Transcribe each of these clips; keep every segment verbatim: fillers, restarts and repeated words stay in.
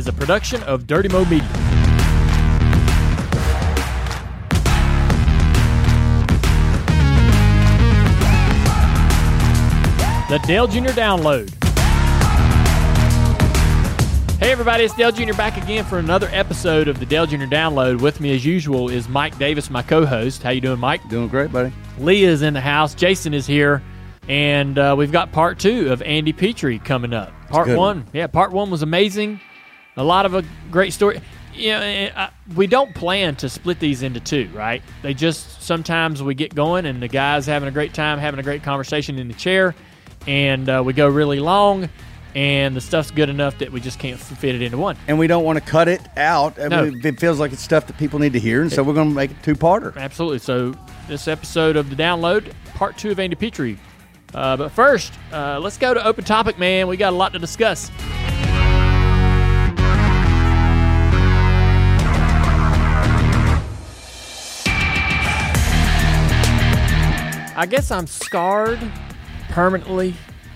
is a production of Dirty Mo Media. The Dale Junior Download. Hey everybody, it's Dale Junior back again for another episode of the Dale Junior Download. With me as usual is Mike Davis, my co-host. How you doing, Mike? Doing great, buddy. Leah is in the house. Jason is here. And uh, we've got part two of Andy Petree coming up. Part one. one. Yeah, part one was amazing. A lot of a great story. You know, I, we don't plan to split these into two, right? They just, sometimes we get going and the guy's having a great time, having a great conversation in the chair. And uh, we go really long. And the stuff's good enough that we just can't fit it into one. And we don't want to cut it out. No. It feels like it's stuff that people need to hear. And so we're going to make it two-parter. Absolutely. So this episode of The Download, part two of Andy Petree. Uh, but first, uh, let's go to Open Topic, man. We got a lot to discuss. I guess I'm scarred, permanently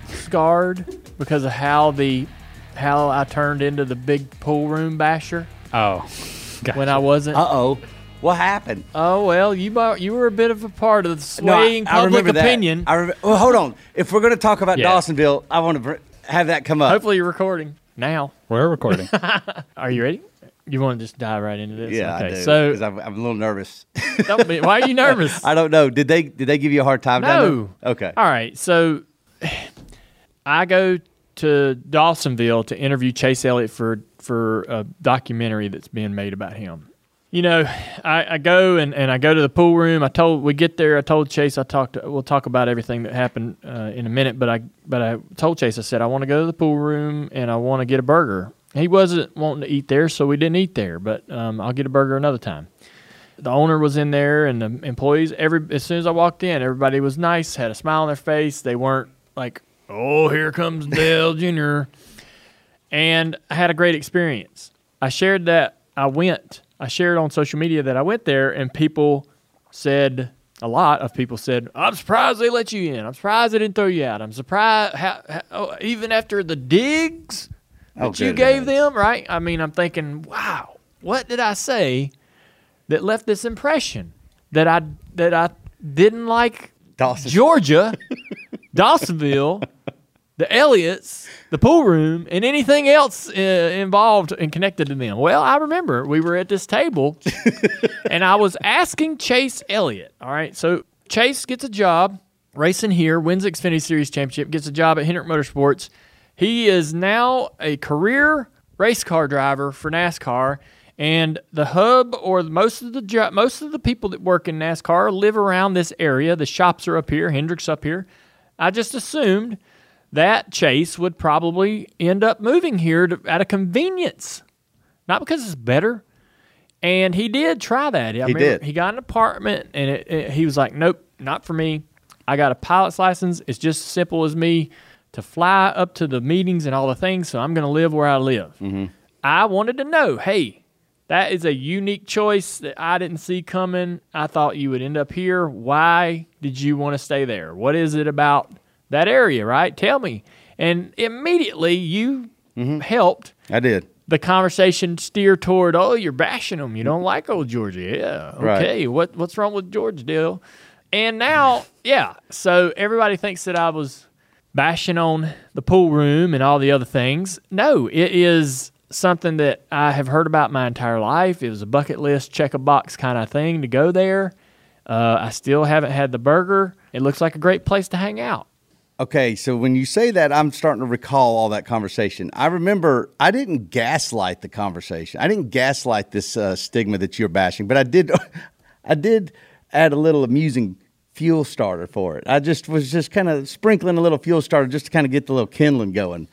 scarred, because of how the how I turned into the big pool room basher. Oh, gotcha. When I wasn't. Uh-oh. What happened? Oh, well, you you were a bit of a part of the swaying no, I, public I opinion. I remember, well, hold on. If we're going to talk about yeah. Dawsonville, I want to have that come up. Hopefully you're recording now. We're recording. Are you ready? You want to just dive right into this? Yeah, okay. I do, so, because I'm, I'm a little nervous. Don't be, why are you nervous? I don't know. Did they did they give you a hard time? No. Okay. All right. So I go to Dawsonville to interview Chase Elliott for, for a documentary that's being made about him. You know, I, I go and, and I go to the pool room. I told we get there. I told Chase. I talked. We'll talk about everything that happened uh, in a minute. But I but I told Chase. I said I want to go to the pool room and I want to get a burger. He wasn't wanting to eat there, so we didn't eat there. But um, I'll get a burger another time. The owner was in there and the employees. Every as soon as I walked in, everybody was nice, had a smile on their face. They weren't like, oh, here comes Dale Junior And I had a great experience. I shared that I went. I shared on social media that I went there, and people said, a lot of people said, I'm surprised they let you in. I'm surprised they didn't throw you out. I'm surprised, how, how, oh, even after the digs that oh, you gave them, right? I mean, I'm thinking, wow, what did I say that left this impression that I that I didn't like Dawson. Georgia, Dawsonville, the Elliots, the pool room, and anything else uh, involved and connected to them. Well, I remember we were at this table, and I was asking Chase Elliott. All right, so Chase gets a job racing here, wins the Xfinity Series championship, gets a job at Hendrick Motorsports. He is now a career race car driver for NASCAR, and the hub or most of the jo- most of the people that work in NASCAR live around this area. The shops are up here, Hendrick's up here. I just assumed that Chase would probably end up moving here to, out of convenience, not because it's better. And he did try that. I he did. He got an apartment, and it, it, he was like, nope, not for me. I got a pilot's license. It's just as simple as me to fly up to the meetings and all the things, so I'm going to live where I live. Mm-hmm. I wanted to know, hey, that is a unique choice that I didn't see coming. I thought you would end up here. Why did you want to stay there? What is it about that area, right? Tell me. And immediately you mm-hmm. helped. I did. The conversation steer toward, oh, you're bashing them. You don't like old Georgia. Yeah. Okay. Right. What What's wrong with Georgia, Dale? And now, yeah. So everybody thinks that I was bashing on the pool room and all the other things. No, it is something that I have heard about my entire life. It was a bucket list, check a box kind of thing to go there. Uh, I still haven't had the burger. It looks like a great place to hang out. Okay, so when you say that, I'm starting to recall all that conversation. I remember I didn't gaslight the conversation. I didn't gaslight this uh, stigma that you're bashing, but I did I did add a little amusing fuel starter for it. I just was just kind of sprinkling a little fuel starter just to kind of get the little kindling going.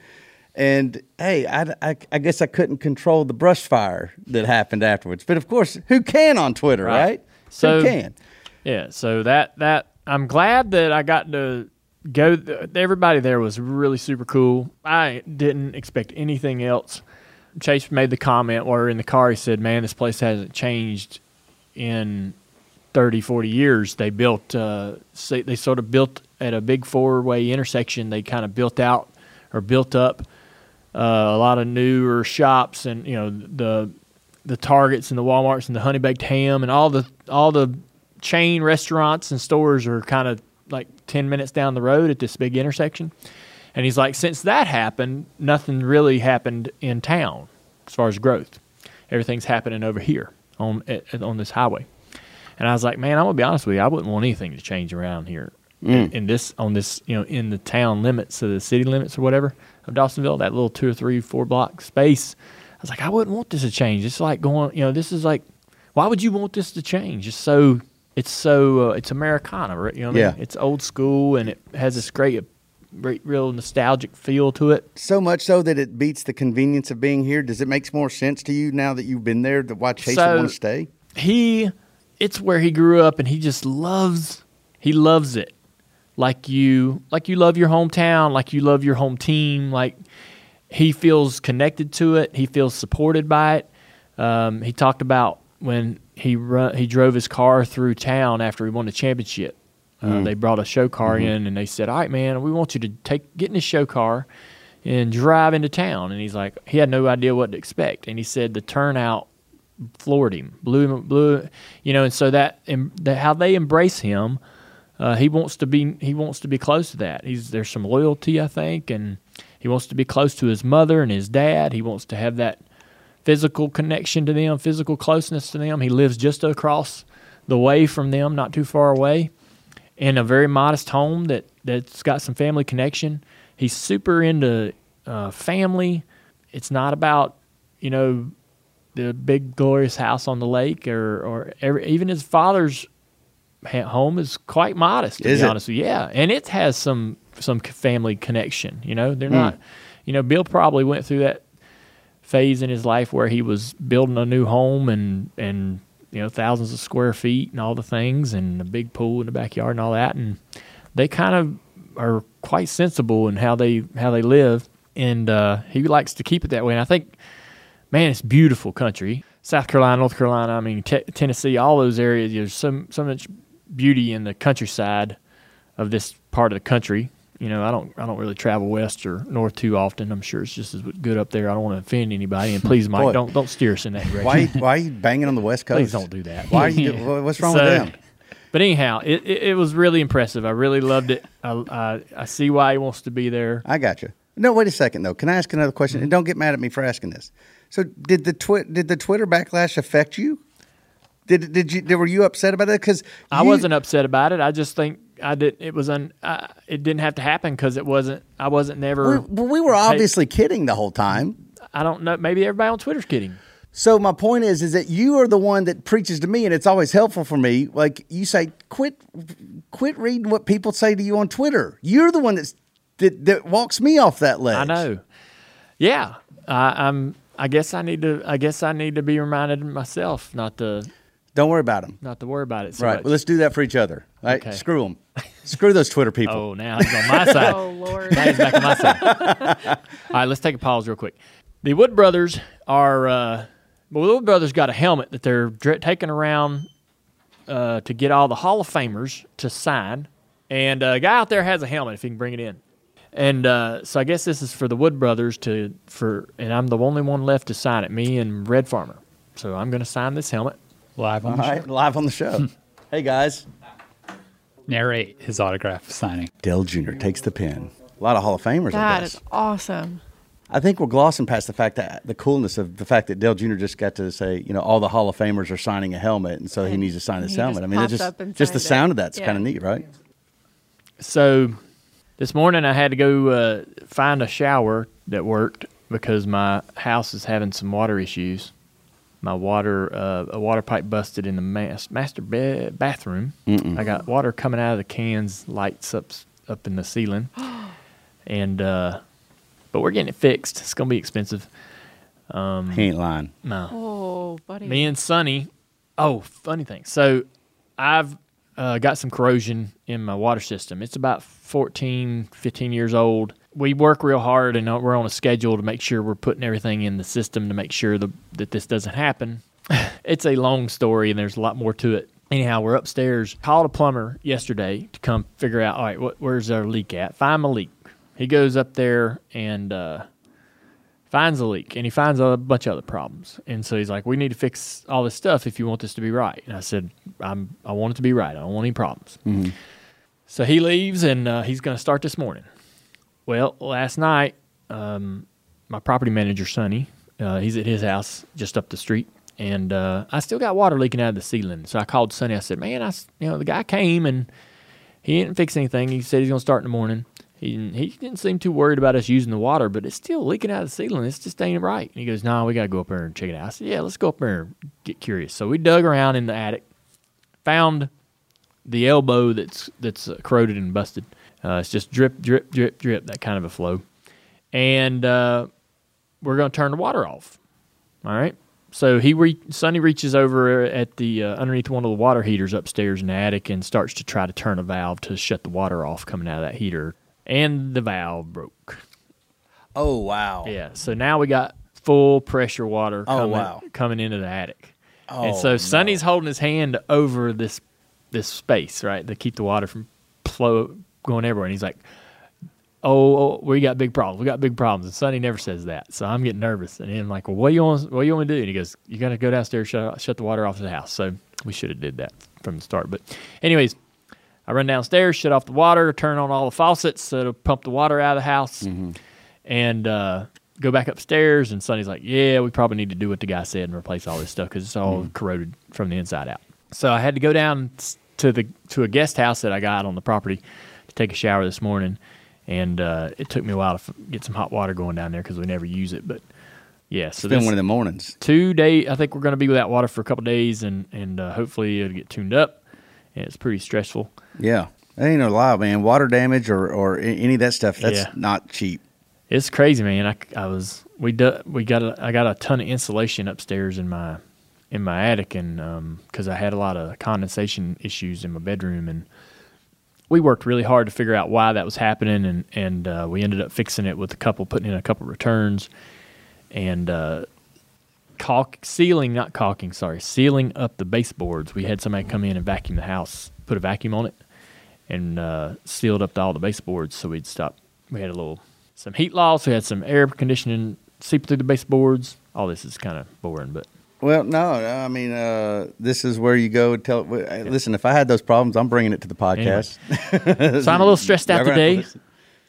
And, hey, I, I, I guess I couldn't control the brush fire that happened afterwards. But, of course, who can on Twitter, right? right? So, who can? Yeah, so that, that I'm glad that I got to – Go. Everybody there was really super cool. I didn't expect anything else. Chase made the comment while we were in the car. He said, man, this place hasn't changed in thirty, forty years. They built, uh, they sort of built at a big four-way intersection. They kind of built out or built up uh, a lot of newer shops, and you know the the Targets and the Walmarts and the Honey Baked Ham and all the all the chain restaurants and stores are kind of like ten minutes down the road at this big intersection. And he's like, since that happened, nothing really happened in town as far as growth. Everything's happening over here on at, on this highway. And I was like, man, I'm gonna be honest with you, I wouldn't want anything to change around here mm. in, in this on this you know in the town limits of the city limits or whatever of Dawsonville, that little two or three four block space. I was like, I wouldn't want this to change. It's like going, you know, this is like, why would you want this to change? It's so it's so uh, it's Americana, right? You know what yeah. I mean? It's old school and it has this great. real nostalgic feel to it. So much so that it beats the convenience of being here. Does it make more sense to you now that you've been there to why Chase so, would want to stay? He, it's where he grew up, and he just loves, he loves it. Like you, like you love your hometown, like you love your home team. Like he feels connected to it. He feels supported by it. Um, he talked about when he run, he drove his car through town after he won the championship. Uh, mm. They brought a show car mm-hmm. in, and they said, all right, man, we want you to take get in this show car and drive into town. And he's like, he had no idea what to expect. And he said the turnout floored him, blew him, blew, you know, and so that, and the, how they embrace him, uh, he wants to be he wants to be close to that. He's There's some loyalty, I think, and he wants to be close to his mother and his dad. He wants to have that physical connection to them, physical closeness to them. He lives just across the way from them, not too far away, in a very modest home that, that's got some family connection. He's super into uh, family. It's not about, you know, the big glorious house on the lake or, or every, even his father's home is quite modest, to is be honest with you. Yeah, and it has some some family connection, you know. They're mm. not, you know, Bill probably went through that phase in his life where he was building a new home and and you know, thousands of square feet and all the things and a big pool in the backyard and all that. And they kind of are quite sensible in how they how they live. And uh, he likes to keep it that way. And I think, man, it's beautiful country. South Carolina, North Carolina, I mean, te- Tennessee, all those areas. There's so, so much beauty in the countryside of this part of the country. You know, I don't I don't really travel west or north too often. I'm sure it's just as good up there. I don't want to offend anybody. And please, Mike, Boy, don't don't steer us in that direction. Why, why are you banging on the West Coast? Please don't do that. Why? Are you, what's wrong so, with them? But anyhow, it, it it was really impressive. I really loved it. I, I I see why he wants to be there. I got you. No, wait a second though. Can I ask another question? Mm-hmm. And don't get mad at me for asking this. So did the twi- did the Twitter backlash affect you? Did did you did, were you upset about it? Because I wasn't upset about it. I just think. I did. It was un. Uh, it didn't have to happen because it wasn't. I wasn't never. We, we were obviously take, kidding the whole time. I don't know. Maybe everybody on Twitter's kidding. So my point is, is that you are the one that preaches to me, and it's always helpful for me. Like you say, quit, quit reading what people say to you on Twitter. You're the one that's that, that walks me off that ledge. I know. Yeah. Uh, I'm. I guess I need to. I guess I need to be reminded myself not to. Don't worry about them. Not to worry about it so Right. much. Well, let's do that for each other. Right? Okay. Screw them. Screw those Twitter people. Oh, now he's on my side. Oh, Lord. Now he's back on my side. All right, let's take a pause real quick. The Wood Brothers are uh, – well, the Wood Brothers got a helmet that they're taking around uh, to get all the Hall of Famers to sign. And a guy out there has a helmet if he can bring it in. And uh, so I guess this is for the Wood Brothers to – for, and I'm the only one left to sign it, me and Red Farmer. So I'm going to sign this helmet. Live on All the right, show. Live on the show. Hey, guys. Narrate his autograph signing. Dale Junior takes the pen. A lot of Hall of Famers. That is awesome. I think we're glossing past the fact that the coolness of the fact that Dale Junior just got to say, you know, all the Hall of Famers are signing a helmet, and so and he needs to sign his helmet. I mean, it's just just the it. sound of that's yeah. kind of neat, right? So this morning I had to go uh, find a shower that worked because my house is having some water issues. My water, uh, a water pipe busted in the mas- master bed bathroom. Mm-mm. I got water coming out of the cans, lights up up in the ceiling, and uh, but we're getting it fixed. It's gonna be expensive. Um, he ain't lying. No. Oh, buddy. Me and Sonny. Oh, funny thing. So, I've uh, got some corrosion in my water system. It's about fourteen, fifteen years old. We work real hard, and we're on a schedule to make sure we're putting everything in the system to make sure the, that this doesn't happen. It's a long story, and there's a lot more to it. Anyhow, we're upstairs. Called a plumber yesterday to come figure out, all right, what, where's our leak at? Find my leak. He goes up there, and uh, finds a leak, and he finds a bunch of other problems. And so he's like, we need to fix all this stuff if you want this to be right. And I said, I'm, I want it to be right. I don't want any problems. Mm-hmm. So he leaves, and uh, he's going to start this morning. Well, last night, um, my property manager, Sonny, uh, he's at his house just up the street. And uh, I still got water leaking out of the ceiling. So I called Sonny. I said, man, I, you know, the guy came, and he didn't fix anything. He said he's going to start in the morning. He didn't, he didn't seem too worried about us using the water, but it's still leaking out of the ceiling. It's just ain't right. And he goes, no, nah, we got to go up there and check it out. I said, yeah, let's go up there and get curious. So we dug around in the attic, found the elbow that's that's corroded and busted. Uh, it's just drip, drip, drip, drip, that kind of a flow. And uh, we're going to turn the water off. All right? So he re- Sonny reaches over at the uh, underneath one of the water heaters upstairs in the attic and starts to try to turn a valve to shut the water off coming out of that heater. And the valve broke. Oh, wow. Yeah, so now we got full pressure water oh, coming, wow. coming into the attic. Oh, and so Sonny's no. holding his hand over this this space, right, to keep the water from flow going everywhere. And he's like, oh, oh, we got big problems. We got big problems. And Sonny never says that. So I'm getting nervous. And I'm like, well, what do you want, what do you want me to do? And he goes, you got to go downstairs, shut, shut the water off to the house. So we should have did that from the start. But anyways, I run downstairs, shut off the water, turn on all the faucets so it'll pump the water out of the house, mm-hmm. and uh, go back upstairs. And Sonny's like, yeah, we probably need to do what the guy said and replace all this stuff because it's all mm-hmm. corroded from the inside out. So I had to go down to the to a guest house that I got on the property to take a shower this morning. And uh, it took me a while to f- get some hot water going down there because we never use it. But yeah, so it's been one of the mornings. Two days, I think we're going to be without water for a couple of days, and and uh, hopefully it'll get tuned up. And it's pretty stressful. Yeah, that ain't no lie, man. Water damage or, or any of that stuff, that's yeah. not cheap. It's crazy, man. I, I was we do, we got a, I got a ton of insulation upstairs in my in my attic, and because um, I had a lot of condensation issues in my bedroom and. We worked really hard to figure out why that was happening, and and uh, we ended up fixing it with a couple, putting in a couple returns, and uh, caulk sealing, not caulking, sorry, sealing up the baseboards. We had somebody come in and vacuum the house, put a vacuum on it, and uh, sealed up the, all the baseboards. So we'd stop. We had a little some heat loss. We had some air conditioning seep through the baseboards. All this is kind of boring, but. Well, no, I mean, uh, this is where you go and tell. Hey, listen, if I had those problems, I'm bringing it to the podcast. Anyway. So I'm a little stressed out today.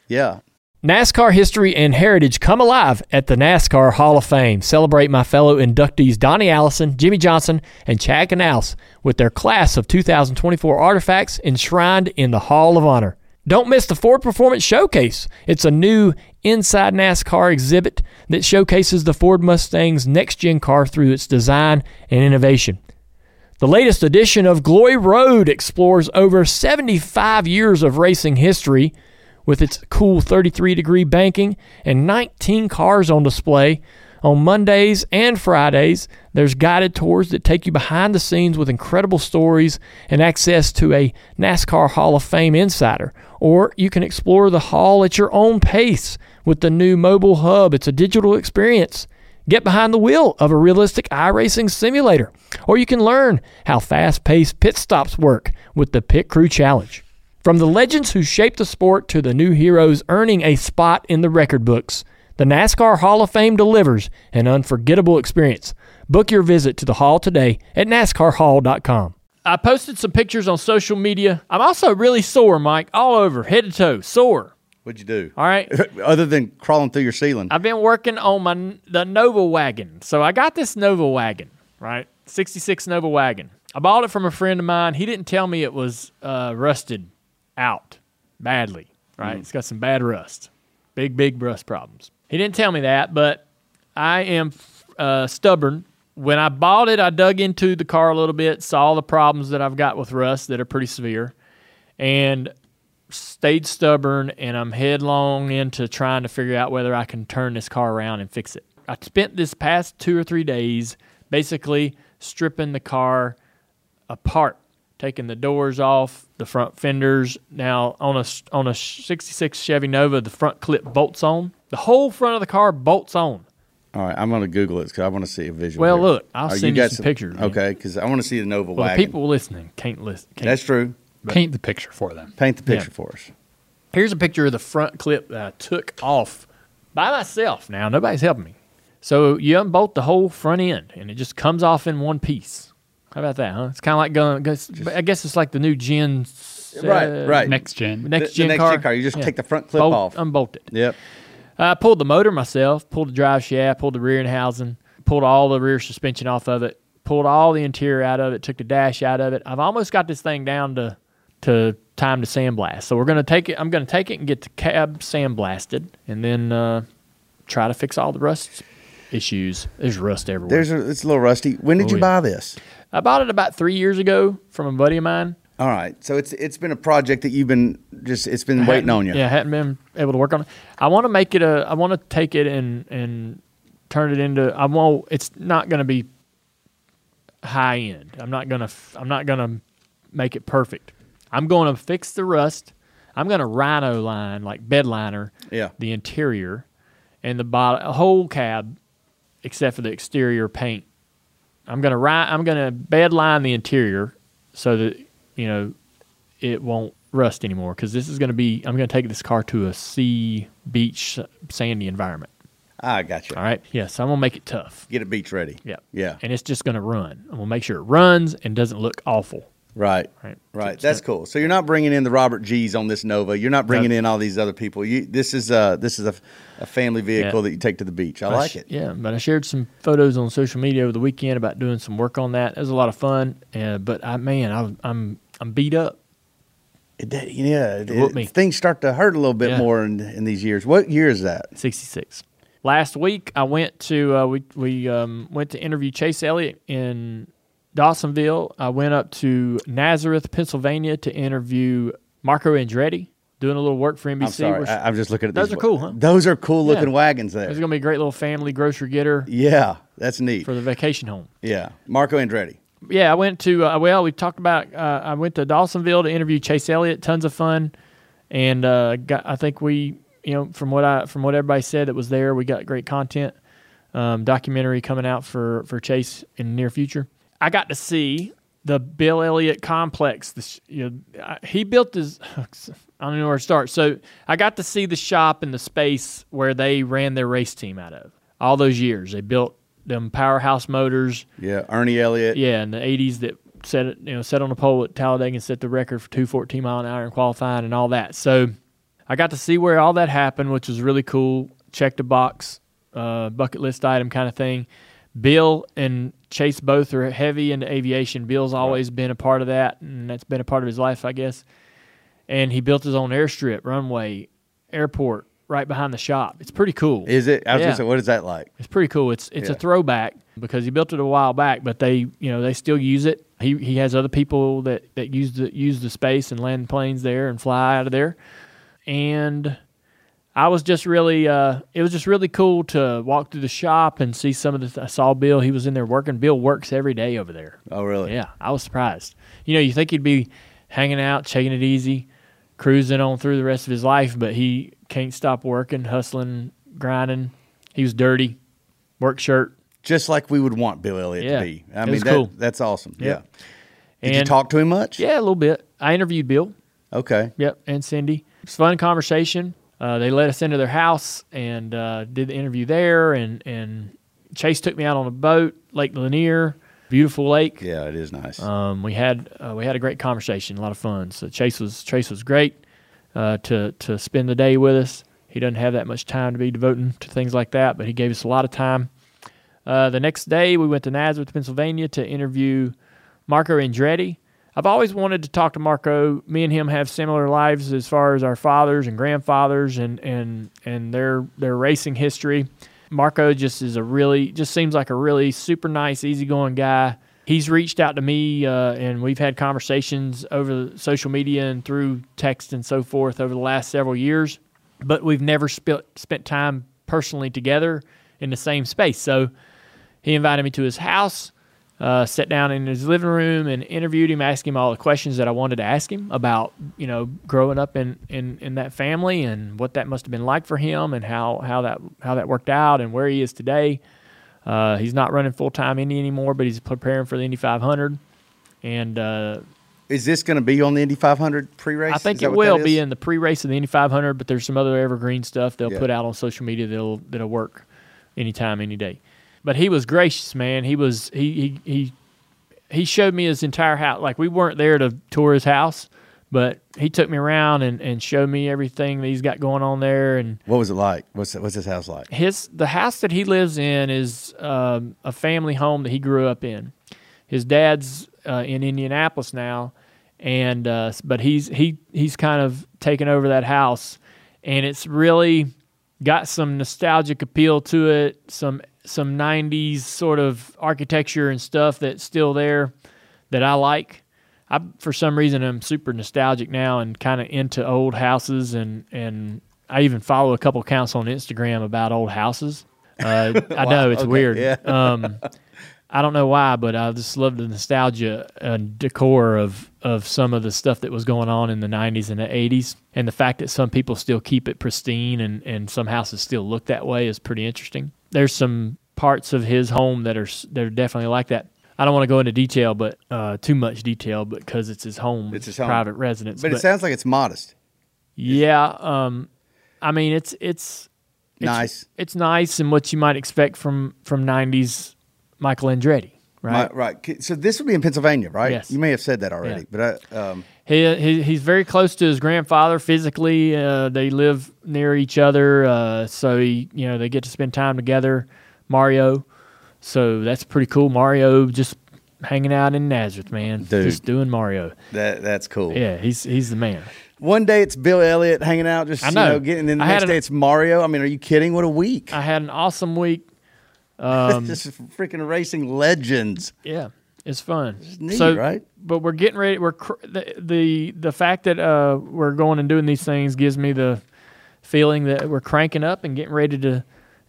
Yeah. NASCAR history and heritage come alive at the NASCAR Hall of Fame. Celebrate my fellow inductees Donnie Allison, Jimmy Johnson, and Chad Knaus with their class of two thousand twenty-four artifacts enshrined in the Hall of Honor. Don't miss the Ford Performance Showcase. It's a new Inside NASCAR exhibit that showcases the Ford Mustang's next-gen car through its design and innovation. The latest edition of Glory Road explores over seventy-five years of racing history with its cool thirty-three degree banking and nineteen cars on display. On Mondays and Fridays, there's guided tours that take you behind the scenes with incredible stories and access to a NASCAR Hall of Fame insider. Or you can explore the hall at your own pace with the new mobile hub. It's a digital experience. Get behind the wheel of a realistic iRacing simulator. Or you can learn how fast-paced pit stops work with the Pit Crew Challenge. From the legends who shaped the sport to the new heroes earning a spot in the record books, the NASCAR Hall of Fame delivers an unforgettable experience. Book your visit to the hall today at NASCAR hall dot com. I posted some pictures on social media. I'm also really sore, Mike, all over, head to toe, sore. What'd you do? All right. Other than crawling through your ceiling. I've been working on my the Nova wagon. So I got this Nova wagon, right? sixty-six Nova wagon. I bought it from a friend of mine. He didn't tell me it was uh, rusted out badly, right? Mm. It's got some bad rust. Big, big rust problems. He didn't tell me that, but I am uh, stubborn. When I bought it, I dug into the car a little bit, saw the problems that I've got with rust that are pretty severe, and stayed stubborn, and I'm headlong into trying to figure out whether I can turn this car around and fix it. I spent this past two or three days basically stripping the car apart, taking the doors off, the front fenders. Now, on a, on a sixty-six Chevy Nova, the front clip bolts on. The whole front of the car bolts on. All right, I'm going to Google it because I want to see a visual. Well, here. Look, I'll oh, send you, you some, some pictures. Okay, because I want to see the Nova well, wagon. The people listening can't listen. Can't, That's true. Paint the picture for them. Paint the picture yeah. for us. Here's a picture of the front clip that I took off by myself now. Nobody's helping me. So you unbolt the whole front end, and it just comes off in one piece. How about that, huh? It's kind of like going, I guess, I guess it's like the new gen. Uh, right, right. Next gen. Next the, gen the next car. Gen car. You just yeah. take the front clip Bolt, off. Unbolt it. Yep. I uh, pulled the motor myself, pulled the drive shaft, pulled the rear end housing, pulled all the rear suspension off of it, pulled all the interior out of it, took the dash out of it. I've almost got this thing down to, to time to sandblast. So we're going to take it. I'm going to take it and get the cab sandblasted, and then uh, try to fix all the rust issues. There's rust everywhere. There's a, it's a little rusty. When did oh, you yeah. buy this? I bought it about three years ago from a buddy of mine. All right, so it's it's been a project that you've been just it's been waiting on you. Yeah, I hadn't been able to work on it. I want to make it a. I want to take it and and turn it into. I won't. It's not going to be high end. I'm not gonna. I'm not gonna make it perfect. I'm going to fix the rust. I'm going to rhino line, like bed liner. Yeah. The interior, and the bottom, whole cab. Except for the exterior paint, I'm gonna ri- I'm gonna bed line the interior so that you know it won't rust anymore. Because this is gonna be, I'm gonna take this car to a sea, beach, sandy environment. I got you. All right, yes, yeah, so I'm gonna make it tough. Get a beach ready. Yeah, yeah. And it's just gonna run. I'm gonna make sure it runs and doesn't look awful. Right, right, right. That's cool. So you're not bringing in the Robert G's on this Nova. You're not bringing no. in all these other people. You, this is a this is a, a family vehicle yeah. that you take to the beach. I, I like sh- it. Yeah, but I shared some photos on social media over the weekend about doing some work on that. It was a lot of fun. Uh, but I man, I, I'm I'm beat up. It, yeah, it, it, me. Things start to hurt a little bit yeah. more in, in these years. What year is that? sixty-six Last week I went to uh, we we um, went to interview Chase Elliott in Dawsonville. I went up to Nazareth, Pennsylvania to interview Marco Andretti, doing a little work for N B C. I'm sorry, I, I'm just looking at those. Those are cool, huh? Those are cool-looking yeah. wagons there. There's going to be a great little family grocery getter. Yeah, that's neat. For the vacation home. Yeah, Marco Andretti. Yeah, I went to, uh, well, we talked about, uh, I went to Dawsonville to interview Chase Elliott, tons of fun, and uh, got, I think we, you know, from what I from what everybody said that was there, we got great content, um, documentary coming out for, for Chase in the near future. I got to see the Bill Elliott complex. The, you know, I, he built his, I don't know where to start. So I got to see the shop and the space where they ran their race team out of. All those years, they built them powerhouse motors. Yeah, Ernie Elliott. Yeah, in the eighties that set it, you know, set on the pole at Talladega and set the record for two fourteen mile an hour in qualifying and all that. So I got to see where all that happened, which was really cool. Check the box, uh, bucket list item kind of thing. Bill and Chase both are heavy into aviation. Bill's always been a part of that, and that's been a part of his life, I guess. And he built his own airstrip, runway, airport right behind the shop. It's pretty cool. Is it? I was yeah. going to say, what is that like? It's pretty cool. It's it's yeah. a throwback because he built it a while back, but they you know they still use it. He he has other people that, that use the use the space and land planes there and fly out of there. And I was just really, uh, it was just really cool to walk through the shop and see some of the, th- I saw Bill, he was in there working. Bill works every day over there. Oh, really? Yeah, I was surprised. You know, you think he'd be hanging out, taking it easy, cruising on through the rest of his life, but he can't stop working, hustling, grinding. He was dirty, work shirt. Just like we would want Bill Elliott yeah. to be. I it mean, was that, cool. That's awesome. Yeah. yeah. Did and, you talk to him much? Yeah, a little bit. I interviewed Bill. Okay. Yep, and Cindy. It's a fun conversation. Uh, they let us into their house and uh, did the interview there, and, and Chase took me out on a boat, Lake Lanier, beautiful lake. Yeah, it is nice. Um, we had uh, we had a great conversation, a lot of fun. So Chase was Chase was great uh, to to spend the day with us. He doesn't have that much time to be devoting to things like that, but he gave us a lot of time. Uh, the next day, we went to Nazareth, Pennsylvania, to interview Marco Andretti. I've always wanted to talk to Marco. Me and him have similar lives as far as our fathers and grandfathers and and, and their their racing history. Marco just is a really just seems like a really super nice, easygoing guy. He's reached out to me, uh, and we've had conversations over social media and through text and so forth over the last several years. But we've never spent spent time personally together in the same space. So he invited me to his house. Uh, sat down in his living room and interviewed him, asked him all the questions that I wanted to ask him about, you know, growing up in, in, in that family and what that must have been like for him and how, how that how that worked out and where he is today. Uh, he's not running full-time Indy anymore, but he's preparing for the Indy five hundred. And uh, Is this going to be on the Indy five hundred pre-race? I think it will be in the pre-race of the Indy five hundred, but there's some other evergreen stuff they'll yeah. put out on social media that'll that'll work anytime, any day. But he was gracious, man. He was he he he, he showed me his entire house. Like, we weren't there to tour his house, but he took me around and, and showed me everything that he's got going on there. And what was it like? What's what's his house like? His the house that he lives in is um, a family home that he grew up in. His dad's uh, in Indianapolis now, and uh, but he's he he's kind of taken over that house, and it's really got some nostalgic appeal to it, some some nineties sort of architecture and stuff that's still there that I like. I for some reason I'm super nostalgic now and kind of into old houses, and and I even follow a couple accounts on Instagram about old houses. Uh, wow, I know it's okay, weird. Yeah. Um, I don't know why, but I just love the nostalgia and decor of, of some of the stuff that was going on in the nineties and the eighties. And the fact that some people still keep it pristine and, and some houses still look that way is pretty interesting. There's some parts of his home that are that are definitely like that. I don't want to go into detail, but uh, too much detail, because it's his home. It's his home. Private residence. But, but it sounds like it's modest. Yeah. Um, I mean, it's, it's, it's nice. It's nice, and what you might expect from, from nineties Michael Andretti, right? My, right. So this would be in Pennsylvania, right? Yes. You may have said that already, yeah. but I, um, he, he he's very close to his grandfather physically. Uh, they live near each other, uh, so he, you know they get to spend time together. Mario, so that's pretty cool. Mario just hanging out in Nazareth, man, Dude, just doing Mario. That that's cool. Yeah, he's he's the man. One day it's Bill Elliott hanging out, just I know. You know, getting, and then the I next an, day it's Mario. I mean, are you kidding? What a week! I had an awesome week. Um, just freaking racing legends. Yeah, it's fun. It's neat, so, right? But we're getting ready. We're cr- the, the the fact that uh, we're going and doing these things gives me the feeling that we're cranking up and getting ready to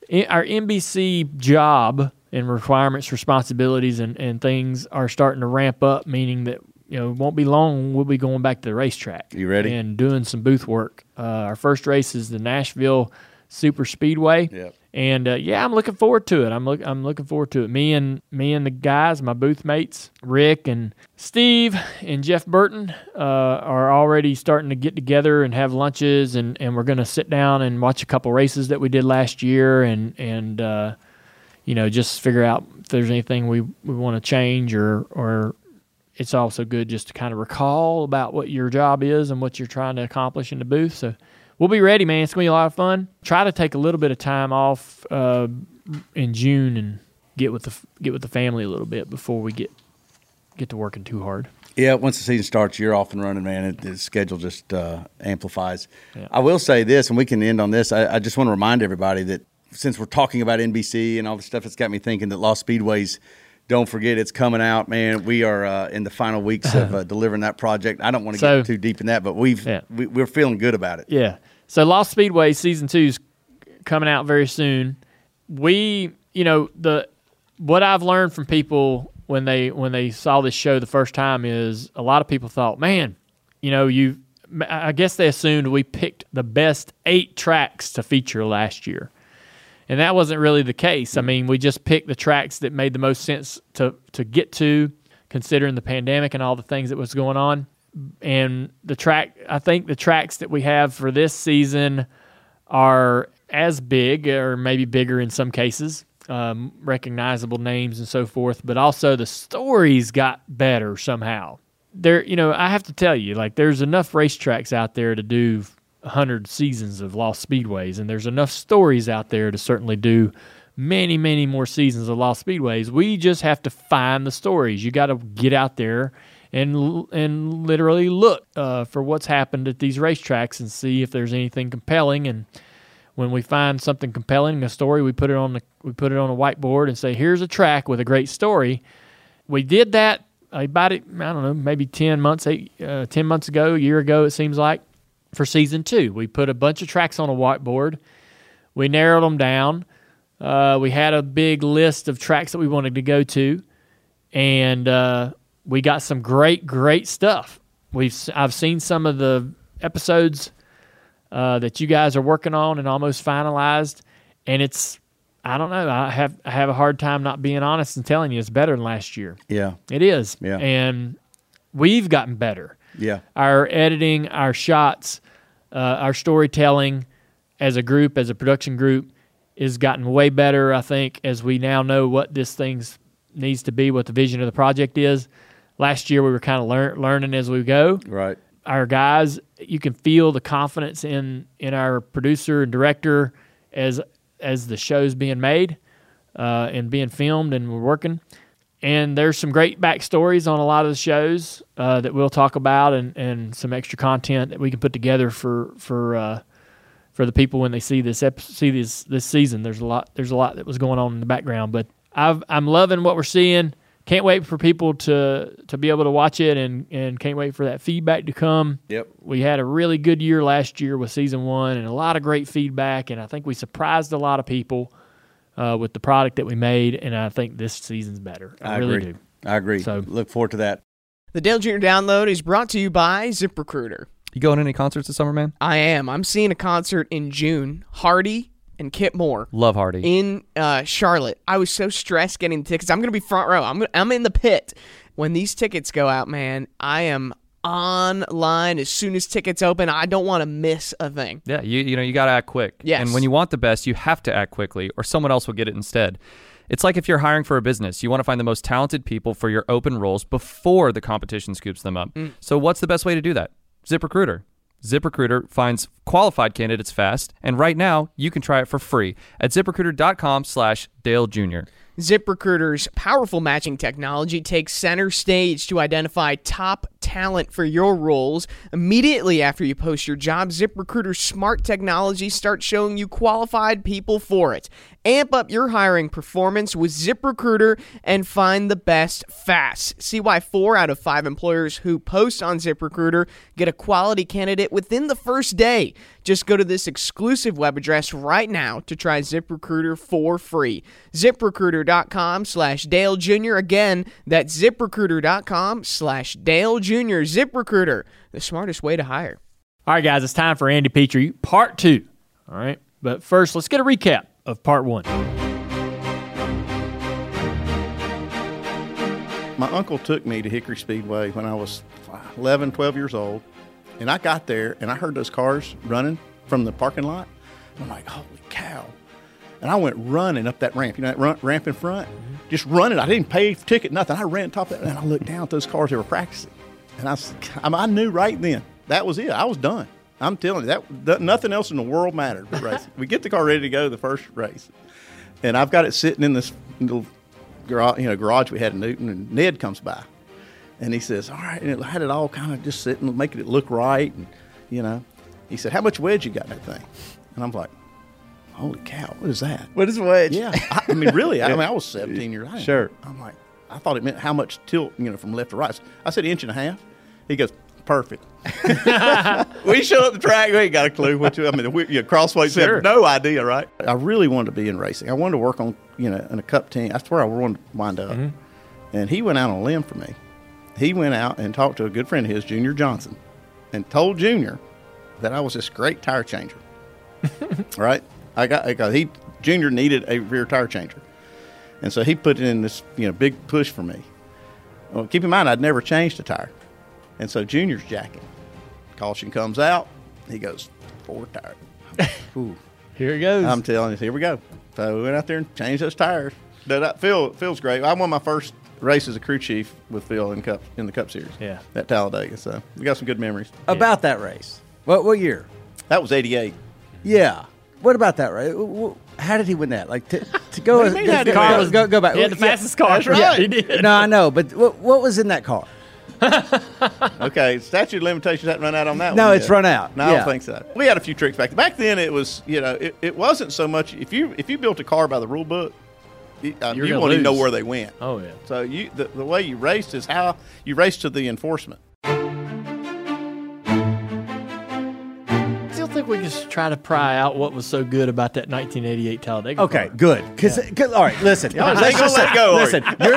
in, our N B C job and requirements, responsibilities, and, and things are starting to ramp up. Meaning that you know it won't be long. We'll be going back to the racetrack. You ready? And doing some booth work. Uh, our first race is the Nashville Super Speedway. Yep. And uh, yeah, I'm looking forward to it. I'm look, I'm looking forward to it. Me and me and the guys, my booth mates, Rick and Steve and Jeff Burton, uh, are already starting to get together and have lunches, and, and we're going to sit down and watch a couple races that we did last year, and and uh, you know just figure out if there's anything we, we want to change, or or it's also good just to kind of recall about what your job is and what you're trying to accomplish in the booth. So. We'll be ready, man. It's going to be a lot of fun. Try to take a little bit of time off uh, in June and get with the get with the family a little bit before we get get to working too hard. Yeah, once the season starts, you're off and running, man. It, the schedule just uh, amplifies. Yeah. I will say this, and we can end on this. I, I just want to remind everybody that since we're talking about N B C and all the stuff, it's got me thinking that Lost Speedways, don't forget, it's coming out, man. We are uh, in the final weeks of uh, delivering that project. I don't want to so, get too deep in that, but we've, yeah. we, we're feeling good about it. Yeah. So Lost Speedway Season two is coming out very soon. We, you know, the what I've learned from people when they when they saw this show the first time is a lot of people thought, man, you know, you. I guess they assumed we picked the best eight tracks to feature last year. And that wasn't really the case. I mean, we just picked the tracks that made the most sense to, to get to, considering the pandemic and all the things that was going on. And the track, I think the tracks that we have for this season are as big, or maybe bigger in some cases, um, recognizable names and so forth. But also the stories got better somehow. There, you know, I have to tell you, like, there's enough racetracks out there to do one hundred seasons of Lost Speedways, and there's enough stories out there to certainly do many, many more seasons of Lost Speedways. We just have to find the stories. You got to get out there and and literally look uh, for what's happened at these racetracks and see if there's anything compelling. And when we find something compelling, a story, we put it on the we put it on a whiteboard and say, "Here's a track with a great story." We did that about it. I don't know, maybe ten months, eight, uh, ten months ago, a year ago, it seems like. For season two, we put a bunch of tracks on a whiteboard. We narrowed them down. Uh, we had a big list of tracks that we wanted to go to, and uh, we got some great, great stuff. We've I've seen some of the episodes uh, that you guys are working on and almost finalized, and it's I don't know. I have I have a hard time not being honest and telling you it's better than last year. Yeah, it is. Yeah, and we've gotten better. Yeah. Our editing, our shots, uh, our storytelling as a group, as a production group, is gotten way better, I think, as we now know what this thing needs to be, what the vision of the project is. Last year we were kind of lear- learning as we go. Right. Our guys, you can feel the confidence in, in our producer and director as as the show's being made uh, and being filmed and we're working. And there's some great backstories on a lot of the shows uh, that we'll talk about, and, and some extra content that we can put together for for uh, for the people when they see this ep- see this this season. There's a lot there's a lot that was going on in the background, but I've, I'm loving what we're seeing. Can't wait for people to, to be able to watch it, and, and can't wait for that feedback to come. Yep, we had a really good year last year with season one, and a lot of great feedback, and I think we surprised a lot of people. Uh, with the product that we made, and I think this season's better. I, I really agree. do. I agree. So look forward to that. The Dale Junior Download is brought to you by ZipRecruiter. You going to any concerts this summer, man? I am. I'm seeing a concert in June. Hardy and Kip Moore. Love Hardy. In uh, Charlotte. I was so stressed getting the tickets. I'm going to be front row. I'm gonna, I'm in the pit. When these tickets go out, man, I am online as soon as tickets open. I don't want to miss a thing. Yeah, you you know, you got to act quick. Yes. And when you want the best, you have to act quickly, or someone else will get it instead. It's like if you're hiring for a business, you want to find the most talented people for your open roles before the competition scoops them up. Mm. So what's the best way to do that? ZipRecruiter. ZipRecruiter finds qualified candidates fast, and right now you can try it for free at zip recruiter dot com slash Dale Junior ZipRecruiter's powerful matching technology takes center stage to identify top talent for your roles. Immediately after you post your job, ZipRecruiter's smart technology starts showing you qualified people for it. Amp up your hiring performance with ZipRecruiter and find the best fast. See why four out of five employers who post on ZipRecruiter get a quality candidate within the first day. Just go to this exclusive web address right now to try ZipRecruiter for free. ZipRecruiter dot com slash Dale Junior Again, that's ZipRecruiter dot com slash Dale Junior ZipRecruiter, the smartest way to hire. All right, guys, it's time for Andy Petree, part two. All right, but first, let's get a recap of part one. My uncle took me to Hickory Speedway when I was eleven, twelve years old. And I got there, and I heard those cars running from the parking lot. I'm like, holy cow. And I went running up that ramp, you know, that ramp in front? Mm-hmm. Just running. I didn't pay for ticket, nothing. I ran top of that, and I looked down at those cars that were practicing. And I, I knew right then. That was it. I was done. I'm telling you, that, that nothing else in the world mattered but racing. We get the car ready to go the first race. And I've got it sitting in this little garage, you know, garage we had in Newton, and Ned comes by. And he says, all right. And it had it all kind of just sitting, making it look right. And, you know, he said, how much wedge you got in that thing? And I'm like, holy cow, what is that? What is wedge? Yeah. I, I mean, really, I, I mean, I was seventeen years old. Sure. I'm like, I thought it meant how much tilt, you know, from left to right. I said, inch and a half. He goes, perfect. We show up the track, we ain't got a clue what you, I mean, the, you know, crossway, sure. No idea, right? I really wanted to be in racing. I wanted to work on, you know, in a cup team. That's where I wanted to wind up. Mm-hmm. And he went out on a limb for me. He went out and talked to a good friend of his, Junior Johnson, and told Junior that I was this great tire changer. Right? I got, I got he Junior needed a rear tire changer, and so he put in this, you know, big push for me. Well, keep in mind, I'd never changed a tire, and so Junior's jacking. Caution comes out. He goes four tire. Ooh, here it goes. I'm telling you, here we go. So we went out there and changed those tires. That Phil feels great. I won my first race as a crew chief with Phil in Cup in the Cup Series. Yeah, at Talladega. So we got some good memories about yeah. that race. What what year? That was eighty-eight. Yeah. What about that race? How did he win that? Like to, to go as, mean, to car go, was, go go back. He had the yeah, fastest car. That's right. Yeah. He did. No, I know, but what what was in that car? Okay, statute of limitations hasn't run out on that. No, one. No, it's yet. Run out. No, yeah. I don't think so. We had a few tricks back then. Back then. It was you know it, it wasn't so much if you if you built a car by the rule book. Um, you won't even know where they went. Oh, yeah. So you, the, the way you raced is how you raced to the enforcement. I still think we just try to pry out what was so good about that nineteen eighty-eight Talladega. Okay, car. Good. Cause, yeah. cause, all right, listen. They going to let it go, Listen, your,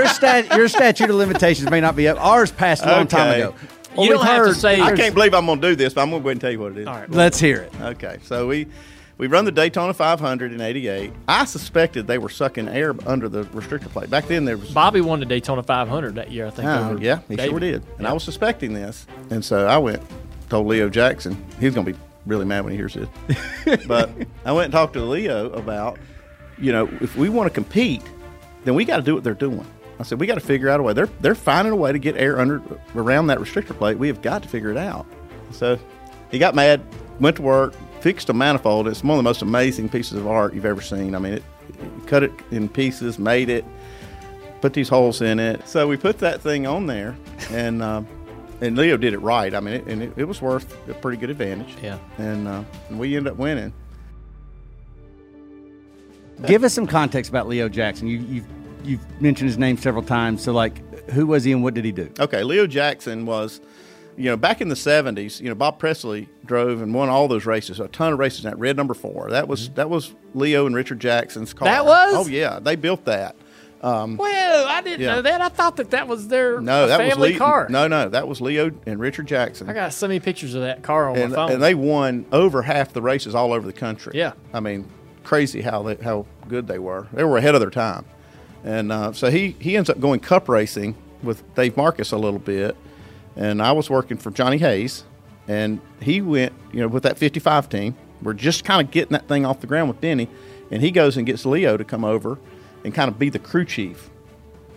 your, stat, your statute of limitations may not be up. Ours passed a long okay. time ago. Well, you don't have heard, to say. I can't believe I'm going to do this, but I'm going to go ahead and tell you what it is. All right. Let's hear it. Okay, so we... We run the Daytona five hundred in eighty-eight. I suspected they were sucking air under the restrictor plate. Back then, there was... Bobby won the Daytona five hundred that year, I think. Oh, over yeah, he David. sure did. And yeah. I was suspecting this. And so I went, told Leo Jackson. He's going to be really mad when he hears this. But I went and talked to Leo about, you know, if we want to compete, then we got to do what they're doing. I said, we got to figure out a way. They're they're finding a way to get air under around that restrictor plate. We have got to figure it out. So he got mad, went to work, fixed a manifold. It's one of the most amazing pieces of art you've ever seen. I mean, it, it cut it in pieces, made it, put these holes in it. So we put that thing on there, and um, and Leo did it right. I mean, it, and it, it was worth a pretty good advantage. Yeah. And, uh, and we ended up winning. Give us some context about Leo Jackson. You, you've You've mentioned his name several times, so, like, who was he and what did he do? Okay, Leo Jackson was, you know, back in the seventies, you know, Bob Presley drove and won all those races, a ton of races in that red number four. That was mm-hmm. that was Leo and Richard Jackson's car. That was? Oh, yeah, they built that. Um, well, I didn't yeah. know that. I thought that that was their no, that family was Le- car. No, no, that was Leo and Richard Jackson. I got so many pictures of that car on and, my phone. And they won over half the races all over the country. Yeah. I mean, crazy how they, how good they were. They were ahead of their time. And uh, so he, he ends up going cup racing with Dave Marcus a little bit. And I was working for Johnny Hayes. And he went, you know, with that fifty-five team. We're just kind of getting that thing off the ground with Denny. And he goes and gets Leo to come over and kind of be the crew chief.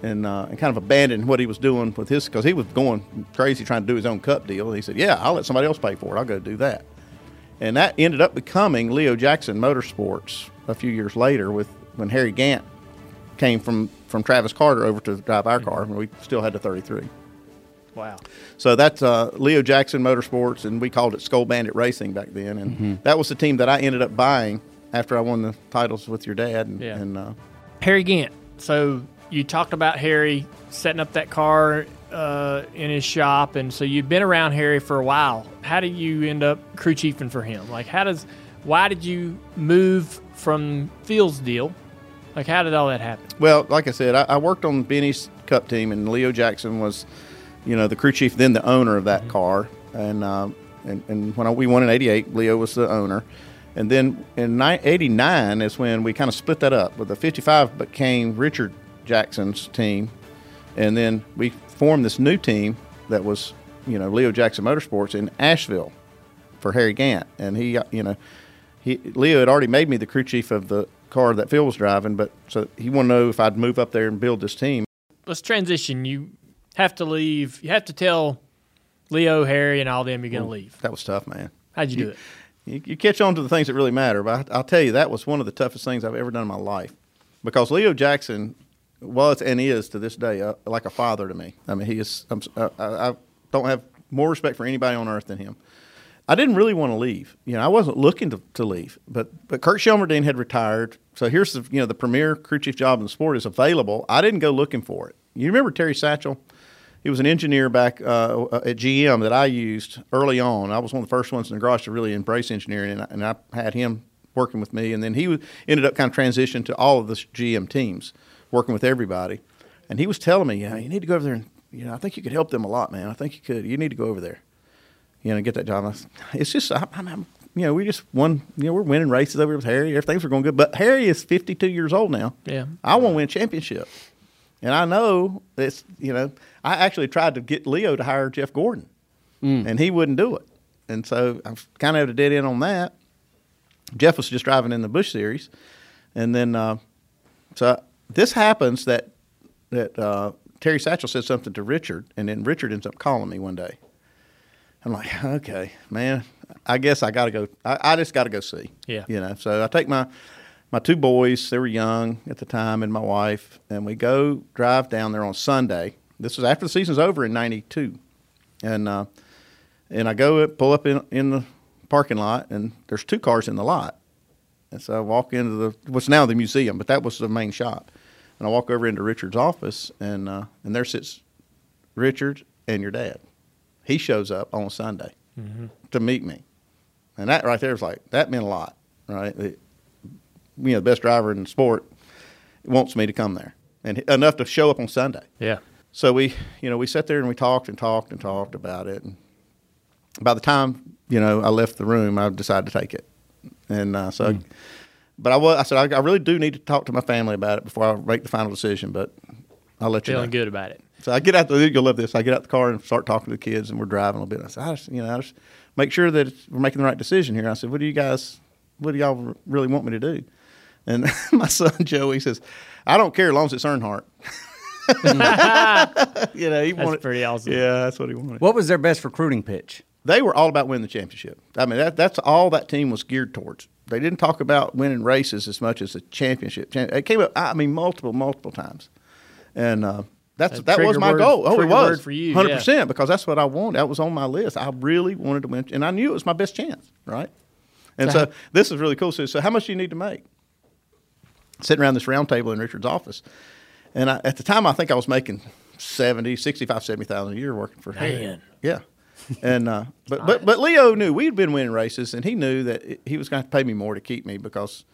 And, uh, and kind of abandon what he was doing with his, because he was going crazy trying to do his own cup deal. And he said, yeah, I'll let somebody else pay for it. I'll go do that. And that ended up becoming Leo Jackson Motorsports a few years later with when Harry Gant came from, from Travis Carter over to drive our car, and we still had the thirty-three. Wow. So that's uh, Leo Jackson Motorsports, and we called it Skull Bandit Racing back then, and mm-hmm. that was the team that I ended up buying after I won the titles with your dad. And, yeah. and uh, Harry Gant. So you talked about Harry setting up that car uh, in his shop, and so you've been around Harry for a while. How do you end up crew chiefing for him? Like, how does, why did you move from Fields' deal? Like, how did all that happen? Well, like I said, I, I worked on Benny's Cup team, and Leo Jackson was, you know, the crew chief, then the owner of that mm-hmm. car. And, um, and and when I, we won in eighty-eight, Leo was the owner. And then in eighty-nine is when we kind of split that up. With the fifty-five became Richard Jackson's team. And then we formed this new team that was, you know, Leo Jackson Motorsports in Asheville for Harry Gant. And he, you know, he Leo had already made me the crew chief of the car that Phil was driving, but so he wanted to know if I'd move up there and build this team. Let's transition. You have to leave. You have to tell Leo, Harry, and all them you're going to well, leave. That was tough, man. How'd you, you do it? You, you catch on to the things that really matter, but I, I'll tell you, that was one of the toughest things I've ever done in my life, because Leo Jackson was and is to this day uh, like a father to me. I mean, he is. I'm, uh, I, I don't have more respect for anybody on earth than him. I didn't really want to leave. You know, I wasn't looking to, to leave, but but Kirk Shelmerdine had retired. So here's the, you know, the premier crew chief job in the sport is available. I didn't go looking for it. You remember Terry Satchel? He was an engineer back uh, at G M that I used early on. I was one of the first ones in the garage to really embrace engineering, and I, and I had him working with me. And then he ended up kind of transitioning to all of the G M teams, working with everybody. And he was telling me, yeah, you need to go over there, and you know, I think you could help them a lot, man. I think you could. You need to go over there. You know, get that job. It's just, I, I'm, you know, we just won, you know, we're winning races over with Harry. Everything's going good. But Harry is fifty-two years old now. Yeah. I want to win a championship. And I know it's, you know, I actually tried to get Leo to hire Jeff Gordon, mm. and he wouldn't do it. And so I'm kind of at a dead end on that. Jeff was just driving in the Busch Series. And then, uh, so this happens that, that uh, Terry Satchel said something to Richard, and then Richard ends up calling me one day. I'm like, okay, man, I guess I got to go. I, I just got to go see. Yeah. You know, so I take my, my two boys, they were young at the time, and my wife, and we go drive down there on Sunday. This was after the season's over in ninety-two. And uh, and I go up, pull up in, in the parking lot, and there's two cars in the lot. And so I walk into the what's now the museum, but that was the main shop. And I walk over into Richard's office, and uh, and there sits Richard and your dad. He shows up on Sunday mm-hmm. to meet me. And that right there was like, that meant a lot, right? It, you know, the best driver in the sport wants me to come there. And enough to show up on Sunday. Yeah. So we, you know, we sat there and we talked and talked and talked about it. And by the time, you know, I left the room, I decided to take it. And uh, so, mm. I, but I was, I said, I, I really do need to talk to my family about it before I make the final decision, but I'll let you know. Feeling good about it. So I get out the, you'll love this. I get out the car and start talking to the kids, and we're driving a little bit. I said, I just, you know, I just make sure that we're making the right decision here. I said, what do you guys, what do y'all really want me to do? And my son Joey says, I don't care as long as it's Earnhardt. You know, he that's wanted, pretty awesome. Yeah, that's what he wanted. What was their best recruiting pitch? They were all about winning the championship. I mean, that, that's all that team was geared towards. They didn't talk about winning races as much as the championship. It came up, I mean, multiple, multiple times. And uh, that's, that was my word, goal. Oh, it was. For you, one hundred percent, yeah. Because that's what I wanted. That was on my list. I really wanted to win, and I knew it was my best chance, right? And so, so this is really cool. So, so how much do you need to make? Sitting around this round table in Richard's office. And I, at the time, I think I was making seventy, sixty-five, seventy thousand a year working for him. Yeah. And uh, but, but but Leo knew we'd been winning races, and he knew that he was going to have to pay me more to keep me because.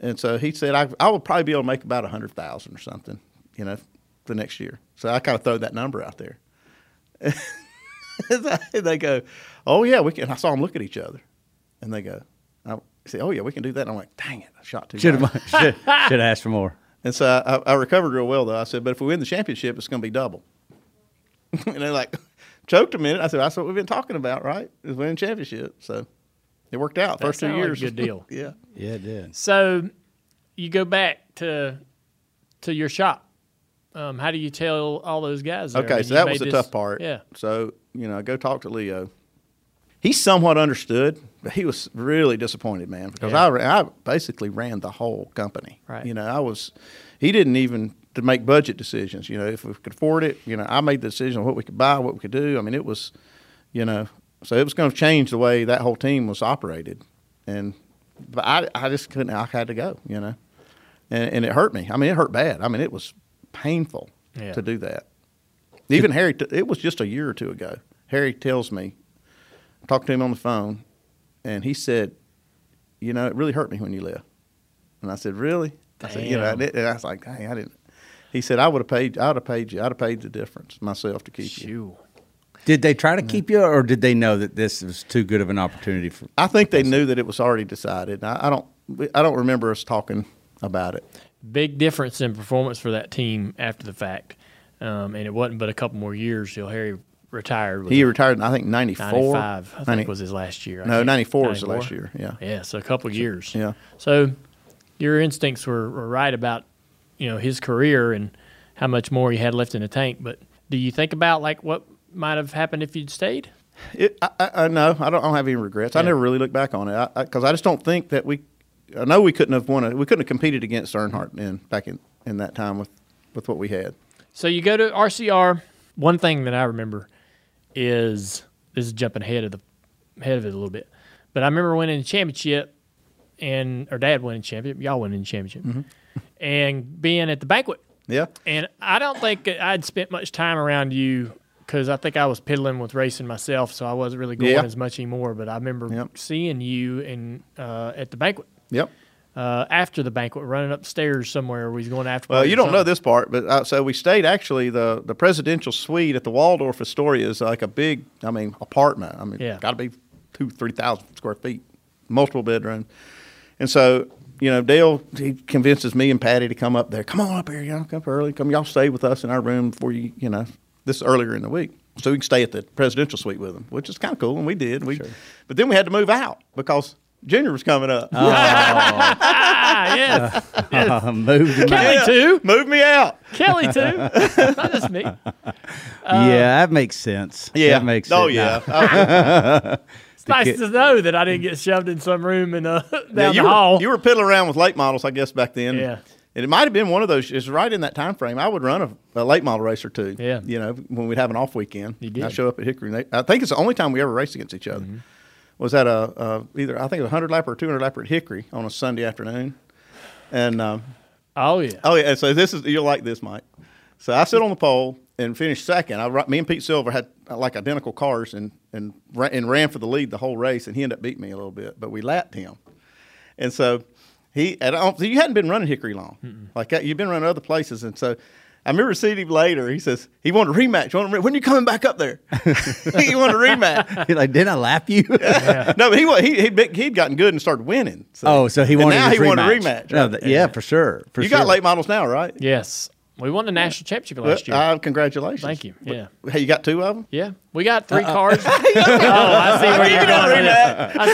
And so he said, I I would probably be able to make about a hundred thousand or something, you know, the next year. So I kind of throw that number out there. And they go, oh yeah, we can. And I saw them look at each other, and they go, I say, oh yeah, we can do that. And I'm like, dang it, I shot too. Should have should, should asked for more. And so I, I recovered real well though. I said, but if we win the championship, it's going to be double. And they're like. Choked a minute. I said, that's what we've been talking about, right? Is winning championship. So it worked out. That first two years. Like a good deal. Yeah. Yeah, it did. So you go back to to your shop. Um, how do you tell all those guys? There? Okay, I mean, so that was the this, tough part. Yeah. So, you know, go talk to Leo. He somewhat understood, but he was really disappointed, man, because yeah. I, I basically ran the whole company. Right. You know, I was – he didn't even – to make budget decisions, you know, if we could afford it, you know, I made the decision on what we could buy, what we could do. I mean, it was, you know, so it was going to change the way that whole team was operated. And, but I, I just couldn't, I had to go, you know, and, and it hurt me. I mean, it hurt bad. I mean, it was painful yeah. to do that. Even Harry, it was just a year or two ago. Harry tells me, I talked to him on the phone and he said, you know, it really hurt me when you left. And I said, really? Damn. I said, you know, and I was like, dang, I didn't. He said, I would have paid, I would have paid you. I'd have paid the difference myself to keep Shoo. you. Did they try to keep you, or did they know that this was too good of an opportunity for? I think they knew that it was already decided. I, I don't, I don't remember us talking about it. Big difference in performance for that team after the fact, um, and it wasn't but a couple more years till Harry retired. He retired in, I think, ninety-four. ninety-five, I think, was his last year. I no, ninety-four was his last year, yeah. Yeah, so a couple of years. Yeah. So your instincts were, were right about, you know, his career and how much more he had left in the tank. But do you think about, like, what might have happened if you'd stayed? It, I, I, no, I don't, I don't have any regrets. Yeah. I never really look back on it because I, I, I just don't think that we – I know we couldn't have won it. We couldn't have competed against Earnhardt in, back in, in that time with, with what we had. So you go to R C R. One thing that I remember is – this is jumping ahead of, the, ahead of it a little bit. But I remember winning the championship and – or Dad winning the championship. Y'all winning the championship. Mm-hmm. And being at the banquet. Yeah. And I don't think I'd spent much time around you because I think I was piddling with racing myself, so I wasn't really going yeah. as much anymore. But I remember yep. seeing you in uh, at the banquet. Yep. Uh, after the banquet, running upstairs somewhere. We was going after. Well, you don't something. know this part, but uh, so we stayed actually the the presidential suite at the Waldorf Astoria is like a big, I mean, apartment. I mean, yeah. got to be two, three thousand square feet, multiple bedrooms, and so. You know, Dale, he convinces me and Patty to come up there. Come on up here, y'all. Come up early. Come, y'all stay with us in our room before you, you know, this is earlier in the week. So we can stay at the presidential suite with them, which is kind of cool, and we did. We, sure. But then we had to move out because Junior was coming up. Oh, yes. Uh, yes. Uh, moved him Kelly, out. too. Move me out. Kelly, too. Not just me. Uh, yeah, that makes sense. Yeah. That makes oh, sense. Oh, yeah. No. It's nice kid. to know that I didn't get shoved in some room and uh, down now, you the hall. Were, you were piddling around with late models, I guess, back then. Yeah, and it might have been one of those. It's right in that time frame. I would run a, a late model race or two. Yeah, you know, when we'd have an off weekend, you did. I show up at Hickory. And they, I think it's the only time we ever raced against each other. Mm-hmm. Was that a, a either I think a hundred lapper or two hundred lapper at Hickory on a Sunday afternoon. And um, oh yeah, oh yeah. So this is you'll like this, Mike. So I sit on the pole. And finished second. I, me and Pete Silver had like identical cars and and and ran for the lead the whole race, and he ended up beating me a little bit, but we lapped him. And so he, and I don't, you hadn't been running Hickory long, Mm-mm. like that. You've been running other places, and so I remember seeing him later. He says, he wanted a rematch. Want a rematch. When are you coming back up there? He wanted a rematch. He's like, didn't I lap you? Yeah. No, but he, he, he'd, he'd gotten good and started winning. So. Oh, so he wanted, now he rematch. wanted a rematch. Right? No, yeah, yeah, for sure. For you sure. got late models now, right? Yes. We won the national championship last year. Uh, congratulations. Thank you. Yeah. Hey, you got two of them? Yeah. We got three uh-uh. cars. Oh, I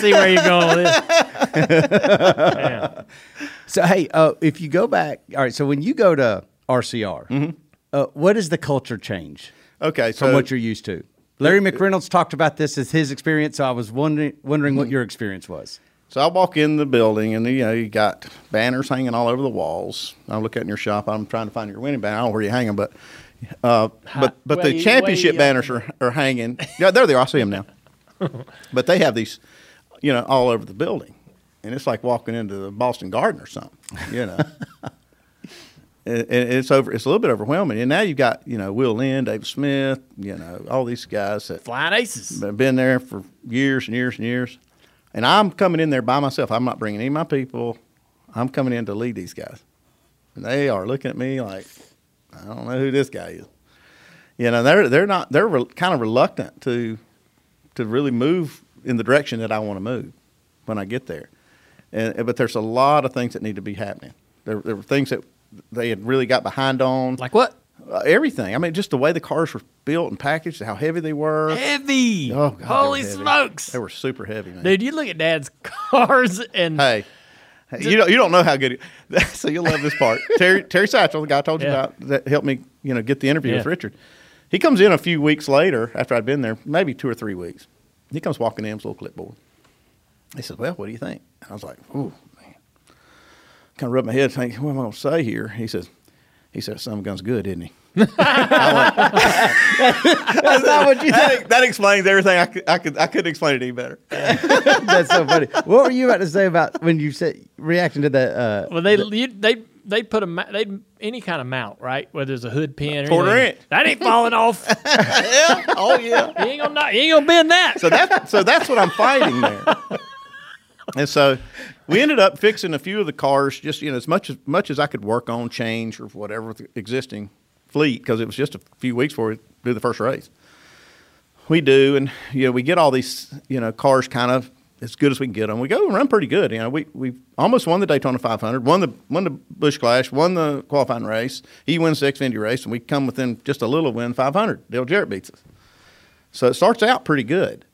see where you're going with this. I see where you're going with this. So, hey, uh, if you go back, all right, so when you go to R C R, mm-hmm. uh, what is the culture change okay, so, from what you're used to? Larry McReynolds talked about this as his experience, so I was wondering, wondering mm-hmm. what your experience was. So I walk in the building, and, you know, you got banners hanging all over the walls. I look out in your shop. I'm trying to find your winning banner. I don't know where you hang them, but, uh, but, but way, the championship way, banners are, are hanging. Yeah, there they are. I see them now. But they have these, you know, all over the building. And it's like walking into the Boston Garden or something, you know. And it's over. It's a little bit overwhelming. And now you've got, you know, Will Lynn, Dave Smith, you know, all these guys that flying aces. Have been there for years and years and years. And I'm coming in there by myself. I'm not bringing any of my people. I'm coming in to lead these guys. And they are looking at me like, I don't know who this guy is. You know, they're they're not they're re- kind of reluctant to to really move in the direction that I want to move when I get there. And but there's a lot of things that need to be happening. There there were things that they had really got behind on. Like what? Uh, everything. I mean, just the way the cars were built and packaged, how heavy they were. Heavy. Oh, God, holy they smokes! They were super heavy, man. Dude, you look at Dad's cars and hey, hey just, you don't you don't know how good. He, so you'll love this part. Terry Terry Satchel, the guy I told you yeah. about, that helped me, you know, get the interview yeah. with Richard. He comes in a few weeks later after I'd been there, maybe two or three weeks. He comes walking in with a little clipboard. He says, "Well, what do you think?" And I was like, "Ooh, man." Kind of rubbed my head, thinking, "What am I going to say here?" He says. He said, "Some gun's good, isn't he?" Went, that's not what you think. That explains everything. I could, I could, I couldn't explain it any better. That's so funny. What were you about to say about when you said reacting to that? Uh, well, they, the, you, they, they put a they any kind of mount, right? Whether it's a hood pin or quarter inch, that ain't falling off. Yeah. Oh yeah, you ain't gonna not, you ain't gonna bend that. So that, so that's what I'm fighting there. And so we ended up fixing a few of the cars, just, you know, as much as much as I could work on, change, or whatever with the existing fleet, because it was just a few weeks before we do the first race. We do, and, you know, we get all these, you know, cars kind of as good as we can get them. We go and run pretty good. You know, we we almost won the Daytona five hundred, won the won the Busch Clash, won the qualifying race. He wins the Xfinity race, and we come within just a little win, five hundred. Dale Jarrett beats us. So it starts out pretty good.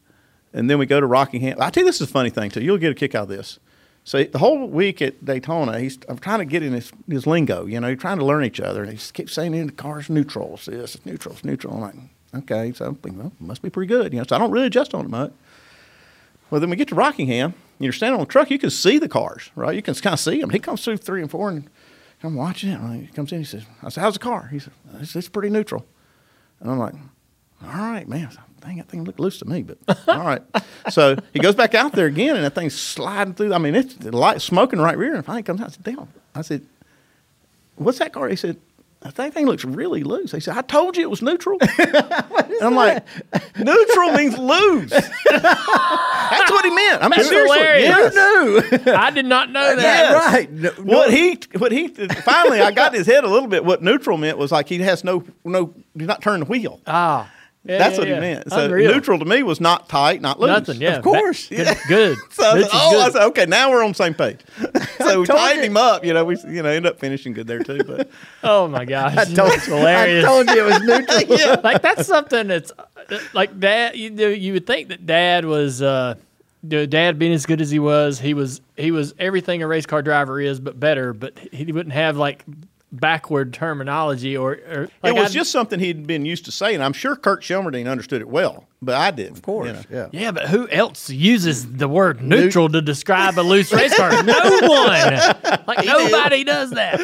And then we go to Rockingham. I tell you, this is a funny thing, too. You'll get a kick out of this. So the whole week at Daytona, he's I'm trying to get in his, his lingo. You know, you're trying to learn each other. And he just keeps saying, the car's neutral. It's this, it's neutral, it's neutral. I'm like, okay, so well, must be pretty good. You know, so I don't really adjust on it much. Well, then we get to Rockingham. You're standing on the truck. You can see the cars, right? You can kind of see them. He comes through three and four, and I'm watching it. He comes in. He says, I said, how's the car? He said, it's, it's pretty neutral. And I'm like, all right, man. Dang, that thing looked loose to me, but all right. So he goes back out there again, and that thing's sliding through. I mean, it's the light smoking right rear, and finally comes out. I said, damn. I said, what's that car? He said, that thing looks really loose. He said, I told you it was neutral. And I'm that? like, neutral means loose. That's what he meant. I mean, that's seriously. Hilarious. Yes. Who knew? I did not know that. Yes. Right. No, what no. he, what he, finally, I got in his head a little bit. What neutral meant was like he has no, no, do not turn the wheel. Ah. Yeah, that's yeah, what he yeah. meant. So Unreal. Neutral to me was not tight, not loose. Nothing, yeah. Of course. That, yeah. Good. So I was, oh, good. I was like, okay, now we're on the same page. So we tightened him up. You know, we you know end up finishing good there too. But oh my gosh, I told, that's hilarious. I told you it was neutral. Yeah. Like that's something that's like Dad. You you would think that Dad was uh, Dad being as good as he was. He was he was everything a race car driver is, but better. But he wouldn't have like. Backward terminology, or, or like it was I'd, just something he'd been used to saying. I'm sure Kirk Shelmerdine understood it well, but I didn't. Of course, you know. yeah, yeah. But who else uses the word neutral to describe a loose race car? No one. Like nobody does that.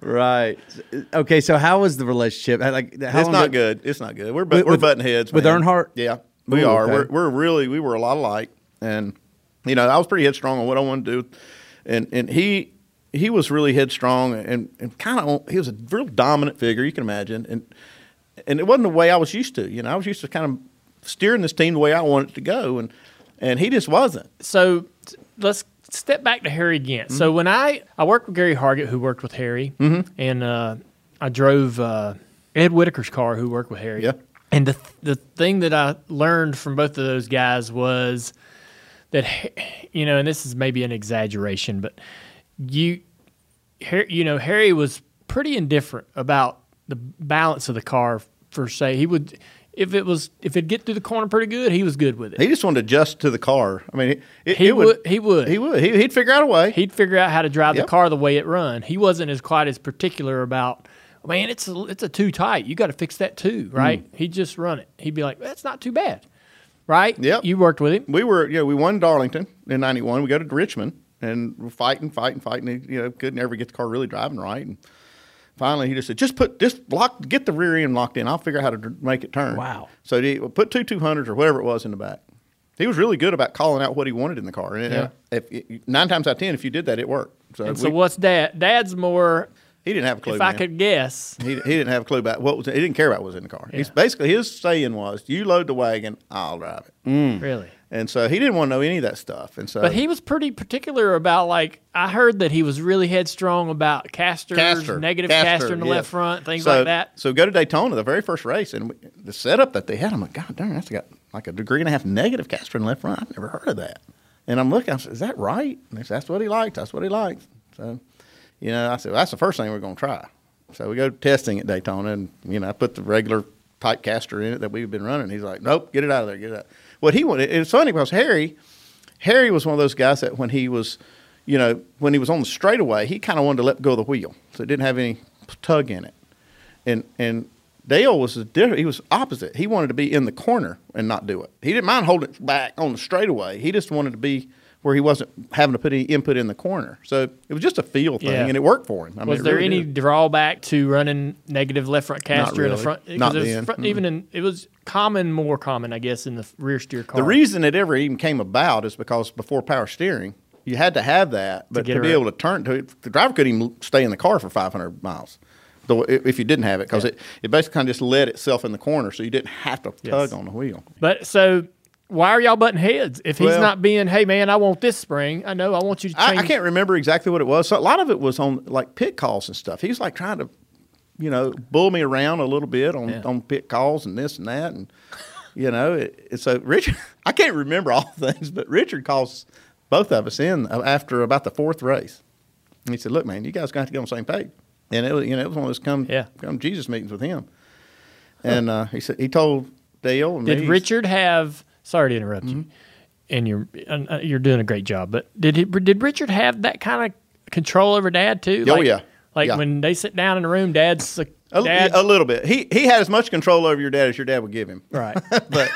Right. Okay. So how was the relationship? Like, how it's not it? good. It's not good. We're but, with, we're butting heads with man. Earnhardt. Yeah, we Ooh, are. Okay. We're we're really we were a lot alike, and you know I was pretty headstrong on what I wanted to do, and and he. He was really headstrong and, and kind of – he was a real dominant figure, you can imagine. And and it wasn't the way I was used to. You know, I was used to kind of steering this team the way I wanted it to go, and, and he just wasn't. So let's step back to Harry Gant. Mm-hmm. So when I – I worked with Gary Hargett, who worked with Harry, mm-hmm. and uh, I drove uh, Ed Whitaker's car, who worked with Harry. Yeah. And the the thing that I learned from both of those guys was that, you know, and this is maybe an exaggeration, but you, you know, Harry was pretty indifferent about the balance of the car. For say, he would if it was if it'd get through the corner pretty good, he was good with it. He just wanted to adjust to the car. I mean, it, he, it would, would, he would, he would, he would, he'd figure out a way. He'd figure out how to drive yep. the car the way it run. He wasn't as quite as particular about. Man, it's a, it's a too tight. You got to fix that too, right? Mm. He'd just run it. He'd be like, that's not too bad, right? Yep. You worked with him. We were, you know, we won Darlington in ninety-one. We go to Richmond and we're fighting, fighting, fighting. And, you know, couldn't ever get the car really driving right. And finally, he just said, just put this block, get the rear end locked in. I'll figure out how to make it turn. Wow. So he put two two hundreds or whatever it was in the back. He was really good about calling out what he wanted in the car. And yeah. if, if, nine times out of ten, if you did that, it worked. So, and we, so what's dad? Dad's more. He didn't have a clue. If I man. could guess. He, he didn't have a clue about what was in, he didn't care about what was in the car. Yeah. He's basically, his saying was, you load the wagon, I'll drive it. Mm. Really? And so he didn't want to know any of that stuff. And so, but he was pretty particular about, like, I heard that he was really headstrong about casters, caster, negative caster, caster in the yeah. left front, things so, like that. So go to Daytona, the very first race, and we, the setup that they had, I'm like, God darn, that's got like a degree and a half negative caster in the left front. I've never heard of that. And I'm looking, I said, is that right? And they said, that's what he likes. That's what he likes. So. You know, I said, well, that's the first thing we're going to try. So we go testing at Daytona, and, you know, I put the regular type caster in it that we've been running. He's like, nope, get it out of there, get it out. What he wanted, it was funny because Harry, Harry was one of those guys that when he was, you know, when he was on the straightaway, he kind of wanted to let go of the wheel. So it didn't have any tug in it. And and Dale was a different, he was opposite. He wanted to be in the corner and not do it. He didn't mind holding it back on the straightaway. He just wanted to be where he wasn't having to put any input in the corner. So it was just a feel thing, yeah. and it worked for him. I mean, was there really any did. drawback to running negative left-front caster really. in the front? Not it was front, mm-hmm. even in, it was common, more common, I guess, in the rear-steer car. The reason it ever even came about is because before power steering, you had to have that, but to, to be around. able to turn to it, the driver couldn't even stay in the car for five hundred miles though, if you didn't have it, because yeah. it, it basically kind of just led itself in the corner, so you didn't have to yes. tug on the wheel. But so – why are y'all butting heads? If he's well, not being, hey, man, I want this spring. I know. I want you to change. I, I can't remember exactly what it was. So a lot of it was on, like, pit calls and stuff. He was, like, trying to, you know, bull me around a little bit on, yeah. on pit calls and this and that. And, you know, it, it, so Richard, I can't remember all things, but Richard calls both of us in after about the fourth race. And he said, look, man, you guys got to get on the same page. And, it was, you know, it was one of those come, yeah. come Jesus meetings with him. And huh. uh, he said he told Dale. And Did me, Richard have – sorry to interrupt mm-hmm. you, and you're uh, you're doing a great job. But did he, did Richard have that kind of control over Dad too? Oh like, yeah, like yeah. when they sit down in the room, Dad's a, dad, a little bit. He he had as much control over your dad as your dad would give him. Right. But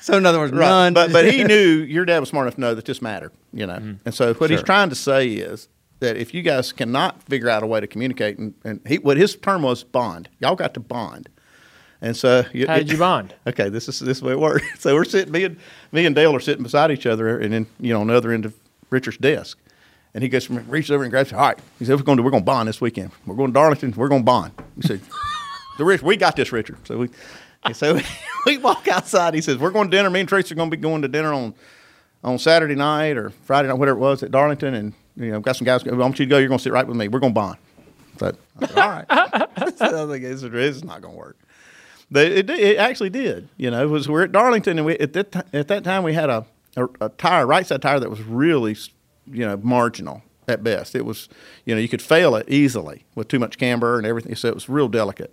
so in other words, right. run. But but he knew your dad was smart enough to know that this mattered. You know, mm-hmm. and so what sure. he's trying to say is that if you guys cannot figure out a way to communicate, and, and he, what his term was, bond. Y'all got to bond. And so, you, how did you bond? Okay, this is this is the way it worked. So we're sitting, me and me and Dale are sitting beside each other, and then you know, on the other end of Richard's desk, and he goes, reaches over and grabs. All right, he said, we're going to we're going to bond this weekend. We're going to Darlington. We're going to bond. He said, the Rich, we got this, Richard. So we, and so we, we walk outside. He says, we're going to dinner. Me and Tracy are going to be going to dinner on on Saturday night or Friday night, whatever it was, at Darlington, and you know, got some guys. I want you to go. You're going to sit right with me. We're going to bond. So I said, all right. So I was like, this is not going to work. They, it, it actually did, you know. It was we're at Darlington, and we at that t- at that time we had a, a, a tire, right side tire that was really, you know, marginal at best. It was, you know, you could fail it easily with too much camber and everything. So it was real delicate.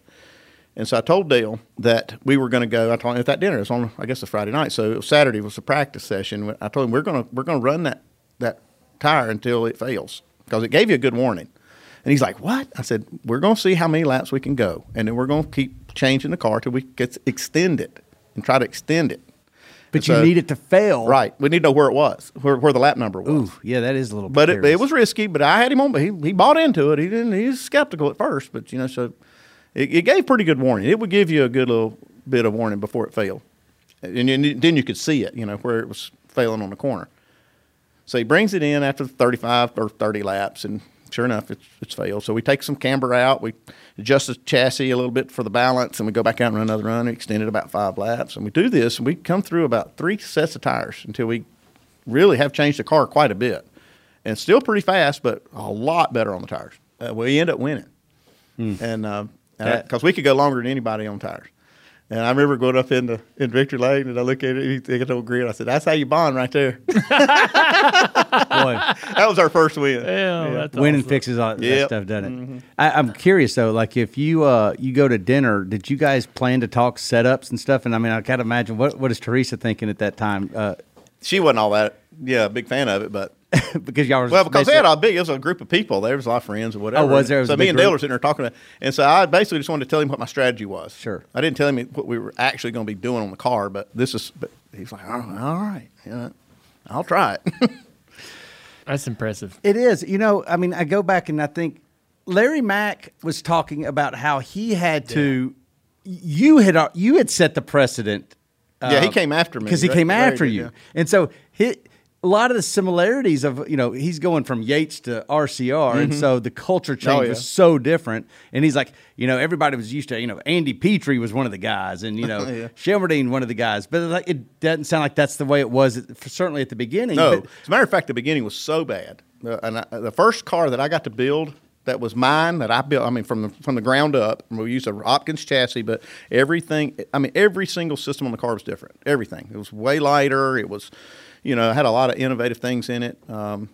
And so I told Dale that we were going to go. I told him at that dinner. It was on, I guess, a Friday night. So it was Saturday was a practice session. I told him we're going to we're going to run that that tire until it fails because it gave you a good warning. And he's like, what? I said, we're going to see how many laps we can go, and then we're going to keep changing the car till we get extend it and try to extend it. But so, you need it to fail. Right. We need to know where it was, where, where the lap number was. Ooh, yeah, that is a little bit But it, it was risky, but I had him on, but he, he bought into it. He didn't. He was skeptical at first, but, you know, so it, it gave pretty good warning. It would give you a good little bit of warning before it failed. And, and then you could see it, you know, where it was failing on the corner. So he brings it in after thirty-five or thirty laps, and sure enough, it's, it's failed. So we take some camber out. We adjust the chassis a little bit for the balance, and we go back out and run another run. We extend it about five laps, and we do this, and we come through about three sets of tires until we really have changed the car quite a bit. And still pretty fast, but a lot better on the tires. Uh, we end up winning. Mm. And uh, Because we could go longer than anybody on tires. And I remember going up into in Victory Lane, and I look at it, they got the old grid. I said, "That's how you bond, right there." Boy, that was our first win. Ew, yeah, that's winning awesome. Fixes all that yep. stuff, doesn't it? Mm-hmm. I, I'm curious though, like if you uh, you go to dinner, did you guys plan to talk setups and stuff? And I mean, I can't imagine what what is Teresa thinking at that time. Uh, she wasn't all that, yeah, a big fan of it, but. Because y'all were well, because they had a big, it was a group of people. There was a lot of friends or whatever. Oh, was there? Was so me and Dale group? Were sitting there talking about it. And so I basically just wanted to tell him what my strategy was. Sure. I didn't tell him what we were actually going to be doing on the car, but this is, but he's like, oh, all right, yeah, I'll try it. That's impressive. It is. You know, I mean, I go back and I think Larry Mack was talking about how he had yeah. to, you had, you had set the precedent. Yeah, uh, he came after me. Because he right? came after Larry you. Did, yeah. And so he, a lot of the similarities of, you know, he's going from Yates to R C R, mm-hmm. and so the culture change oh, yeah. was so different. And he's like, you know, everybody was used to, you know, Andy Petree was one of the guys, and, you know, yeah. Shelmerdine one of the guys. But it doesn't sound like that's the way it was, at, certainly at the beginning. No. But, as a matter of fact, the beginning was so bad. Uh, and I, the first car that I got to build that was mine, that I built, I mean, from the from the ground up, we used a Hopkins chassis, but everything, I mean, every single system on the car was different. Everything. It was way lighter. It was... You know, had a lot of innovative things in it. Um,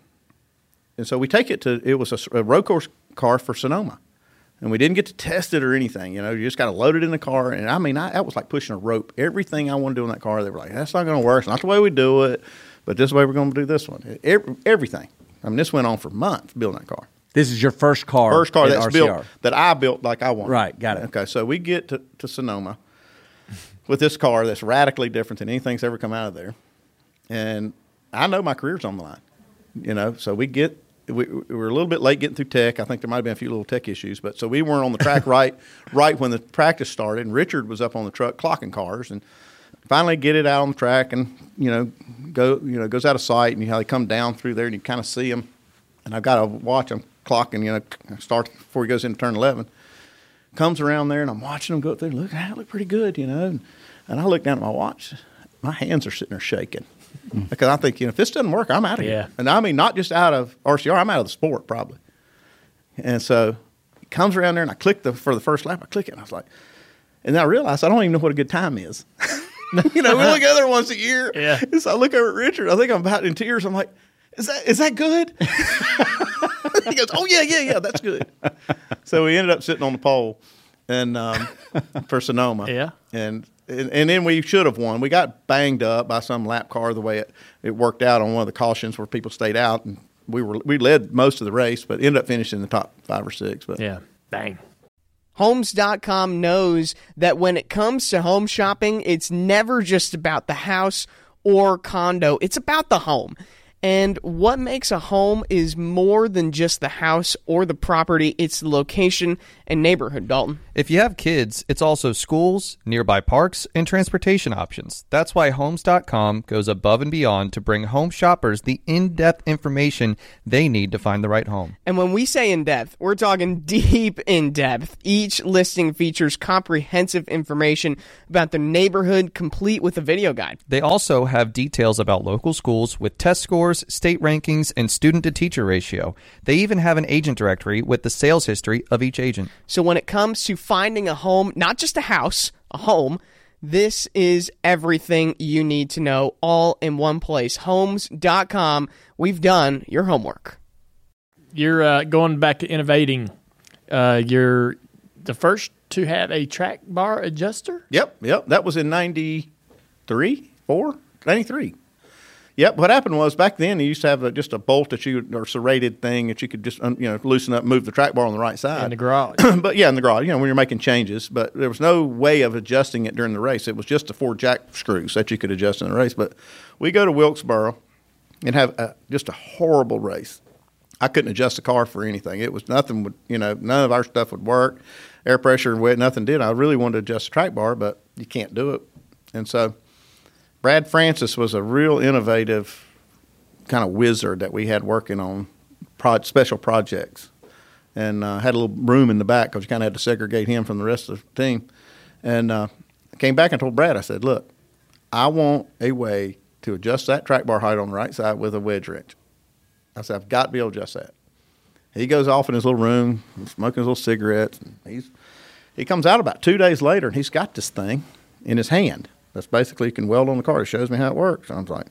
and so we take it to, it was a, a road course car for Sonoma. And we didn't get to test it or anything. You know, you just got to load it in the car. And, I mean, I, that was like pushing a rope. Everything I wanted to do in that car, they were like, that's not going to work. It's not the way we do it. But this way we're going to do this one. Every, everything. I mean, this went on for months building that car. This is your first car. First car that's R C R. Built, that I built like I wanted. Right, got it. Okay, so we get to, to Sonoma with this car that's radically different than anything that's ever come out of there. And I know my career's on the line, you know, so we get, we, we were a little bit late getting through tech. I think there might have been a few little tech issues, but so we weren't on the track right, right when the practice started, and Richard was up on the truck clocking cars, and finally get it out on the track and, you know, go, you know, goes out of sight, and you know, they come down through there and you kind of see them, and I've got to watch them clocking, you know, start before he goes into turn eleven, comes around there, and I'm watching them go up there, look, I look pretty good, you know, and, and I look down at my watch, my hands are sitting there shaking. Because I think, you know, if this doesn't work, I'm out of yeah. here. And I mean, not just out of R C R, I'm out of the sport probably. And so it comes around there, and I click the for the first lap, I click it, and I was like, and then I realized I don't even know what a good time is. You know, we look at other once a year. Yeah. And so I look over at Richard, I think I'm about in tears. I'm like, is that is that good? He goes, oh, yeah, yeah, yeah, that's good. So we ended up sitting on the pole and um, for Sonoma. Yeah. And And, and then we should have won. We got banged up by some lap car the way it, it worked out on one of the cautions where people stayed out, and we were we led most of the race, but ended up finishing in the top five or six. But yeah, bang. Homes dot com knows that when it comes to home shopping, it's never just about the house or condo. It's about the home. And what makes a home is more than just the house or the property. It's the location and neighborhood, Dalton. If you have kids, it's also schools, nearby parks, and transportation options. That's why Homes dot com goes above and beyond to bring home shoppers the in-depth information they need to find the right home. And when we say in-depth, we're talking deep in-depth. Each listing features comprehensive information about the neighborhood, complete with a video guide. They also have details about local schools with test scores, state rankings, and student-to-teacher ratio. They even have an agent directory with the sales history of each agent. So when it comes to finding a home, not just a house, a home, this is everything you need to know all in one place. Homes dot com. We've done your homework. You're uh, going back to innovating. Uh, you're the first to have a track bar adjuster? Yep, yep. That was in ninety-three, four? ninety-three. Yep. What happened was back then you used to have a, just a bolt that you or serrated thing that you could just you know loosen up, move the track bar on the right side in the garage. But yeah, in the garage, you know, when you're making changes. But there was no way of adjusting it during the race. It was just the four jack screws that you could adjust in the race. But we go to Wilkesboro and have a, just a horrible race. I couldn't adjust the car for anything. It was nothing would you know none of our stuff would work. Air pressure and wet, nothing did. I really wanted to adjust the track bar, but you can't do it, and so. Brad Francis was a real innovative kind of wizard that we had working on pro- special projects, and uh, had a little room in the back because you kind of had to segregate him from the rest of the team. And uh, I came back and told Brad, I said, look, I want a way to adjust that track bar height on the right side with a wedge wrench. I said, I've got to be able to adjust that. He goes off in his little room, smoking his little cigarettes, and he's He comes out about two days later, and he's got this thing in his hand. That's basically, you can weld on the car. He shows me how it works. I was like,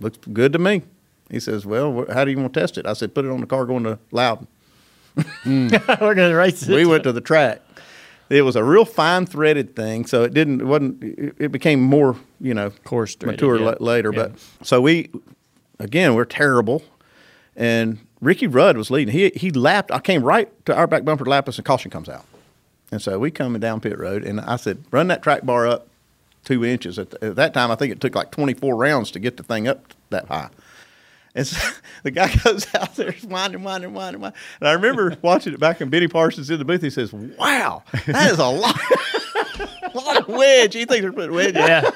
looks good to me. He says, well, how do you want to test it? I said, put it on the car going to Loudon. Mm. We're going to race it. We went to the track. It was a real fine threaded thing, so it didn't, it wasn't, it became more, you know, coarse mature yeah. later. Yeah. But so we, again, we're terrible. And Ricky Rudd was leading. He he lapped. I came right to our back bumper to lap us, and caution comes out. And so we coming down pit road, and I said, run that track bar up two inches. At, the, at that time, I think it took like twenty-four rounds to get the thing up that high. And so the guy goes out there, winding, winding, winding, winding. And I remember watching it back, and Benny Parsons in the booth. He says, wow, that is a lot, a lot of wedge. He thinks they're putting wedge yeah.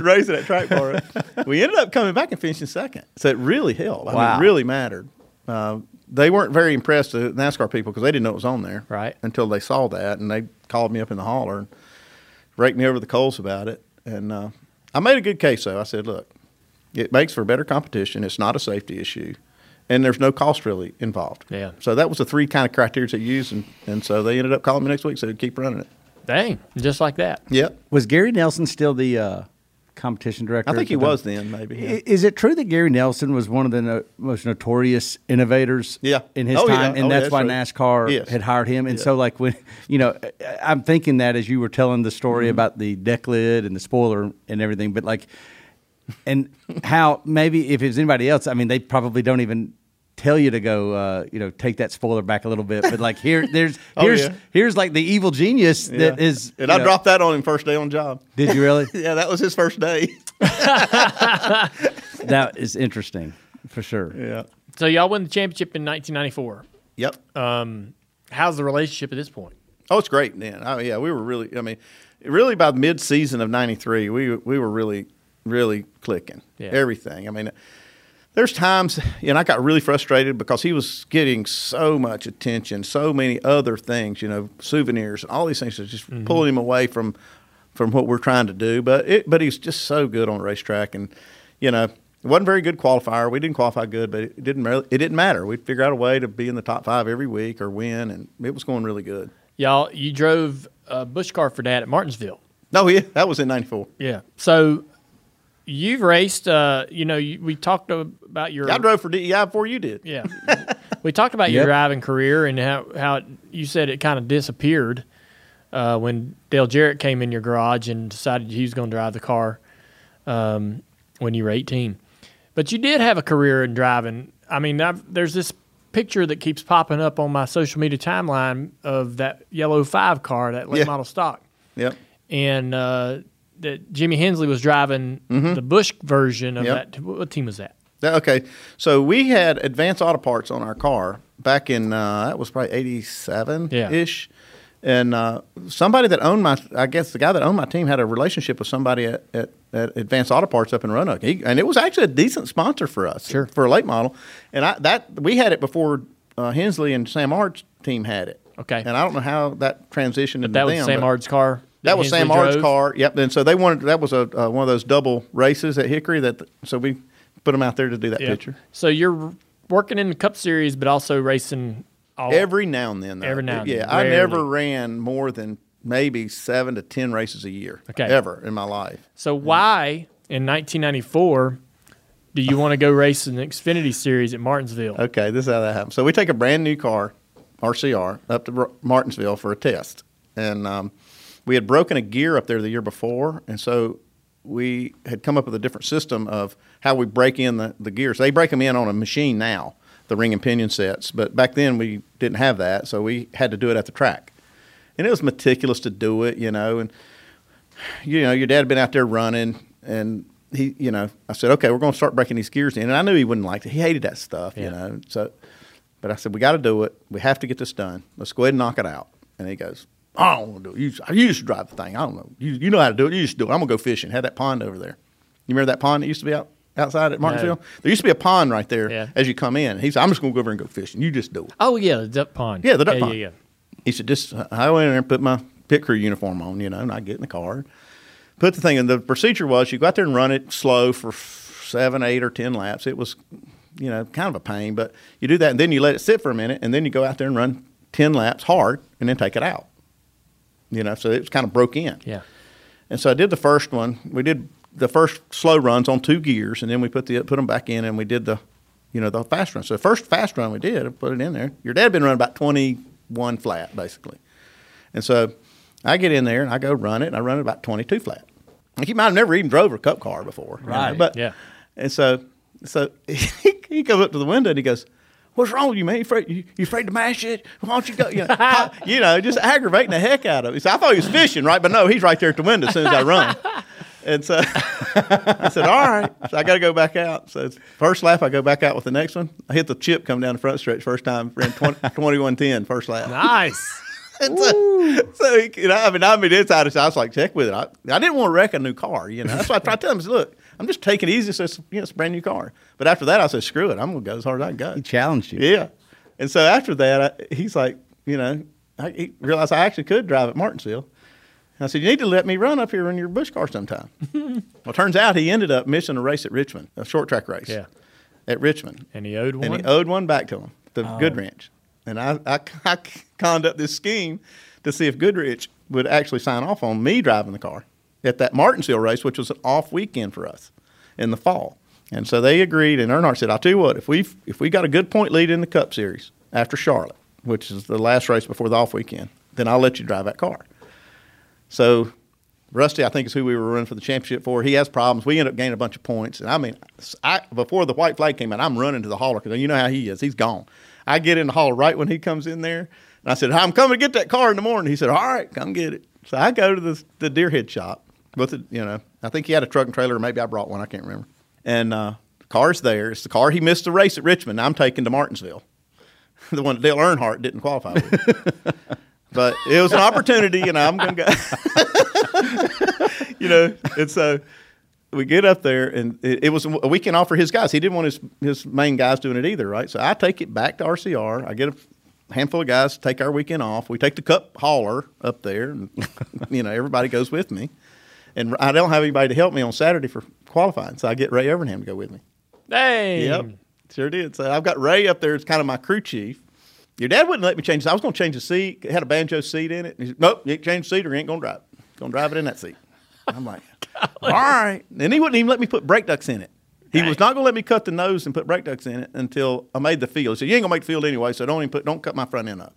raising that track bar up. We ended up coming back and finishing second. So it really helped. Wow. I mean, it really mattered. Uh, they weren't very impressed, the NASCAR people, because they didn't know it was on there right. until they saw that. And they called me up in the holler and raked me over the coals about it. And uh, I made a good case, though. I said, look. It makes for better competition. It's not a safety issue, and there's no cost really involved. Yeah. So that was the three kind of criteria they used, and, and so they ended up calling me next week, so they'd keep running it. Dang, just like that. Yep. Was Gary Nelson still the uh, competition director? I think he was then, maybe. Yeah. Is it true that Gary Nelson was one of the no, most notorious innovators yeah. in his oh, time, yeah. and oh, that's, that's why true. NASCAR yes. had hired him? And yeah. so, like, when you know, I'm thinking that as you were telling the story mm-hmm. about the deck lid and the spoiler and everything, but, like, and how maybe if it was anybody else, I mean, they probably don't even tell you to go, uh, you know, take that spoiler back a little bit. But like here, there's here's oh, yeah. here's like the evil genius yeah. that is. And I know. Dropped that on him first day on job. Did you really? Yeah, that was his first day. That is interesting for sure. Yeah. So y'all won the championship in nineteen ninety-four. Yep. Um, how's the relationship at this point? Oh, it's great, man. I, yeah, we were really. I mean, really by mid season of ninety-three, we we were really. really clicking yeah. everything. I mean, there's times, you know, I got really frustrated because he was getting so much attention, so many other things, you know, souvenirs and all these things that just mm-hmm. pulling him away from from what we're trying to do. But it, but he's just so good on the racetrack, and you know, it wasn't a very good qualifier. We didn't qualify good, but it didn't really, it didn't matter. We'd figure out a way to be in the top five every week or win, and it was going really good. Y'all, you drove a Busch car for Dad at Martinsville. No, oh, yeah, that was in ninety-four. Yeah, so. You've raced, uh, you know, you, we talked about your... I drove for D E I before you did. Yeah. We talked about yep. your driving career and how, how it, you said it kind of disappeared uh, when Dale Jarrett came in your garage and decided he was going to drive the car um, when you were eighteen. But you did have a career in driving. I mean, I've, there's this picture that keeps popping up on my social media timeline of that yellow five car, that late yeah. model stock. Yep. And... Uh, that Jimmy Hensley was driving mm-hmm. the Busch version of yep. that. What team was that? Okay, so we had Advanced Auto Parts on our car back in, uh, that was probably eighty-seven-ish. Yeah. And uh, somebody that owned my, I guess the guy that owned my team had a relationship with somebody at, at, at Advanced Auto Parts up in Roanoke. He, and it was actually a decent sponsor for us sure. for a late model. And I, that we had it before uh, Hensley and Sam Ard's team had it. Okay. And I don't know how that transitioned but into that was them, Sam but, Ard's car? That was Sam Ard's car. Yep. And so they wanted that was a uh, one of those double races at Hickory. That so we put them out there to do that yeah. picture. So you're working in the Cup Series, but also racing all every now and then. Though. Every now, and yeah. Then. I Rarely. never ran more than maybe seven to ten races a year. Okay. Ever in my life. So why in nineteen ninety-four do you want to go race in the Xfinity Series at Martinsville? Okay, this is how that happened. So we take a brand new car, R C R, up to Martinsville for a test, and. Um, We had broken a gear up there the year before, and so we had come up with a different system of how we break in the, the gears. They break them in on a machine now, the ring and pinion sets, but back then we didn't have that, so we had to do it at the track. And it was meticulous to do it, you know, and, you know, your dad had been out there running, and he, you know, I said, okay, we're going to start breaking these gears in, and I knew he wouldn't like it. He hated that stuff, yeah. you know, so, but I said, we got to do it. We have to get this done. Let's go ahead and knock it out. And he goes, I don't want to do it. You, you used to drive the thing. I don't know. You you know how to do it. You used to do it. I'm going to go fishing. Had that pond over there. You remember that pond that used to be out outside at Martinsville? No. There used to be a pond right there yeah. as you come in. He said, I'm just going to go over and go fishing. You just do it. Oh, yeah, the duck pond. Yeah, the duck yeah, pond. Yeah, yeah. He said, just uh, I went in there and put my pit crew uniform on, you know, and I get in the car. Put the thing in. The procedure was you go out there and run it slow for seven, eight, or ten laps. It was, you know, kind of a pain, but you do that, and then you let it sit for a minute, and then you go out there and run ten laps hard, and then take it out. you know, so it was kind of broke in. Yeah. And so I did the first one. We did the first slow runs on two gears, and then we put the put them back in, and we did the, you know, the fast run. So the first fast run we did, I put it in there. Your dad had been running about twenty-one flat, basically. And so I get in there, and I go run it, and I run it about twenty-two flat. Like, he might have never even drove a cup car before. Right, you know, but, yeah. And so so he comes up to the window, and he goes, "What's wrong with you, man? You afraid, you, you afraid to mash it? Why don't you go?" You know, how, you know, just aggravating the heck out of it. So I thought he was fishing, right? But no, he's right there at the window as soon as I run. And so I said, all right. So I got to go back out. So first lap, I go back out with the next one. I hit the chip coming down the front stretch first time. Ran twenty-one ten first lap. Nice. And so, so he, you know, I mean, I mean, inside I was like, check with it. I, I didn't want to wreck a new car, you know. That's why I tried to tell him, look, I'm just taking it easy. So it's, you know, it's a brand new car. But after that, I said, screw it. I'm going to go as hard as I can go. He challenged you. Yeah. And so after that, I, he's like, you know, I he realized I actually could drive at Martinsville. And I said, you need to let me run up here in your bush car sometime. Well, it turns out he ended up missing a race at Richmond, a short track race. Yeah. At Richmond. And he owed one? And he owed one back to him, to oh. Goodrich. And I, I, I conned up this scheme to see if Goodrich would actually sign off on me driving the car at that Martinsville race, which was an off weekend for us in the fall. And so they agreed, and Earnhardt said, I'll tell you what, if we if we got a good point lead in the Cup Series after Charlotte, which is the last race before the off weekend, then I'll let you drive that car. So Rusty, I think, is who we were running for the championship for. He has problems. We end up gaining a bunch of points. And, I mean, I, before the white flag came out, I'm running to the hauler because you know how he is. He's gone. I get in the hall right when he comes in there. And I said, I'm coming to get that car in the morning. He said, all right, come get it. So I go to the, the Deerhead shop with it, you know. I think he had a truck and trailer, or maybe I brought one. I can't remember. And uh, the car's there. It's the car he missed the race at Richmond. I'm taking to Martinsville, the one that Dale Earnhardt didn't qualify with. But it was an opportunity, and I'm going to go. You know, and so we get up there, and it, it was a weekend off for his guys. He didn't want his, his main guys doing it either, right? So I take it back to R C R. I get a handful of guys to take our weekend off. We take the cup hauler up there, and, you know, everybody goes with me. And I don't have anybody to help me on Saturday for qualifying, so I get Ray Evernham to go with me. Dang. Yep, sure did. So I've got Ray up there as kind of my crew chief. Your dad wouldn't let me change. I was going to change the seat. It had a banjo seat in it. He said, nope, you change the seat or you ain't going to drive it. Going to drive it in that seat. I'm like, all right. And he wouldn't even let me put brake ducts in it. He Dang. was not going to let me cut the nose and put brake ducts in it until I made the field. He said, you ain't going to make the field anyway, so don't even put, don't cut my front end up.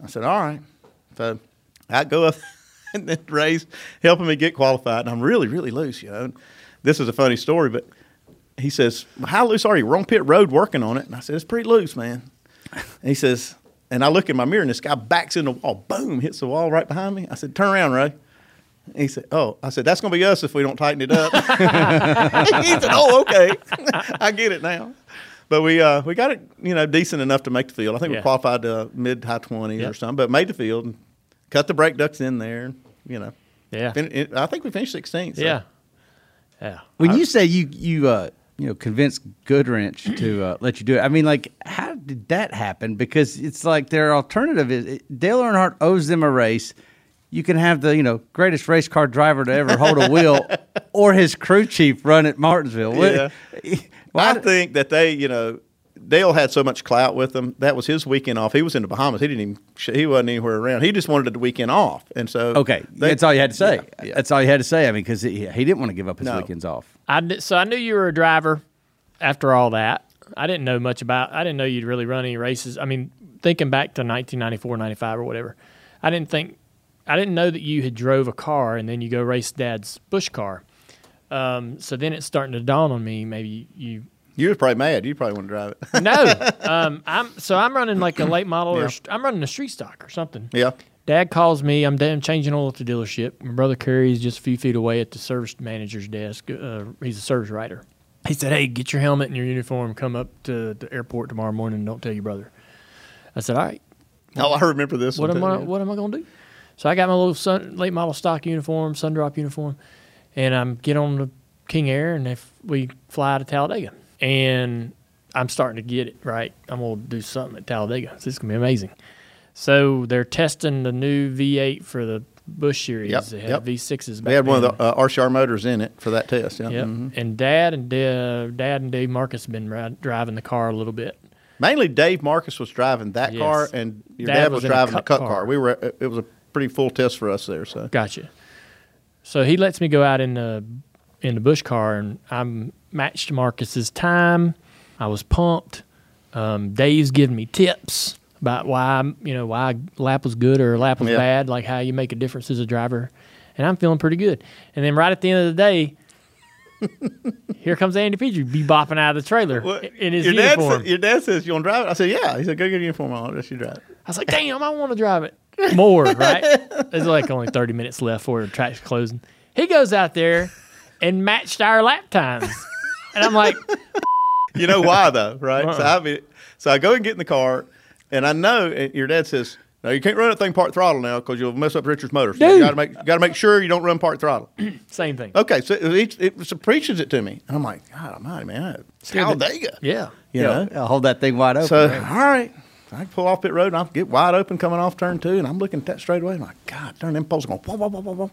I said, all right. So I go up and then Ray's helping me get qualified, and I'm really, really loose, you know. And this is a funny story, but he says, how loose are you? We're on pit road working on it. And I said, it's pretty loose, man. And he says, and I look in my mirror, and this guy backs in the wall, boom, hits the wall right behind me. I said, turn around, Ray. And he said, oh. I said, that's going to be us if we don't tighten it up. He said, oh, okay. I get it now. But we uh, we got it, you know, decent enough to make the field. I think yeah. we qualified uh, mid-high twenties yeah. or something, but made the field and cut the brake ducts in there, you know. Yeah. Fin- it, I think we finished sixteenth. So. Yeah. Yeah. When I, you say you you uh, – you know, convince Goodrich to uh, let you do it. I mean, like, how did that happen? Because it's like their alternative is it, Dale Earnhardt owes them a race. You can have the, you know, greatest race car driver to ever hold a wheel or his crew chief run at Martinsville. Yeah. Well, I think that they, you know, Dale had so much clout with them. That was his weekend off. He was in the Bahamas. He didn't even, he wasn't anywhere around. He just wanted the weekend off. And so, okay. They, that's all you had to say. Yeah, yeah. That's all you had to say. I mean, because he, he didn't want to give up his no. weekends off. I, so I knew you were a driver after all that. I didn't know much about – I didn't know you'd really run any races. I mean, thinking back to nineteen ninety-four, ninety-five or whatever, I didn't think – I didn't know that you had drove a car and then you go race Dad's bush car. Um, so then it's starting to dawn on me maybe you – You were probably mad. You probably want to drive it. No. Um, I'm So I'm running like a late model yeah. or – I'm running a street stock or something. Yeah. Dad calls me. I'm damn changing oil at the dealership. My brother Kerry's just a few feet away at the service manager's desk. Uh, he's a service writer. He said, hey, get your helmet and your uniform. Come up to the airport tomorrow morning and don't tell your brother. I said, all right. Well, oh, I remember this. What am I, what am I going to do? So I got my little sun, late model stock uniform, sundrop uniform, and I get on the King Air, and if we fly to Talladega. And I'm starting to get it, right? I'm going to do something at Talladega. This is going to be amazing. So they're testing the new V eight for the Bush series. Yep, they had yep. V sixes. Back they had then. One of the uh, R C R motors in it for that test. Yeah. Yep. Mm-hmm. And Dad and De- Dad and Dave Marcus have been ride- driving the car a little bit. Mainly Dave Marcus was driving that yes. car, and your dad, dad was, was driving the cup car. car. We were. It was a pretty full test for us there. So gotcha. So he lets me go out in the in the bush car, and I matched Marcus's time. I was pumped. Um, Dave's giving me tips about why you know why lap was good or lap was yeah. bad, like how you make a difference as a driver. And I'm feeling pretty good. And then right at the end of the day, here comes Andy Petree bebopping out of the trailer well, in his your uniform. Dad said, your dad says, you want to drive it? I said, yeah. He said, go get a uniform on. I'll let you drive it. I was like, damn, I want to drive it more, right? There's like only thirty minutes left for the track's closing. He goes out there and matched our lap times. And I'm like. You know why, though, right? Uh-uh. So, I mean, so I go and get in the car, and I know and your dad says, now, you can't run that thing part throttle now because you'll mess up Richard's motor. So you got to make got to make sure you don't run part throttle. Same thing. Okay, so it, it, it preaches it to me. And I'm like, God almighty, man. Talladega. Yeah. You yeah. know? I'll hold that thing wide open. So, right? all right, I can pull off pit road, and I'll get wide open coming off turn two, and I'm looking at that straight away. I'm like, God, darn, them poles are going, whoa, whoa, whoa, whoa, whoa.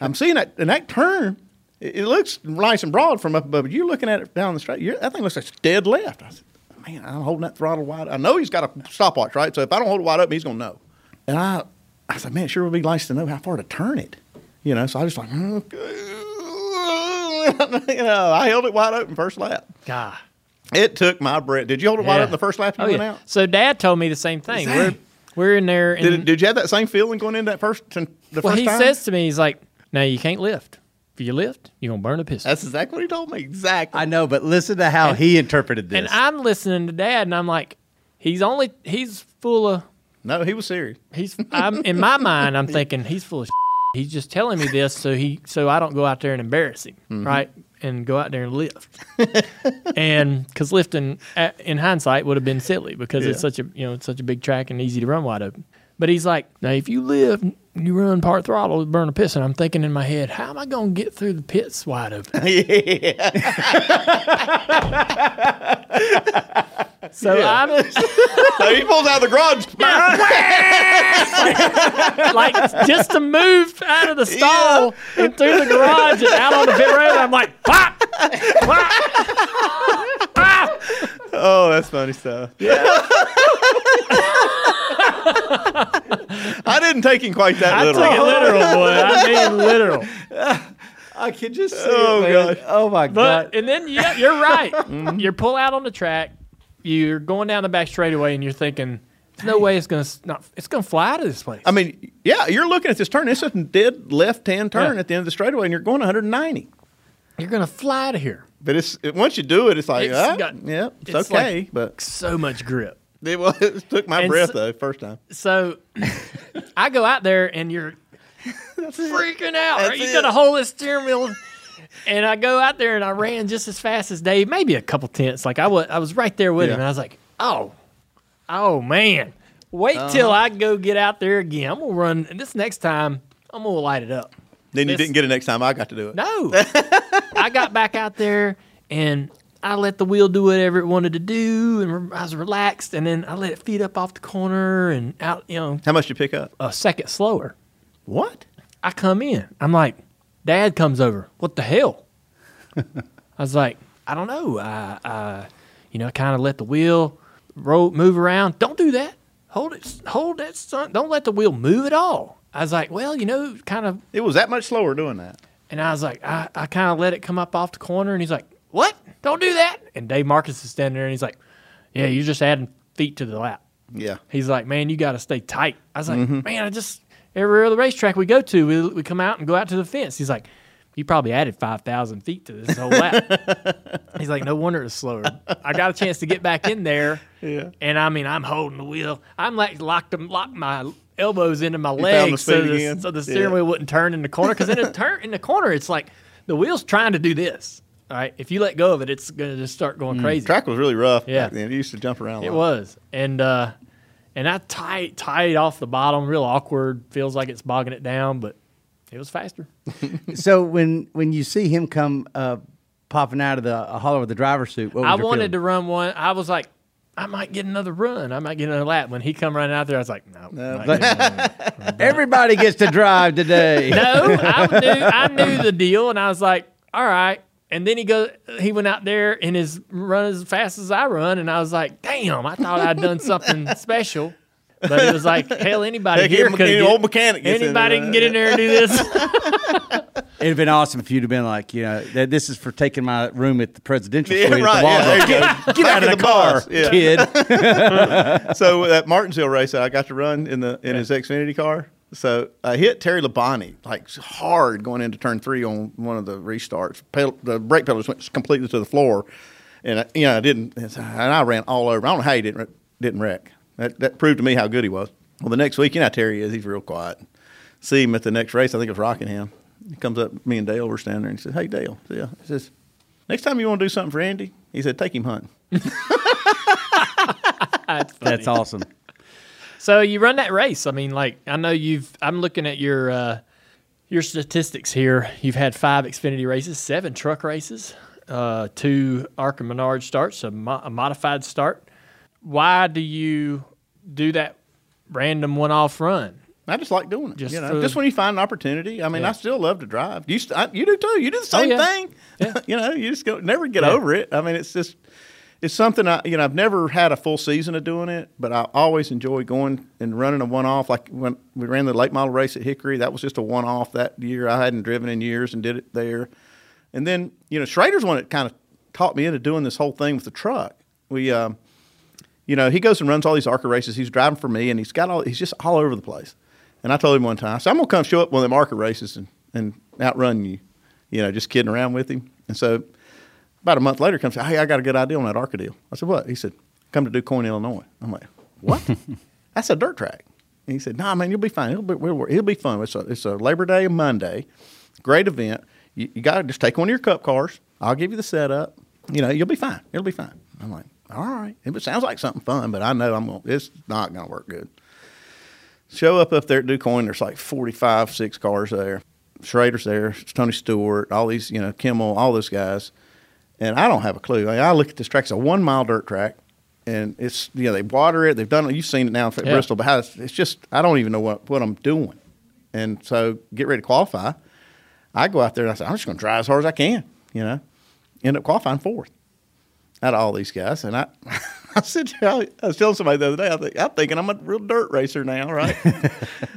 I'm seeing that, and that turn, it, it looks nice and broad from up above, but you're looking at it down the straight. You're, that thing looks like it's dead left. I said, man, I'm holding that throttle wide. I know he's got a stopwatch, right? So if I don't hold it wide up, he's going to know. And I I said, man, it sure would be nice to know how far to turn it. You know, so I was just like, mm-hmm. you know, I held it wide open first lap. God. It took my breath. Did you hold it yeah. wide open the first lap you oh, went yeah. out? So Dad told me the same thing. We're, we're in there. And did, did you have that same feeling going into that first, the well, first he time? He says to me, he's like, no, you can't lift. If you lift, you're going to burn a piston. That's exactly what he told me. Exactly. I know, but listen to how and, he interpreted this. And I'm listening to Dad, and I'm like, he's only, he's full of. No, he was serious. He's, I'm in my mind, I'm thinking, he's full of shit. He's just telling me this so he, so I don't go out there and embarrass him, mm-hmm. right? And go out there and lift. And because lifting, in hindsight, would have been silly because yeah. it's such a, you know, it's such a big track and easy to run wide open. But he's like, now, if you lift, you run part throttle, burn a piston. I'm thinking in my head, how am I going to get through the pits wide open? Yeah. So yeah. I'm. So he pulls out of the garage. Yeah. Like, just to move out of the stall yeah. and through the garage and out on the pit road, I'm like, pop! Pop! Pop! Oh, that's funny stuff. Yeah. I didn't take him quite that I literal. I took it literal, boy. I mean literal. I could just see oh, it, man. Gosh. Oh, my but, God. And then, yeah, you're right. Mm-hmm. You pull out on the track. You're going down the back straightaway, and you're thinking, there's no way it's going to it's gonna fly out of this place. I mean, yeah, you're looking at this turn. It's a dead left-hand turn yeah. at the end of the straightaway, and you're going one ninety. You're going to fly out of here. But it's it, once you do it, it's like, it's ah, got, yeah, it's, it's okay. Like but so much grip. It, was, it took my and breath, so, though, first time. So I go out there, and you're freaking out. Right? You're going to hold this steering wheel. And I go out there, and I ran just as fast as Dave, maybe a couple tenths. Like, I was, I was right there with yeah. him. And I was like, oh, oh, man. Wait uh-huh. till I go get out there again. I'm going to run. And this next time, I'm going to light it up. Then this, you didn't get it next time. I got to do it. No. I got back out there, and I let the wheel do whatever it wanted to do, and I was relaxed, and then I let it feed up off the corner and out, you know. How much did you pick up? A second slower. What? I come in. I'm like, Dad comes over. What the hell? I was like, I don't know. I, I you know, kind of let the wheel roll, move around. Don't do that. Hold it. Hold that son. Don't let the wheel move at all. I was like, well, you know, kind of. It was that much slower doing that. And I was like, I, I kind of let it come up off the corner, and he's like, what? Don't do that. And Dave Marcus is standing there, and he's like, yeah, you're just adding feet to the lap. Yeah. He's like, man, you got to stay tight. I was like, mm-hmm. man, I just, every other racetrack we go to, we, we come out and go out to the fence. He's like, you probably added five thousand feet to this whole lap. He's like, no wonder it's slower. I got a chance to get back in there. Yeah. And, I mean, I'm holding the wheel. I'm like locked, locked my elbows into my you legs so the, so the steering yeah. wheel wouldn't turn in the corner. Because in, in the corner, it's like the wheel's trying to do this. All right, if you let go of it, it's going to just start going mm. crazy. The track was really rough yeah. back then. It used to jump around a lot. It was. And uh, and I tied, tied off the bottom, real awkward, feels like it's bogging it down, but it was faster. So when when you see him come uh, popping out of the uh, hollow of the driver's suit, what was I your wanted feeling? To run one. I was like, I might get another run. I might get another lap. When he come running out there, I was like, no. no but, get everybody gets to drive today. No, I knew, I knew the deal, and I was like, all right. And then he goes. He went out there and his run as fast as I run, and I was like, "Damn! I thought I'd done something special." But it was like, hell, anybody Heck, here could old mechanic gets anybody in there, can get in there and do this. It'd have been awesome if you'd have been like, you know, that this is for taking my room at the presidential suite. Yeah, right. At the yeah, get, get out of the, the car, yeah. kid. So that Martinsville race that I got to run in the in yeah. his Xfinity car. So I hit Terry Labonte like hard going into turn three on one of the restarts. Pedal, the brake pedals went completely to the floor, and I, you know I didn't. And I ran all over. I don't know how he didn't didn't wreck. That that proved to me how good he was. Well, the next week, you know how Terry is. He's real quiet. See him at the next race. I think it was Rockingham. He comes up, me and Dale were standing there, and he says, "Hey, Dale, yeah." He says, "Next time you want to do something for Andy," he said, "take him hunting." That's, That's awesome. So you run that race. I mean, like I know you've. I'm looking at your uh, your statistics here. You've had five Xfinity races, seven truck races, uh, two ARCA Menards starts, a, mo- a modified start. Why do you do that random one-off run? I just like doing it. Just, you know, for, just when you find an opportunity. I mean, yeah. I still love to drive. You, st- I, you do too. You do the same oh, yeah. thing. Yeah. You know, you just go, never get yeah. over it. I mean, it's just it's something I you know I've never had a full season of doing it, but I always enjoy going and running a one-off. Like when we ran the late model race at Hickory, that was just a one-off that year. I hadn't driven in years and did it there. And then you know, Schrader's one that kind of taught me into doing this whole thing with the truck. We. Um, You know, he goes and runs all these ARCA races. He's driving for me, and he's got all. He's just all over the place. And I told him one time, I said, I'm going to come show up one of them ARCA races and, and outrun you, you know, just kidding around with him. And so about a month later, he comes and says, hey, I got a good idea on that ARCA deal. I said, what? He said, come to Duke County, Illinois. I'm like, what? That's a dirt track. And he said, nah, man, you'll be fine. It'll be, it'll be fun. It's a, it's a Labor Day and Monday. Great event. You, you got to just take one of your cup cars. I'll give you the setup. You know, you'll be fine. It'll be fine. I'm like, all right. It sounds like something fun, but I know I'm gonna, it's not going to work good. Show up up there at Ducoin. There's like forty-five, six cars there. Schrader's there. Tony Stewart. All these, you know, Kimmel, all those guys. And I don't have a clue. I, mean, I look at this track. It's a one-mile dirt track. And it's, you know, they water it. They've done it. You've seen it now at yeah. Bristol. But how it's, it's just, I don't even know what, what I'm doing. And so get ready to qualify. I go out there and I say, I'm just going to drive as hard as I can, you know. End up qualifying fourth out of all these guys. And I, I said, I was telling somebody the other day, I think, I'm thinking I'm a real dirt racer now, right?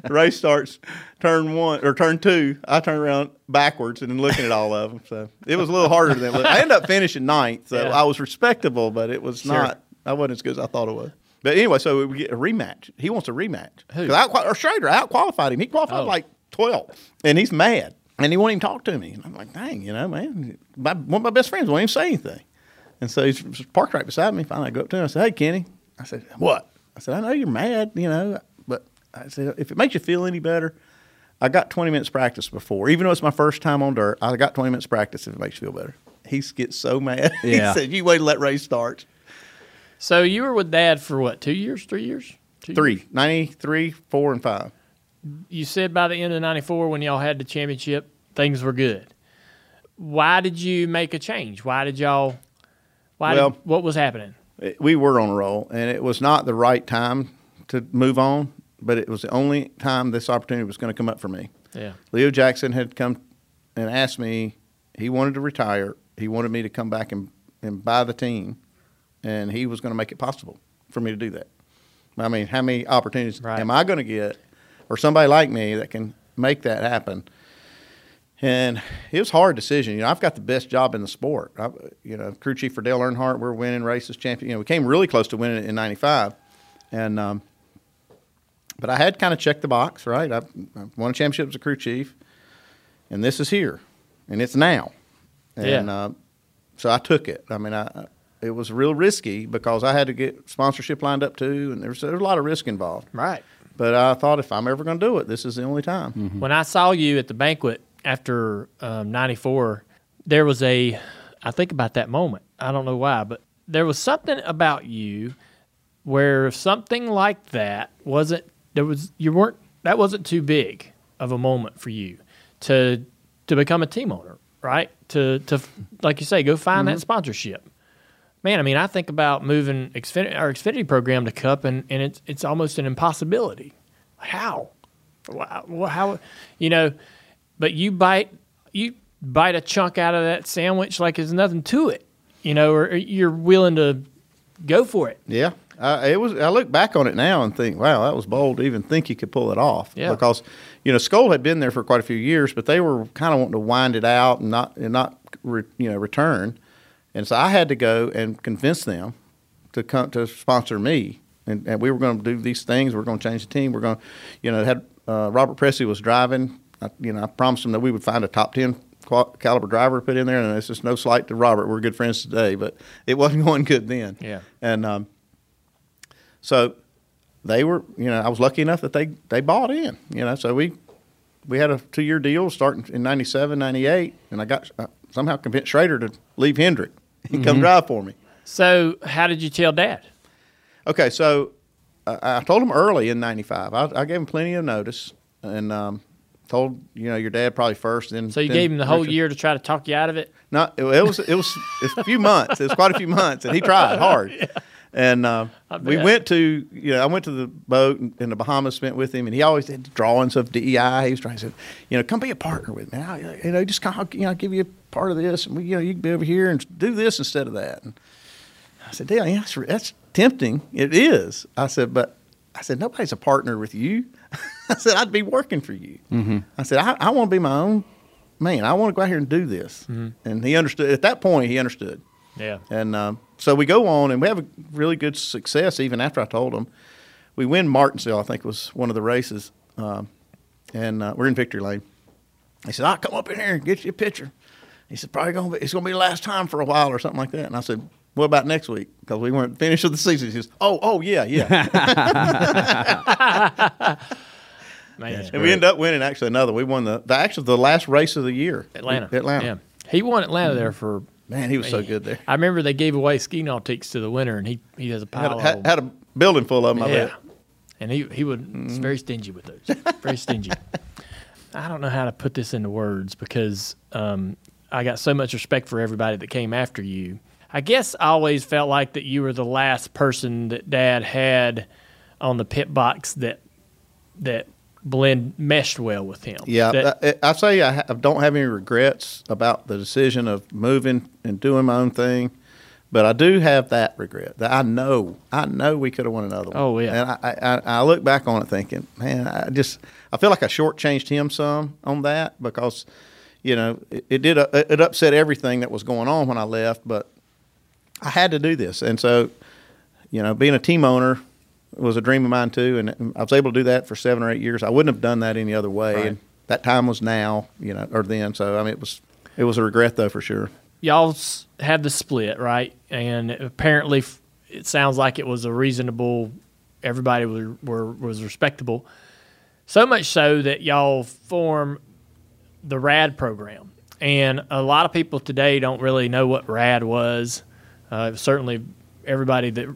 Race starts turn one or turn two. I turn around backwards and then looking at all of them. So it was a little harder than it I ended up finishing ninth. So yeah. I was respectable, but it was sure. not, I wasn't as good as I thought it was. But anyway, so we get a rematch. He wants a rematch. Who? I, or Schrader, I out-qualified him. He qualified oh. like twelve, and he's mad. And he won't even talk to me. And I'm like, dang, you know, man, my, one of my best friends won't even say anything. And so he's parked right beside me. Finally, I go up to him. I said, hey, Kenny. I said, what? I said, I know you're mad, you know, but I said, if it makes you feel any better, I got twenty minutes practice before. Even though it's my first time on dirt, I got twenty minutes practice if it makes you feel better. He gets so mad. Yeah. He said, you wait till that race starts. So you were with Dad for what, two years, three years? Two three. Years? ninety-three, four, and five. You said by the end of ninety-four when y'all had the championship, things were good. Why did you make a change? Why did y'all – Why well, did, what was happening? It, we were on a roll, and it was not the right time to move on, but it was the only time this opportunity was going to come up for me. Yeah. Leo Jackson had come and asked me. He wanted to retire. He wanted me to come back and, and buy the team, and he was going to make it possible for me to do that. I mean, how many opportunities right. am I going to get or somebody like me that can make that happen? And it was a hard decision. You know, I've got the best job in the sport. I, you know, crew chief for Dale Earnhardt, we're winning races, champion. You know, we came really close to winning it in ninety-five. And um, but I had kind of checked the box, right? I, I won a championship as a crew chief, and this is here, and it's now. And yeah. uh, so I took it. I mean, I it was real risky because I had to get sponsorship lined up too, and there was, there was a lot of risk involved. Right. But I thought if I'm ever going to do it, this is the only time. Mm-hmm. When I saw you at the banquet, after um, ninety-four, there was a, I think about that moment. I don't know why, but there was something about you where something like that wasn't, there was, you weren't, that wasn't too big of a moment for you to to become a team owner, right? To, to like you say, go find mm-hmm. that sponsorship. Man, I mean, I think about moving Xfinity, our Xfinity program to Cup, and, and it's, it's almost an impossibility. How? How, how you know, But you bite you bite a chunk out of that sandwich like there's nothing to it, you know, or, or you're willing to go for it. Yeah. Uh, it was. I look back on it now and think, wow, that was bold to even think you could pull it off. Yeah. Because, you know, Skoal had been there for quite a few years, but they were kind of wanting to wind it out and not and not re, you know return. And so I had to go and convince them to come to sponsor me, and, and we were going to do these things. We're going to change the team. We're going to, you know, had uh, Robert Pressey was driving. I, you know, I promised him that we would find a top ten caliber driver to put in there, and it's just no slight to Robert. We're good friends today, but it wasn't going good then. Yeah, and um, so they were, you know, I was lucky enough that they they bought in. You know, so we we had a two year deal starting in ninety-seven, ninety-eight, and I got I somehow convinced Schrader to leave Hendrick and mm-hmm. come drive for me. So how did you tell Dad? Okay, so uh, I told him early in ninety-five. I, I gave him plenty of notice, and um, told, you know, your dad probably first. Then so you then gave him the whole Richard. year to try to talk you out of it? No, it, it was it was a few months. It was quite a few months, and he tried hard. Yeah. And uh, we went to, you know, I went to the boat in the Bahamas, spent with him, and he always did drawings of D E I. He was trying to say, you know, come be a partner with me. I'll, you know, just I'll, you know, I'll give you a part of this, and we, you know, you can be over here and do this instead of that. And I said, Dale, that's, that's tempting. It is. I said, but I said, nobody's a partner with you. I said, I'd be working for you. Mm-hmm. I said, I, I want to be my own man. I want to go out here and do this. Mm-hmm. And he understood. At that point, he understood. Yeah. And um, so we go on, and we have a really good success even after I told him. We win Martinsville, I think, was one of the races. Um, and uh, we're in victory lane. He said, I'll come up in here and get you a picture. He said, probably gonna be, it's going to be the last time for a while or something like that. And I said, what about next week? Because we weren't finished with the season. He goes, oh, oh, yeah, yeah. Man. And great. We ended up winning actually another. We won the, the actually the last race of the year. Atlanta. We, Atlanta. Yeah. He won Atlanta there for – Man, he was man. so good there. I remember they gave away ski nautiques to the winner, and he, he has a pile had a, had, of them. Had a building full of them, I yeah. bet. And he, he was mm. very stingy with those. Very stingy. I don't know how to put this into words because um, I got so much respect for everybody that came after you. I guess I always felt like that you were the last person that Dad had on the pit box that that blend meshed well with him. Yeah, that, I, I say I, ha- I don't have any regrets about the decision of moving and doing my own thing, but I do have that regret that I know I know we could have won another one. Oh yeah, and I, I, I look back on it thinking, man, I just I feel like I shortchanged him some on that because, you know, it, it did it upset everything that was going on when I left, but I had to do this. And so, you know, being a team owner was a dream of mine too, and I was able to do that for seven or eight years. I wouldn't have done that any other way. Right. And that time was now, you know, or then. So I mean, it was it was a regret though for sure. Y'all had the split, right? And apparently, it sounds like it was a reasonable. Everybody were, were was respectable, so much so that y'all form the RAD program. And a lot of people today don't really know what RAD was. Uh, certainly, everybody that.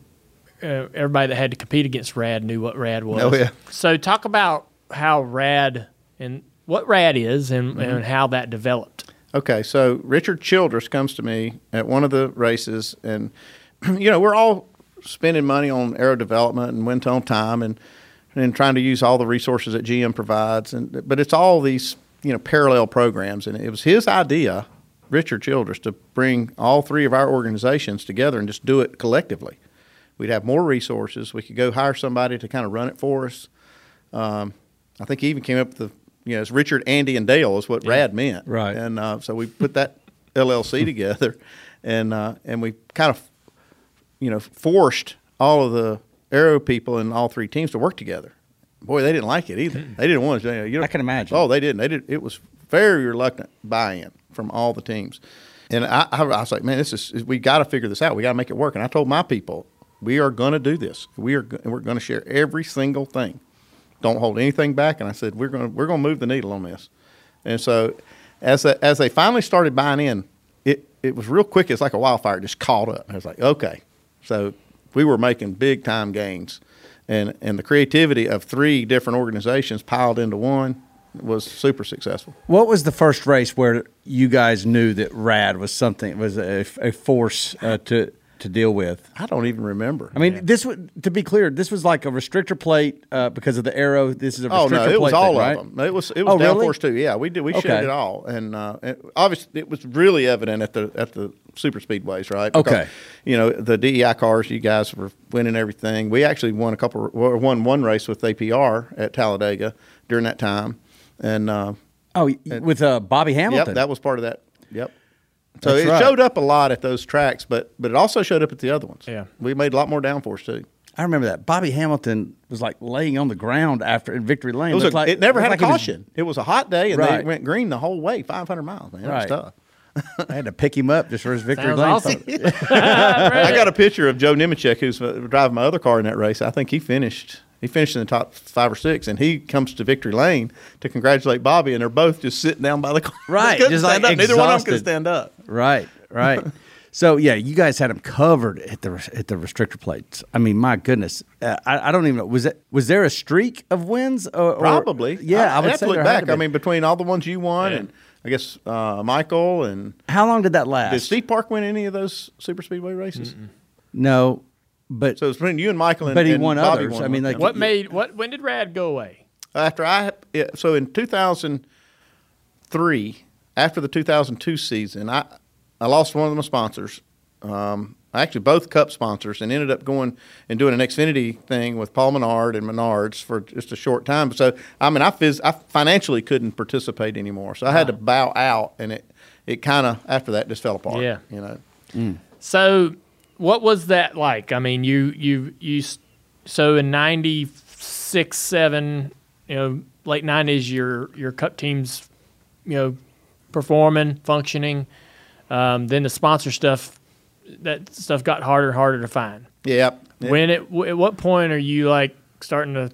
Uh, everybody that had to compete against RAD knew what RAD was. Oh, yeah. So talk about how RAD and what RAD is and, mm-hmm. and how that developed. Okay, so Richard Childress comes to me at one of the races, and, you know, we're all spending money on aero development and wind tunnel time and and trying to use all the resources that G M provides. And but it's all these, you know, parallel programs, and it was his idea, Richard Childress, to bring all three of our organizations together and just do it collectively. We'd have more resources. We could go hire somebody to kind of run it for us. Um, I think he even came up with the, you know, it's Richard, Andy, and Dale is what yeah. RAD meant. Right. And uh, so we put that L L C together, and uh, and we kind of, you know, forced all of the aero people in all three teams to work together. Boy, they didn't like it either. They didn't want to. You know, I can imagine. Oh, they didn't. They did. It was very reluctant buy-in from all the teams. And I, I was like, man, this is we got to figure this out. We got to make it work. And I told my people, we are going to do this. We are we're going to share every single thing. Don't hold anything back. And I said we're going to we're going to move the needle on this. And so, as a, as they finally started buying in, it it was real quick. It's like a wildfire. It just caught up. I was like, okay. So we were making big time gains, and and the creativity of three different organizations piled into one was super successful. What was the first race where you guys knew that RAD was something was a, a force uh, to to deal with. I don't even remember. I mean, yeah. this to be clear, this was like a restrictor plate uh, because of the arrow. This is a restrictor plate. Oh no, it plate was all thing, of right? them. It was it was oh, downforce really? too. Yeah, we did we okay. showed it all, and uh, it, obviously it was really evident at the at the super speedways, right? Because, okay, you know, the D E I cars, you guys were winning everything. We actually won a couple, won one race with A P R at Talladega during that time, and uh, oh, and, with uh, Bobby Hamilton. Yep, that was part of that. Yep. So That's it right. showed up a lot at those tracks, but but it also showed up at the other ones. Yeah, we made a lot more downforce too. I remember that Bobby Hamilton was like laying on the ground after in Victory Lane. It, was a, like, it never it had like a caution. Was, it was a hot day, and right. they went green the whole way, five hundred miles. Man, right. that was tough. I had to pick him up just for his Victory Sounds Lane. Awesome. I got a picture of Joe Nemechek, who's driving my other car in that race. I think he finished. He finished in the top five or six, and he comes to Victory Lane to congratulate Bobby, and they're both just sitting down by the car. Right. Just like exhausted. Neither one of them could stand up. Right, right. So, yeah, you guys had them covered at the at the restrictor plates. I mean, my goodness. Uh, I, I don't even know. Was it, was there a streak of wins? Or, Probably. Or, yeah, I, I would have say to look back. I mean, between all the ones you won yeah. and, I guess, uh, Michael and – How long did that last? Did Steve Park win any of those super speedway races? Mm-mm. No. But so it's between you and Michael, and but he and won Bobby others. Won I mean, like, what made what? When did Rad go away? After I so in two thousand three, after the two thousand two season, I I lost one of my sponsors. Um, actually, both Cup sponsors, and ended up going and doing an Xfinity thing with Paul Menard and Menards for just a short time. So I mean, I phys, I financially couldn't participate anymore, so I had wow. to bow out, and it it kind of after that just fell apart. Yeah, you know. Mm. So. What was that like? I mean, you you you. So in ninety-six, seven, you know, late nineties, your your Cup team's, you know, performing, functioning. Um, then the sponsor stuff, that stuff got harder and harder to find. Yep. yep. When it w- at what point are you like starting to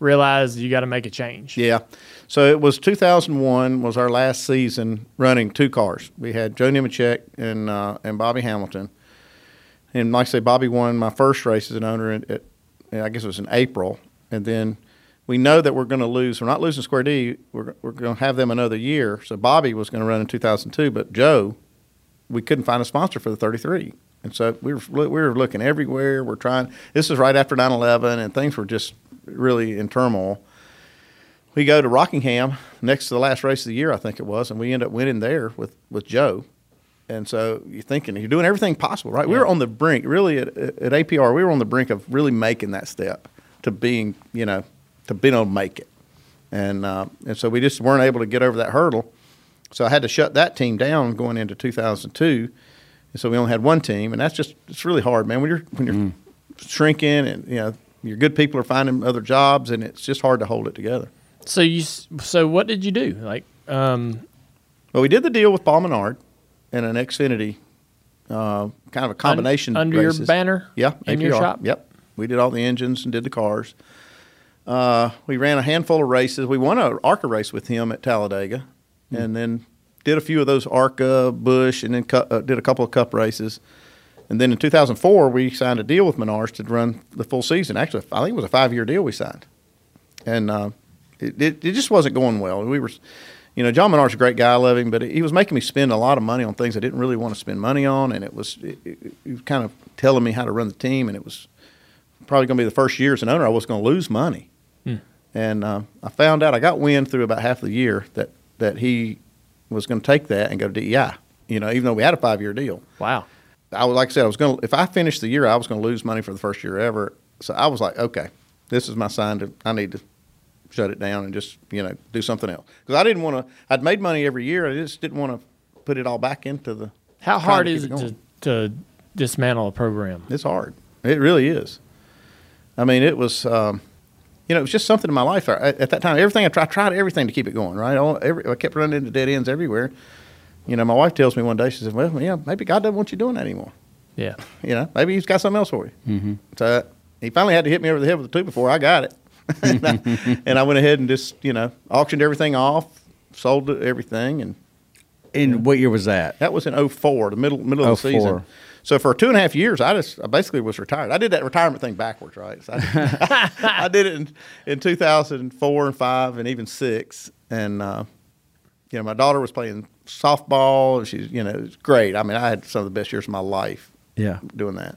realize you got to make a change? Yeah. So it was two thousand one was our last season running two cars. We had Joe Nemechek and uh, and Bobby Hamilton. And like I say, Bobby won my first race as an owner, in, at, I guess it was in April. And then we know that we're going to lose. We're not losing Square D. We're, we're going to have them another year. So Bobby was going to run in two thousand two, but Joe, we couldn't find a sponsor for the thirty-three. And so we were, we were looking everywhere. We're trying. This is right after nine eleven, and things were just really in turmoil. We go to Rockingham next to the last race of the year, I think it was, and we end up winning there with, with Joe. And so you're thinking, you're doing everything possible, right? Yeah. We were on the brink, really, at, at A P R, we were on the brink of really making that step to being, you know, to being able to make it. And, uh, and so we just weren't able to get over that hurdle. So I had to shut that team down going into two thousand two. And so we only had one team, and that's just, it's really hard, man. When you're, when you're mm. shrinking and, you know, your good people are finding other jobs, and it's just hard to hold it together. So you, so what did you do? Like, um... Well, we did the deal with Paul Menard. And an Xfinity, uh, kind of a combination. Un- under races. Your banner? Yeah. In A P R. Your shop? Yep. We did all the engines and did the cars. Uh, we ran a handful of races. We won an ARCA race with him at Talladega, mm-hmm. and then did a few of those ARCA, Busch, and then cu- uh, did a couple of Cup races. And then in two thousand four, we signed a deal with Menards to run the full season. Actually, I think it was a five-year deal we signed. And uh, it, it, it just wasn't going well. We were... You know, John Menard's a great guy. I love him, but he was making me spend a lot of money on things I didn't really want to spend money on, and it was it, it, it was kind of telling me how to run the team, and it was probably going to be the first year as an owner I was going to lose money. Hmm. And uh, I found out I got wind through about half the year that, that he was going to take that and go to D E I, you know, even though we had a five-year deal. Wow. I was, like I said, I was going to, if I finished the year, I was going to lose money for the first year ever. So I was like, okay, this is my sign to I need to – shut it down and just, you know, do something else. Because I didn't want to – I'd made money every year. I just didn't want to put it all back into the – How hard is it to, to dismantle a program? It's hard. It really is. I mean, it was um, – you know, it was just something in my life. I, at that time, everything I tried, I tried everything to keep it going, right? All, every, I kept running into dead ends everywhere. You know, my wife tells me one day, she says, well, yeah, maybe God doesn't want you doing that anymore. Yeah. You know, maybe he's got something else for you. Mm-hmm. So he finally had to hit me over the head with a two before I got it. and, I, and I went ahead and just, you know, auctioned everything off, sold everything. And in you know, what year was that? That was in oh four, the middle middle of the season. So for two and a half years, I just I basically was retired. I did that retirement thing backwards, right? So I, did, I did it in, in two thousand four and five and even six. And, uh, you know, my daughter was playing softball. She's, you know, it was great. I mean, I had some of the best years of my life. yeah, doing that.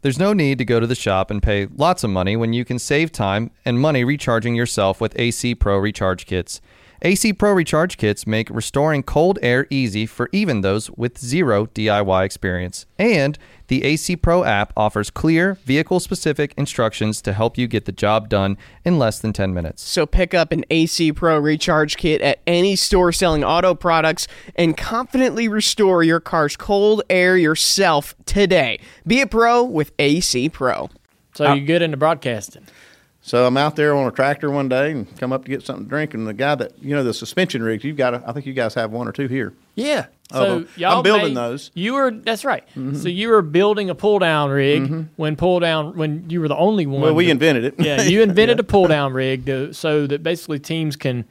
There's no need to go to the shop and pay lots of money when you can save time and money recharging yourself with A C Pro Recharge Kits. A C Pro Recharge Kits make restoring cold air easy for even those with zero D I Y experience. And the A C Pro app offers clear, vehicle-specific instructions to help you get the job done in less than ten minutes. So pick up an A C Pro Recharge Kit at any store selling auto products and confidently restore your car's cold air yourself today. Be a pro with A C Pro. So uh, you're good into broadcasting. So I'm out there on a tractor one day and come up to get something to drink, and the guy that, you know, the suspension rigs, you've got, I think you guys have one or two here. Yeah. So y'all I'm building made, those. You were, that's right. Mm-hmm. So you were building a pull-down rig mm-hmm. when pull-down, when you were the only one. Well, we to, invented it. Yeah, you invented yeah. a pull-down rig to, so that basically teams can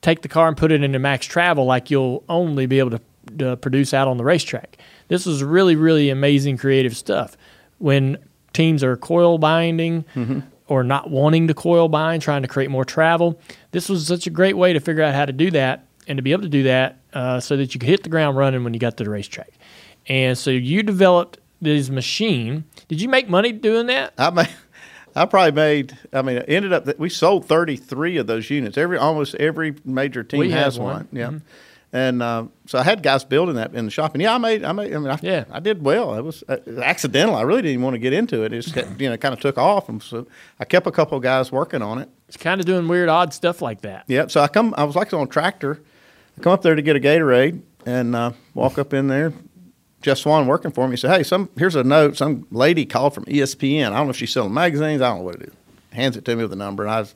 take the car and put it into max travel like you'll only be able to, to produce out on the racetrack. This was really, really amazing creative stuff. When teams are coil binding, mm-hmm. or not wanting to coil bind, trying to create more travel. This was such a great way to figure out how to do that and to be able to do that uh, so that you could hit the ground running when you got to the racetrack. And so you developed this machine. Did you make money doing that? I made, I probably made, I mean, it ended up, that we sold thirty-three of those units. Every Almost every major team we has one. one. Yeah. Mm-hmm. And uh, so I had guys building that in the shop, and yeah, I made, I made, I mean, I, yeah. I did well. It was accidental. I really didn't want to get into it. It just, you know, kind of took off, and so I kept a couple of guys working on it. It's kind of doing weird, odd stuff like that. Yeah. So I come, I was like on a tractor. I come up there to get a Gatorade, and uh, walk up in there. Jeff Swan working for me. He said, "Hey, some here's a note. Some lady called from E S P N. I don't know if she's selling magazines. I don't know what it is." Hands it to me with a number, and I was.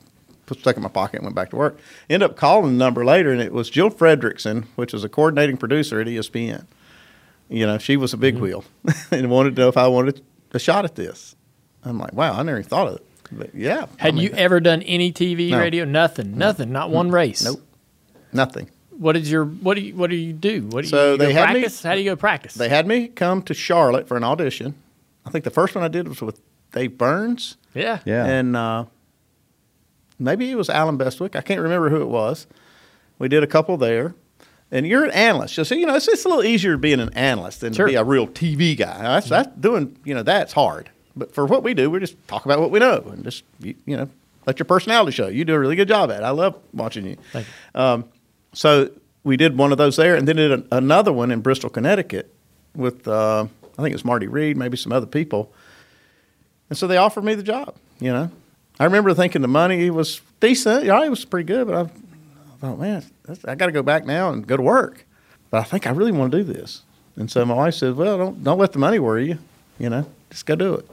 Stuck in my pocket and went back to work. Ended up calling the number later, and it was Jill Fredrickson, which is a coordinating producer at E S P N. You know, she was a big mm-hmm. wheel and wanted to know if I wanted a shot at this. I'm like, wow, I never even thought of it. But yeah. Had I mean, you that. ever done any T V, no. radio? Nothing. No. Nothing. Not one race. Nope. Nothing. What did your what do you what do you do? What do so you, you they had practice? Me, How do you go practice? They had me come to Charlotte for an audition. I think the first one I did was with Dave Burns. Yeah. Yeah. And uh maybe it was Alan Bestwick. I can't remember who it was. We did a couple there. And you're an analyst. So, you know, it's just a little easier being an analyst than sure. to be a real T V guy. That's, that's doing, you know, that's hard. But for what we do, we just talk about what we know and just, you, you know, let your personality show. You do a really good job at it. I love watching you. Thank you. Um, so we did one of those there, and then did an, another one in Bristol, Connecticut with, uh, I think it was Marty Reed, maybe some other people. And so they offered me the job, you know. I remember thinking the money was decent. Yeah, it was pretty good, but I, I thought, man, that's, I got to go back now and go to work. But I think I really want to do this. And so my wife said, well, don't don't let the money worry you. You know, just go do it.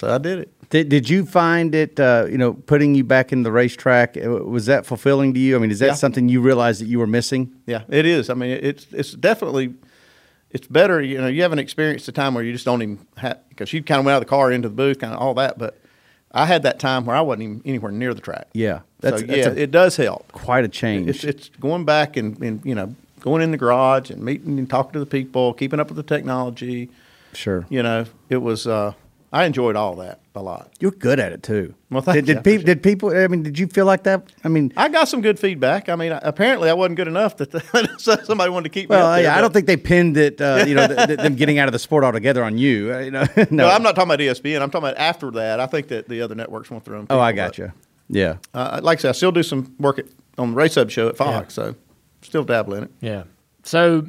So I did it. Did, did you find it, uh, you know, putting you back in the racetrack, was that fulfilling to you? I mean, is that yeah. something you realized that you were missing? Yeah, it is. I mean, it's it's definitely – it's better, you know, you haven't experienced the time where you just don't even have – because you kind of went out of the car into the booth, kind of all that, but – I had that time where I wasn't even anywhere near the track. Yeah. That's, so, that's yeah, a, it does help. Quite a change. It's, it's going back and, and, you know, going in the garage and meeting and talking to the people, keeping up with the technology. Sure. You know, it was uh, – I enjoyed all that a lot. You're good at it, too. Well, thank did, you. Did, pe- sure. did people – I mean, did you feel like that? I mean – I got some good feedback. I mean, apparently I wasn't good enough that the, somebody wanted to keep me well, up there. Well, I, I don't think they pinned it, uh, you know, th- th- them getting out of the sport altogether on you. Uh, you know, no. no, I'm not talking about E S P N. I'm talking about after that. I think that the other networks want their own people. Oh, I got but, you. Yeah. Uh, like I said, I still do some work at, on the Race Hub show at Fox, yeah. so still dabble in it. Yeah. So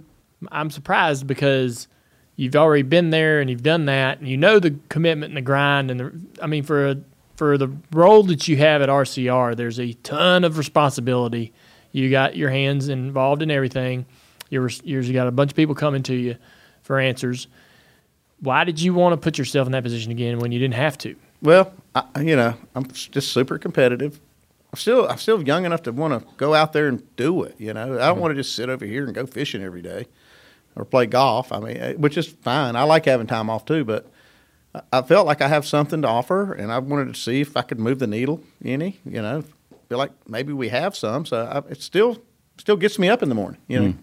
I'm surprised because – you've already been there and you've done that, and you know the commitment and the grind. And the, I mean, for a, for the role that you have at R C R, there's a ton of responsibility. You got your hands involved in everything. You're, you're, you got a bunch of people coming to you for answers. Why did you want to put yourself in that position again when you didn't have to? Well, I, you know, I'm just super competitive. I'm still, I'm still young enough to want to go out there and do it. You know, I don't want to just sit over here and go fishing every day. Or play golf, I mean, which is fine. I like having time off too, but I felt like I have something to offer, and I wanted to see if I could move the needle any. You know, feel like maybe we have some. So I, it still still gets me up in the morning. You know, mm.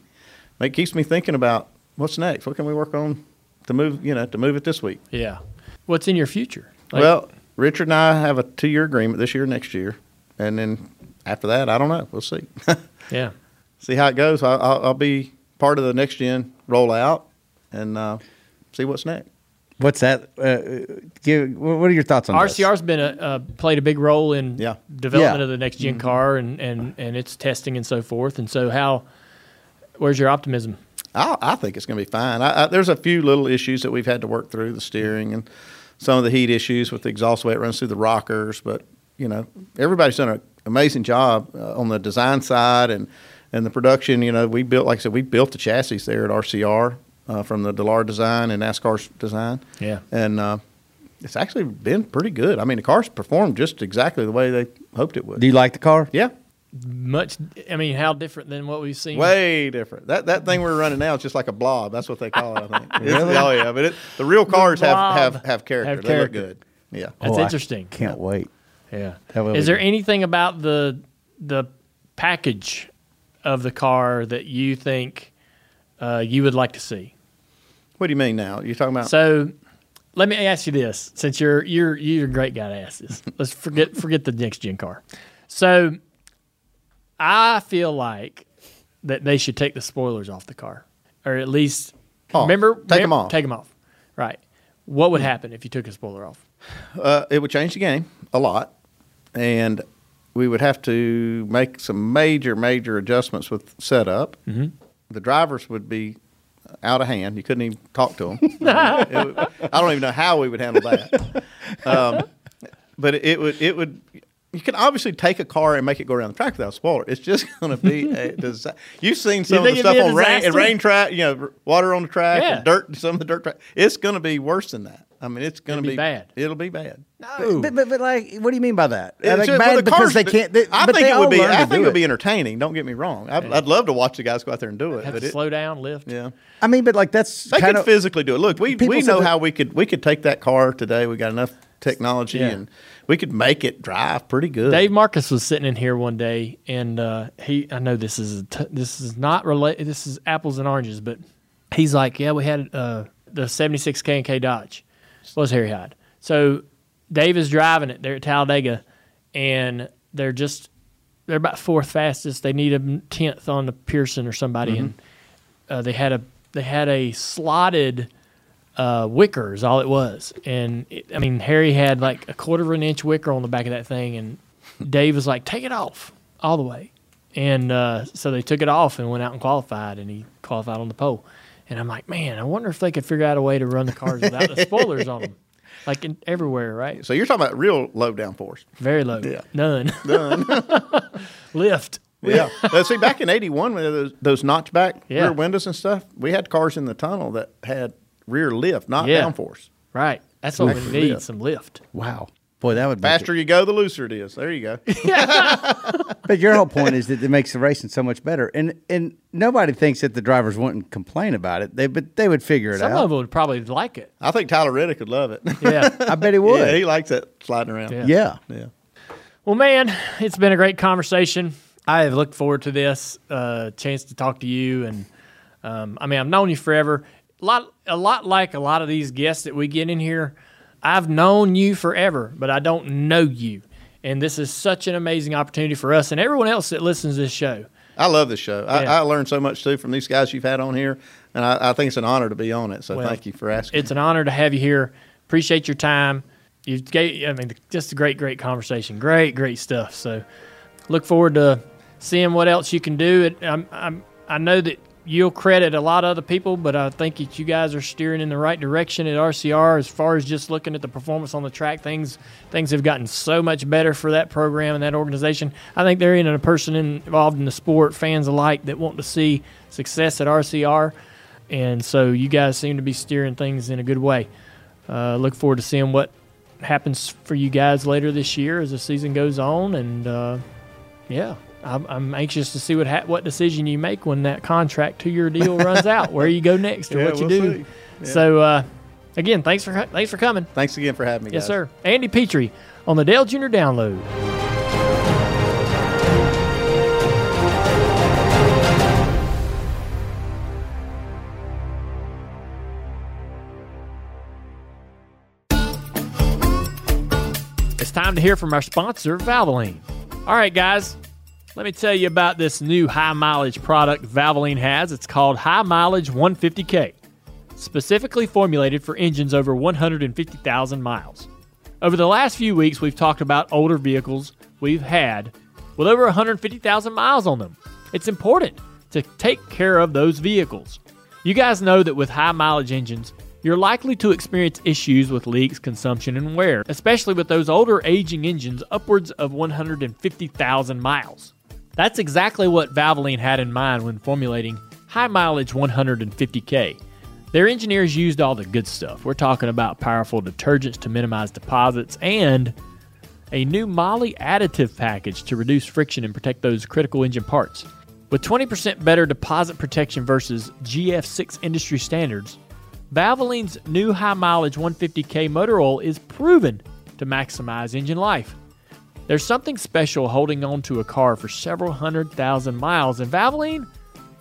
It keeps me thinking about what's next. What can we work on to move? You know, to move it this week. Yeah. What's in your future? Like, well, Richard and I have a two-year agreement this year, next year, and then after that, I don't know. We'll see. Yeah. See how it goes. I'll, I'll be part of the next gen rollout and uh, see what's next. What's that? Uh, give, what are your thoughts on this? R C R's been a, uh, played a big role in yeah. development yeah. of the next gen mm-hmm. car and, and, and its testing and so forth. And so, how? Where's your optimism? I, I think it's going to be fine. I, I, there's a few little issues that we've had to work through, the steering and some of the heat issues with the exhaust way it runs through the rockers. But you know, everybody's done an amazing job uh, on the design side and and the production. You know, we built, like I said, we built the chassis there at R C R. Uh, from the Delar design and NASCAR's design. Yeah. And uh, it's actually been pretty good. I mean, the car's performed just exactly the way they hoped it would. Do you like the car? Yeah. Much, I mean, how different than what we've seen? Way different. That that thing we're running now is just like a blob. That's what they call it, I think. Really? Oh, yeah. But it, the real cars the have, have, have character. Have they character. Look good. Yeah. That's oh, interesting. I can't yeah. wait. Yeah. Is there good. anything about the the package of the car that you think uh, you would like to see? What do you mean now? You're talking about? So, let me ask you this, since you're you're you're a great guy to ask this. Let's forget forget the next gen car. So, I feel like that they should take the spoilers off the car, or at least oh, remember take remember, them off. Take them off. Right. What would happen if you took a spoiler off? Uh, it would change the game a lot, and we would have to make some major major adjustments with setup. Mm-hmm. The drivers would be out of hand. You couldn't even talk to them. I mean, it, it, I don't even know how we would handle that. Um, but it, it would, it would. You can obviously take a car and make it go around the track without a spoiler. It's just going to be a disaster. You've seen some you of the stuff on rain, and rain track, you know, water on the track, yeah. and dirt, some of the dirt track. It's going to be worse than that. I mean, it's going to be, be bad. It'll be bad. No, but, but but like, what do you mean by that? It's like just, bad well, the because cars, they can't. They, I think it would be. I think it would be entertaining. Don't get me wrong. I'd, yeah. I'd love to watch the guys go out there and do it. Have but to it, slow down, lift. Yeah. I mean, but like that's they could physically do it. Look, we we know how we could we could take that car today. We got enough technology, yeah. and we could make it drive pretty good. Dave Marcus was sitting in here one day, and uh, he. I know this is a t- this is not related. This is apples and oranges, but he's like, yeah, we had uh, the seventy-six K and K Dodge. Was Harry Hyde. So Dave is driving it. They're at Talladega, and they're just they're about fourth fastest. They need a tenth on the Pearson or somebody, mm-hmm. and uh, they had a they had a slotted uh, wicker is all it was. And it, I mean Harry had like a quarter of an inch wicker on the back of that thing, and Dave was like, take it off all the way. And uh, so they took it off and went out and qualified, and he qualified on the pole. And I'm like, man, I wonder if they could figure out a way to run the cars without the spoilers on them, like in, everywhere, right? So you're talking about real low downforce. Very low. Yeah. None. None. Lift. Yeah. See, back in eighty-one, when those, those notchback yeah. rear windows and stuff, we had cars in the tunnel that had rear lift, not yeah. downforce. Right. That's what we need, lift. some lift. Wow. Boy, that would be faster it. You go, the looser it is. There you go. But your whole point is that it makes the racing so much better, and and nobody thinks that the drivers wouldn't complain about it. They but they would figure it Some out. Some of them would probably like it. I think Tyler Reddick would love it. Yeah, I bet he would. Yeah, he likes it sliding around. Yeah. yeah, yeah. Well, man, it's been a great conversation. I have looked forward to this uh, chance to talk to you, and um, I mean, I've known you forever. A lot, a lot like a lot of these guests that we get in here. I've known you forever, but I don't know you. And this is such an amazing opportunity for us and everyone else that listens to this show. I love this show. I, yeah. I learned so much, too, from these guys you've had on here. And I, I think it's an honor to be on it. So well, thank you for asking. It's an honor to have you here. Appreciate your time. You gave, I mean, just a great, great conversation. Great, great stuff. So look forward to seeing what else you can do. It, I'm, I'm, I know that you'll credit a lot of other people, but I think that you guys are steering in the right direction at R C R as far as just looking at the performance on the track. Things things have gotten so much better for that program and that organization. I think there ain't a person involved in the sport, fans alike, that want to see success at R C R, and so you guys seem to be steering things in a good way. Uh, look forward to seeing what happens for you guys later this year as the season goes on, and uh, yeah. I'm anxious to see what ha- what decision you make when that contract two-year deal runs out, where you go next or yeah, what you we'll do. Yeah. So uh, Again, thanks for thanks for coming. Thanks again for having me, guys. Yes, sir. Andy Petree on the Dale Junior Download. It's time to hear from our sponsor, Valvoline. All right, guys. Let me tell you about this new high-mileage product Valvoline has. It's called High Mileage one fifty K, specifically formulated for engines over one hundred fifty thousand miles. Over the last few weeks, we've talked about older vehicles we've had with over one hundred fifty thousand miles on them. It's important to take care of those vehicles. You guys know that with high-mileage engines, you're likely to experience issues with leaks, consumption, and wear, especially with those older aging engines upwards of one hundred fifty thousand miles. That's exactly what Valvoline had in mind when formulating High Mileage one fifty K. Their engineers used all the good stuff. We're talking about powerful detergents to minimize deposits and a new moly additive package to reduce friction and protect those critical engine parts. With twenty percent better deposit protection versus G F six industry standards, Valvoline's new High Mileage one fifty K motor oil is proven to maximize engine life. There's something special holding on to a car for several hundred thousand miles, and Valvoline,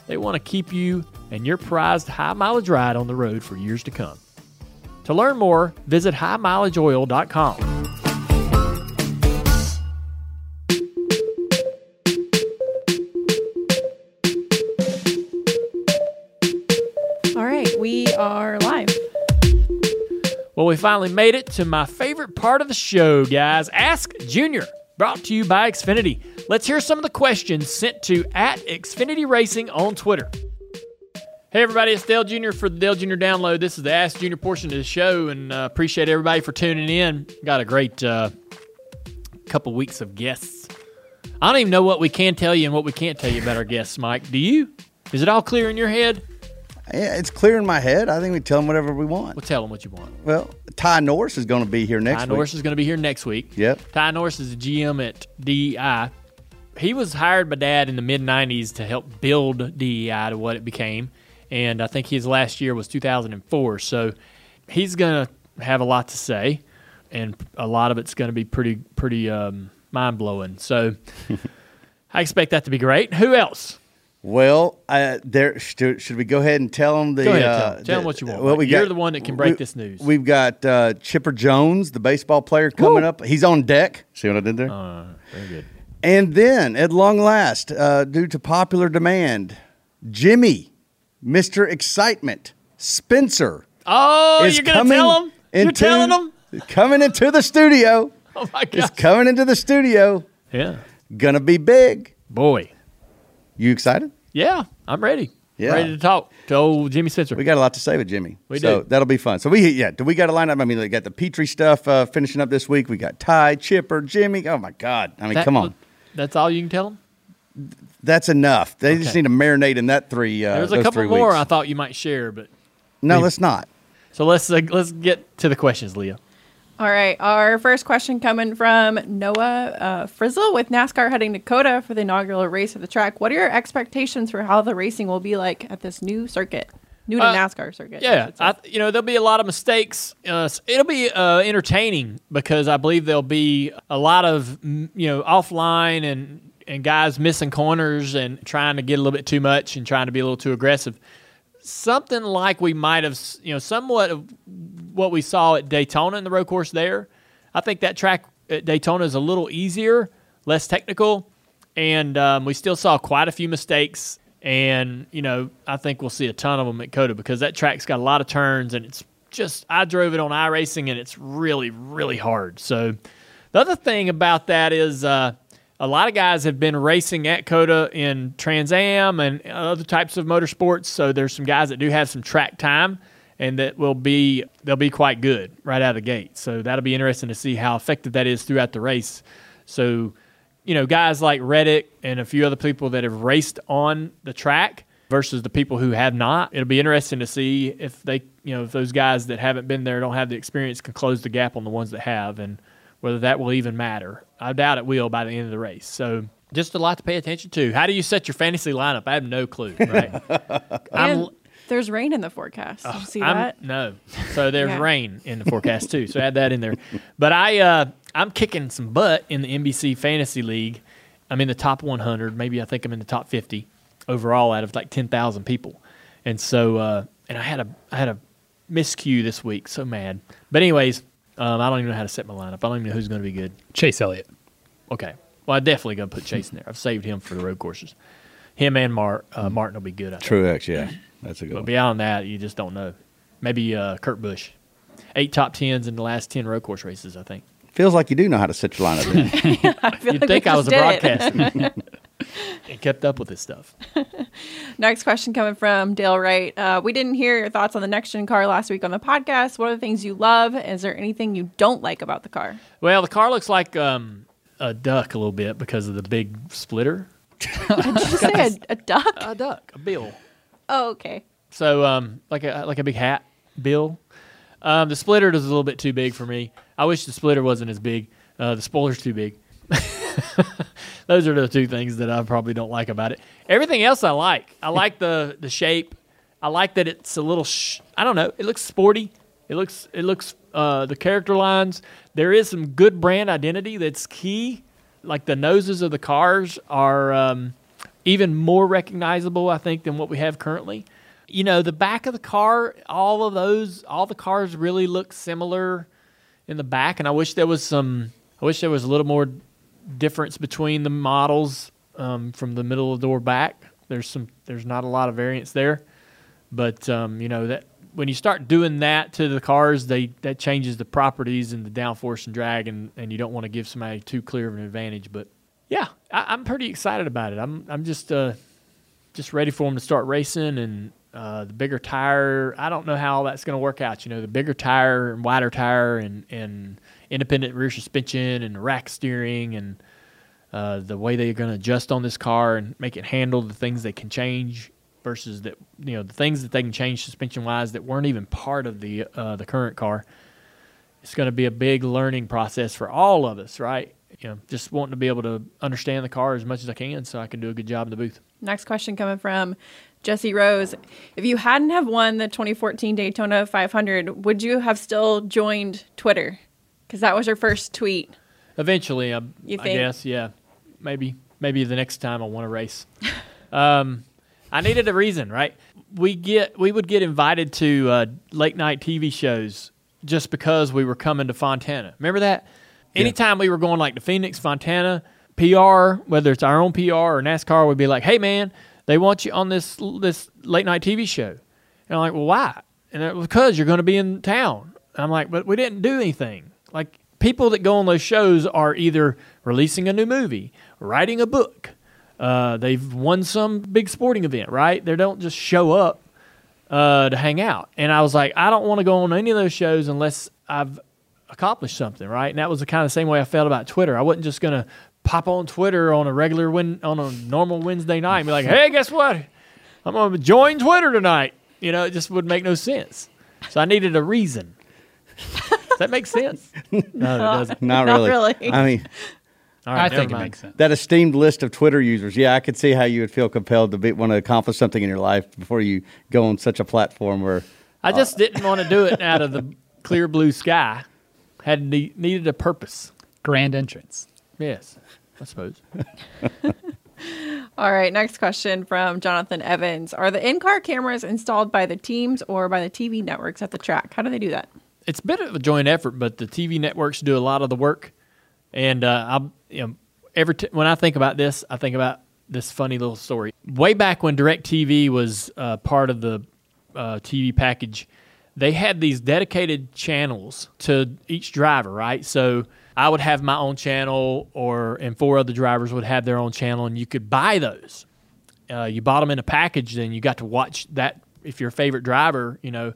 they want to keep you and your prized high-mileage ride on the road for years to come. To learn more, visit high mileage oil dot com. All right, we are live. Well, we finally made it to my favorite part of the show, guys. Ask Junior, brought to you by Xfinity. Let's hear some of the questions sent to at Xfinity Racing on Twitter. Hey, everybody, it's Dale Junior for the Dale Junior Download. This is the Ask Junior portion of the show, and uh, appreciate everybody for tuning in. Got a great uh, couple weeks of guests. I don't even know what we can tell you and what we can't tell you about our guests, Mike. Do you? Is it all clear in your head? Yeah, it's clear in my head. I think we tell them whatever we want. We'll tell them what you want. Well, Ty Norris is going to be here next week. Ty Norris week. is going to be here next week. Yep. Ty Norris is a G M at D E I. He was hired by Dad in the mid nineties to help build D E I to what it became, and I think his last year was two thousand four. So he's going to have a lot to say, and a lot of it's going to be pretty pretty um, mind-blowing. So I expect that to be great. Who else? Well, uh, there should, should we go ahead and tell them the? Go ahead, uh, tell, them. tell them what you want. Well, we You're got, the one that can break we, this news. We've got uh, Chipper Jones, the baseball player, coming Woo. up. He's on deck. See what I did there? Uh, very good. And then, at long last, uh, due to popular demand, Jimmy, Mister Excitement, Spencer. Oh, is you're going to tell him? You're into, telling him? Coming into the studio. Oh my gosh. He's coming into the studio. Yeah. Gonna be big, boy. You excited? Yeah, I'm ready. Yeah. Ready to talk to old Jimmy Spencer. We got a lot to say with Jimmy. We so do. So that'll be fun. So we yeah, do we got a lineup? I mean, we got the Petrie stuff uh, finishing up this week. We got Ty, Chipper, Jimmy. Oh my God! I mean, that, come on. That's all you can tell them? That's enough. They okay. just need to marinate in that three. Uh, There's a couple more weeks. I thought you might share, but no, maybe. let's not. So let's uh, let's get to the questions, Leah. All right, our first question coming from Noah uh, Frizzle. With NASCAR heading to Coda for the inaugural race of the track, what are your expectations for how the racing will be like at this new circuit, new to uh, NASCAR circuit? Yeah, I, you know, there'll be a lot of mistakes. Uh, it'll be uh, entertaining because I believe there'll be a lot of, you know, offline and, and guys missing corners and trying to get a little bit too much and trying to be a little too aggressive. Something like we might have, you know, somewhat of what we saw at Daytona in the road course there. I think that track at Daytona is a little easier, less technical, and um, we still saw quite a few mistakes. And, you know, I think we'll see a ton of them at Coda because that track's got a lot of turns, and it's just, I drove it on iRacing, and it's really, really hard. So the other thing about that is uh, a lot of guys have been racing at Coda in Trans Am and other types of motorsports, so there's some guys that do have some track time, and that will be they'll be quite good right out of the gate. So that'll be interesting to see how effective that is throughout the race. So, you know, guys like Reddick and a few other people that have raced on the track versus the people who have not, it'll be interesting to see if they, you know, if those guys that haven't been there, don't have the experience, can close the gap on the ones that have, and whether that will even matter. I doubt it will by the end of the race. So just a lot to pay attention to. How do you set your fantasy lineup? I have no clue, right? I'm There's rain in the forecast. Did you see I'm, that? No. So there's yeah. rain in the forecast too. So add that in there. But I, uh, I'm kicking some butt in the N B C Fantasy League. I'm in the top one hundred. Maybe I think I'm in the top fifty overall out of like ten thousand people. And so, uh, and I had a, I had a miscue this week. So mad. But anyways, um, I don't even know how to set my lineup. I don't even know who's going to be good. Chase Elliott. Okay. Well, I definitely going to put Chase in there. I've saved him for the road courses. Him and Mar- uh, Martin will be good. I Truex, think. yeah. That's a good but one. Beyond that, you just don't know. Maybe uh, Kurt Busch. Eight top tens in the last ten road course races, I think. Feels like you do know how to set your lineup in. yeah, I feel You'd like think I was a broadcaster. and kept up with this stuff. Next question coming from Dale Wright. Uh, we didn't hear your thoughts on the next-gen car last week on the podcast. What are the things you love? Is there anything you don't like about the car? Well, the car looks like um, a duck a little bit because of the big splitter. Did you say a, a duck? A duck, a bill. Oh, okay. So, um, like a like a big hat bill. Um, the splitter is a little bit too big for me. I wish the splitter wasn't as big. Uh, the spoiler's too big. Those are the two things that I probably don't like about it. Everything else I like. I like the the shape. I like that it's a little. Sh- I don't know. It looks sporty. It looks. It looks. Uh, the character lines. There is some good brand identity that's key. Like the noses of the cars are um, even more recognizable, I think, than what we have currently. You know, the back of the car, all of those, all the cars really look similar in the back. And I wish there was some, I wish there was a little more difference between the models um, from the middle of the door back. There's some, there's not a lot of variance there. But, um, you know, that when you start doing that to the cars, they that changes the properties and the downforce and drag, and, and you don't want to give somebody too clear of an advantage. But yeah, I, I'm pretty excited about it. I'm I'm just uh, just ready for them to start racing, and uh, the bigger tire. I don't know how all that's going to work out. You know, the bigger tire and wider tire, and, and independent rear suspension, and rack steering, and uh, the way they're going to adjust on this car and make it handle the things they can change. Versus that, you know, the things that they can change suspension-wise that weren't even part of the uh, the current car. It's going to be a big learning process for all of us, right? You know, just wanting to be able to understand the car as much as I can so I can do a good job in the booth. Next question coming from Jesse Rose. If you hadn't have won the twenty fourteen Daytona five hundred, would you have still joined Twitter? Because that was your first tweet. Eventually, I, you think? I guess, yeah. Maybe, maybe the next time I want to race. um I needed a reason, right? We get we would get invited to uh, late night T V shows just because we were coming to Fontana. Remember that? Yeah. Anytime we were going like to Phoenix, Fontana, P R, whether it's our own P R or NASCAR, would be like, "Hey man, they want you on this this late night T V show." And I'm like, "Well, why?" And they're, because you're going to be in town. And I'm like, "But we didn't do anything." Like people that go on those shows are either releasing a new movie, writing a book. Uh, they've won some big sporting event, right? They don't just show up uh, to hang out. And I was like, I don't want to go on any of those shows unless I've accomplished something, right? And that was the kind of same way I felt about Twitter. I wasn't just going to pop on Twitter on a regular win- on a normal Wednesday night and be like, hey, guess what? I'm going to join Twitter tonight. You know, it just would make no sense. So I needed a reason. Does that make sense? No, it doesn't. Not really. Not really. I mean... Right, I think mind. It makes sense. That esteemed list of Twitter users. Yeah, I could see how you would feel compelled to be, want to accomplish something in your life before you go on such a platform where... I uh, just didn't want to do it out of the clear blue sky. Had ne- needed a purpose. Grand entrance. Yes, I suppose. All right, next question from Jonathan Evans. Are the in-car cameras installed by the teams or by the T V networks at the track? How do they do that? It's a bit of a joint effort, but the T V networks do a lot of the work. And uh, I, you know, every t- when I think about this, I think about this funny little story. Way back when DirecTV was uh, part of the uh, T V package, they had these dedicated channels to each driver, right? So I would have my own channel, or and four other drivers would have their own channel, and you could buy those. Uh, you bought them in a package, then you got to watch that. If your favorite driver, you know,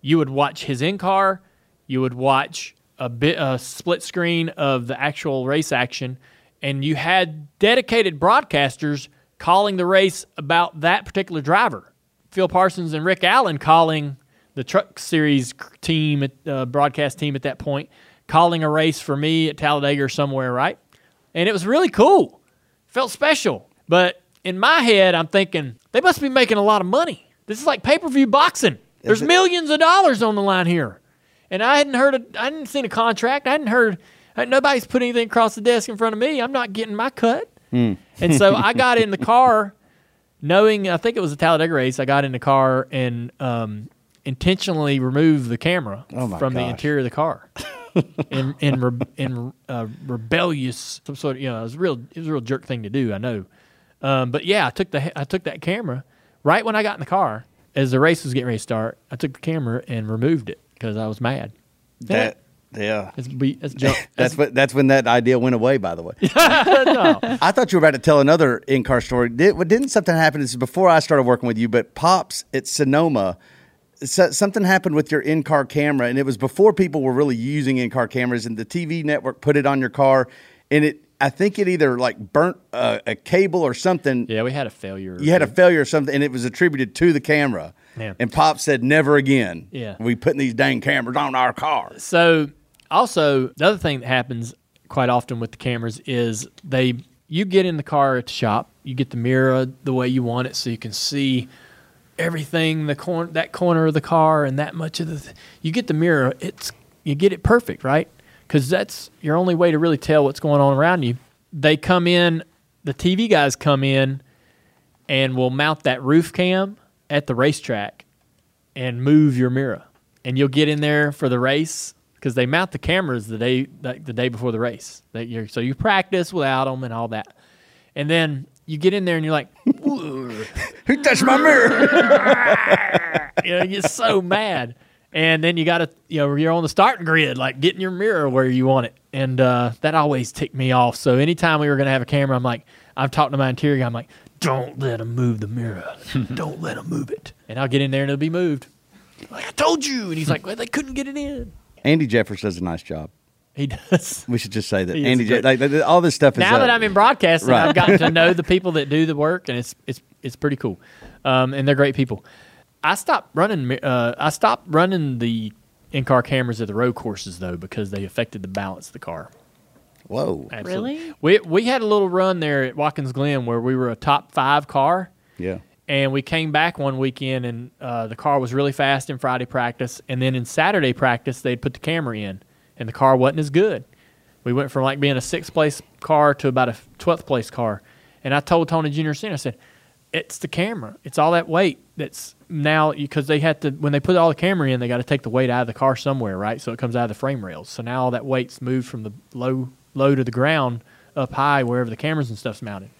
you would watch his in-car, you would watch... A, bit, a split screen of the actual race action, and you had dedicated broadcasters calling the race about that particular driver. Phil Parsons and Rick Allen calling the Truck Series team, uh, broadcast team at that point, calling a race for me at Talladega or somewhere, right? And it was really cool. Felt special. But in my head, I'm thinking, they must be making a lot of money. This is like pay-per-view boxing. There's millions of dollars on the line here. And I hadn't heard, a, I hadn't seen a contract. I hadn't heard, nobody's put anything across the desk in front of me. I'm not getting my cut. Mm. And so I got in the car knowing, I think it was a Talladega race, I got in the car and um, intentionally removed the camera oh from gosh. the interior of the car. in in, re, in uh, rebellious, some sort of, you know, it was, real, it was a real jerk thing to do, I know. Um, but yeah, I took the I took that camera right when I got in the car. As the race was getting ready to start, I took the camera and removed it because I was mad. That, yeah. That's, that's, that's, that's, what, that's when that idea went away, by the way. No. I thought you were about to tell another in-car story. Did, didn't something happen? This is before I started working with you, but Pops at Sonoma, so, something happened with your in-car camera, and it was before people were really using in-car cameras, and the T V network put it on your car, and it, I think it either like burnt uh, a cable or something. Yeah, we had a failure. You had a failure or something, and it was attributed to the camera. Yeah. And Pop said, never again. Yeah. We putting these dang cameras on our car. So also, the other thing that happens quite often with the cameras is they you get in the car at the shop, you get the mirror the way you want it so you can see everything, the cor- that corner of the car and that much of the th- – you get the mirror, it's you get it perfect, right? Because that's your only way to really tell what's going on around you. They come in, the T V guys come in, and will mount that roof cam at the racetrack and move your mirror. And you'll get in there for the race because they mount the cameras the day like the day before the race. That you're, so you practice without them and all that. And then you get in there and you're like, who touched my mirror? You know, you get so mad. And then you got to, you know, you're on the starting grid, like getting your mirror where you want it. And uh, that always ticked me off. So anytime we were going to have a camera, I'm like, I'm talking to my interior guy. I'm like, don't let him move the mirror. Don't let him move it. And I'll get in there and it'll be moved. Like, I told you. And he's like, well, they couldn't get it in. Andy Jeffers does a nice job. He does. We should just say that. Andy Jeffers, like, all this stuff is now up. That I'm in broadcasting, right. I've gotten to know the people that do the work, and it's it's it's pretty cool. Um, and they're great people. I stopped running. Uh, I stopped running the in-car cameras at the road courses though because they affected the balance of the car. Whoa! Absolutely. Really? We we had a little run there at Watkins Glen where we were a top five car. Yeah. And we came back one weekend and uh, the car was really fast in Friday practice, and then in Saturday practice they'd put the camera in, and the car wasn't as good. We went from like being a sixth place car to about a twelfth place car, and I told Tony Junior Senior, I said, "It's the camera. It's all that weight that's." Now, because they had to, when they put all the camera in, they got to take the weight out of the car somewhere, right? So it comes out of the frame rails. So now all that weight's moved from the low low to the ground up high, wherever the cameras and stuff's mounted.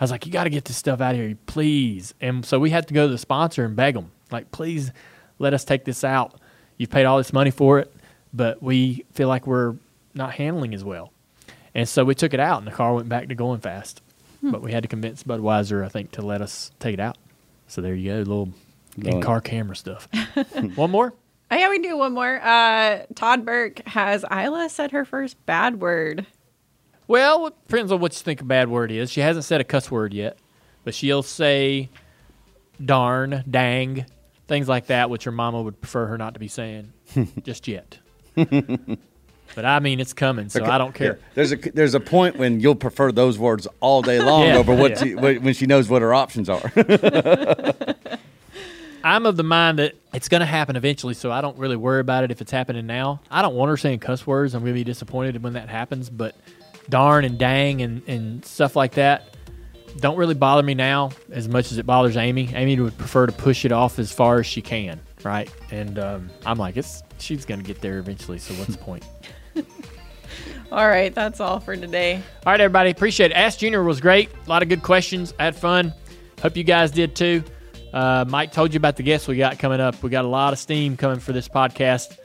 I was like, you got to get this stuff out of here, please. And so we had to go to the sponsor and beg them, like, please let us take this out. You've paid all this money for it, but we feel like we're not handling as well. And so we took it out, and the car went back to going fast. Hmm. But we had to convince Budweiser, I think, to let us take it out. So there you go, little... in car camera stuff. One more? Oh, yeah, we do one more. Uh, Todd Burke has Isla said her first bad word. Well, it depends on what you think a bad word is. She hasn't said a cuss word yet, but she'll say darn, dang, things like that, which her mama would prefer her not to be saying just yet. But, I mean, it's coming, so okay. I don't care. Yeah. There's a there's a point when you'll prefer those words all day long yeah. over what yeah. she, when she knows what her options are. I'm of the mind that it's going to happen eventually, so I don't really worry about it if it's happening now. I don't want her saying cuss words. I'm going to be disappointed when that happens, but darn and dang and, and stuff like that don't really bother me now as much as it bothers Amy. Amy would prefer to push it off as far as she can, right? And um, I'm like, it's she's going to get there eventually, so what's the point? All right, that's all for today. All right, everybody, appreciate it. Ask Junior was great. A lot of good questions. I had fun. Hope you guys did too. Uh, Mike told you about the guests we got coming up. We got a lot of steam coming for this podcast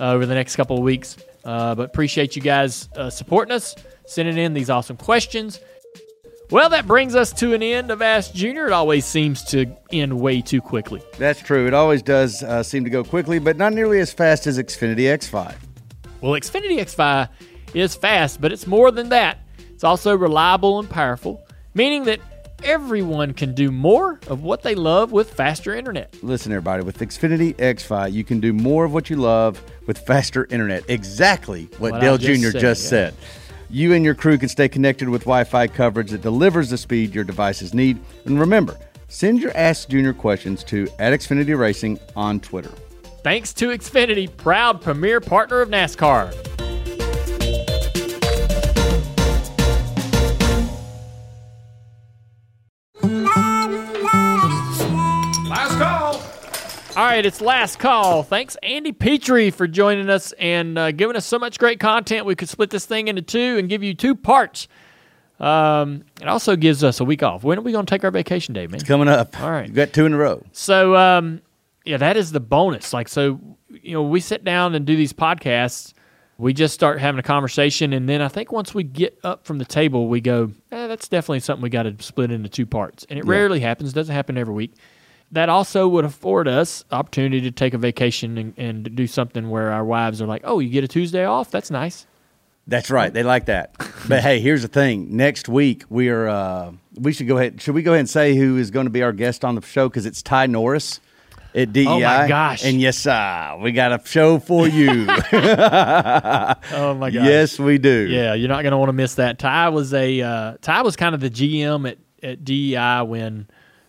uh, over the next couple of weeks. Uh, but appreciate you guys uh, supporting us, sending in these awesome questions. Well, that brings us to an end of Ask Junior. It always seems to end way too quickly. That's true. It always does uh, seem to go quickly, but not nearly as fast as Xfinity X five. Well, Xfinity X five is fast, but it's more than that. It's also reliable and powerful, meaning that everyone can do more of what they love with faster internet. Listen, everybody, with Xfinity X five, you can do more of what you love with faster internet. Exactly what, what Dale Junior just said. You and your crew can stay connected with Wi-Fi coverage that delivers the speed your devices need. And remember, Send your Ask Junior questions to at Xfinity Racing on Twitter. Thanks to Xfinity, proud premier partner of NASCAR. Last call. All right, it's last call. Thanks, Andy Petree, for joining us and uh, giving us so much great content. We could split this thing into two and give you two parts. Um, it also gives us a week off. When are we going to take our vacation day, man? It's coming up. All right. You've got two in a row. So, um, yeah, that is the bonus. Like, so, you know, we sit down and do these podcasts. We just start having a conversation. And then I think once we get up from the table, we go, eh, that's definitely something we got to split into two parts. And it yeah. rarely happens. It doesn't happen every week. That also would afford us opportunity to take a vacation and, and do something where our wives are like, oh, you get a Tuesday off? That's nice. That's right. They like that. But, hey, here's the thing. Next week, we are. Uh, we should go ahead. Should we go ahead and say who is going to be our guest on the show? Because it's Ty Norris at D E I. Oh, my gosh. And, yes, sir, we got a show for you. Oh, my gosh. Yes, we do. Yeah, you're not going to want to miss that. Ty was a uh, Ty was kind of the G M at, at D E I when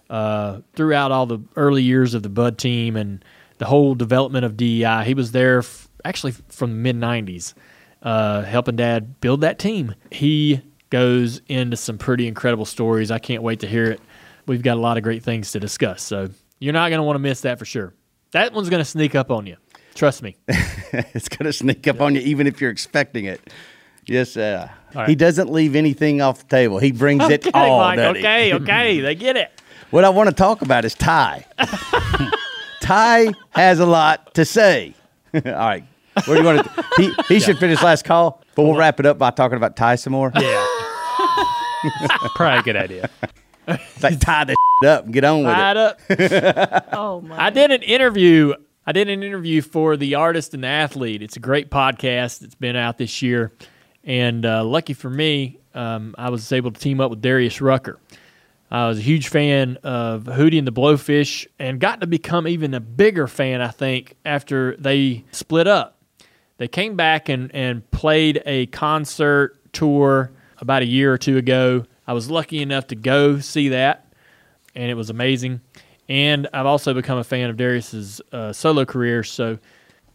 uh, throughout all the early years of the Bud team and the whole development of D E I, he was there f- actually from the mid-nineties. Uh, helping Dad build that team. He goes into some pretty incredible stories. I can't wait to hear it. We've got a lot of great things to discuss, so you're not going to want to miss that for sure. That one's going to sneak up on you. Trust me. It's going to sneak up yeah. on you even if you're expecting it. Yes, uh, right. He doesn't leave anything off the table. He brings I'm it kidding, all, Mike. Okay, okay, they get it. What I want to talk about is Ty. Ty has a lot to say. All right. Where do you want to? He he yeah. should finish last call, but we'll wrap it up by talking about Ty some more. Yeah, probably a good idea. It's like tie this up and get on with Tied it. Tie up. Oh my! I did an interview. I did an interview for The Artist and the Athlete. It's a great podcast that's been out this year, and uh, lucky for me, um, I was able to team up with Darius Rucker. I was a huge fan of Hootie and the Blowfish, and got to become even a bigger fan, I think, after they split up. They came back and, and played a concert tour about a year or two ago. I was lucky enough to go see that, and it was amazing. And I've also become a fan of Darius's uh, solo career. So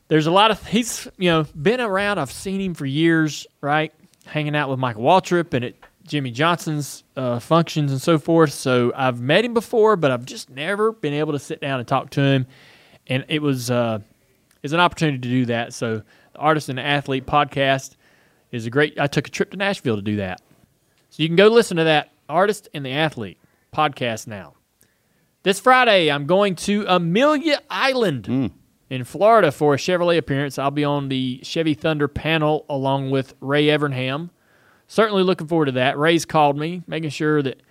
there's a lot of – he's you know been around. I've seen him for years, right, hanging out with Michael Waltrip and at Jimmy Johnson's uh, functions and so forth. So I've met him before, but I've just never been able to sit down and talk to him. And it was uh, it's an opportunity to do that. So – The Artist and Athlete podcast is a great – I took a trip to Nashville to do that. So you can go listen to that Artist and the Athlete podcast now. This Friday, I'm going to Amelia Island mm. in Florida for a Chevrolet appearance. I'll be on the Chevy Thunder panel along with Ray Evernham. Certainly looking forward to that. Ray's called me, making sure that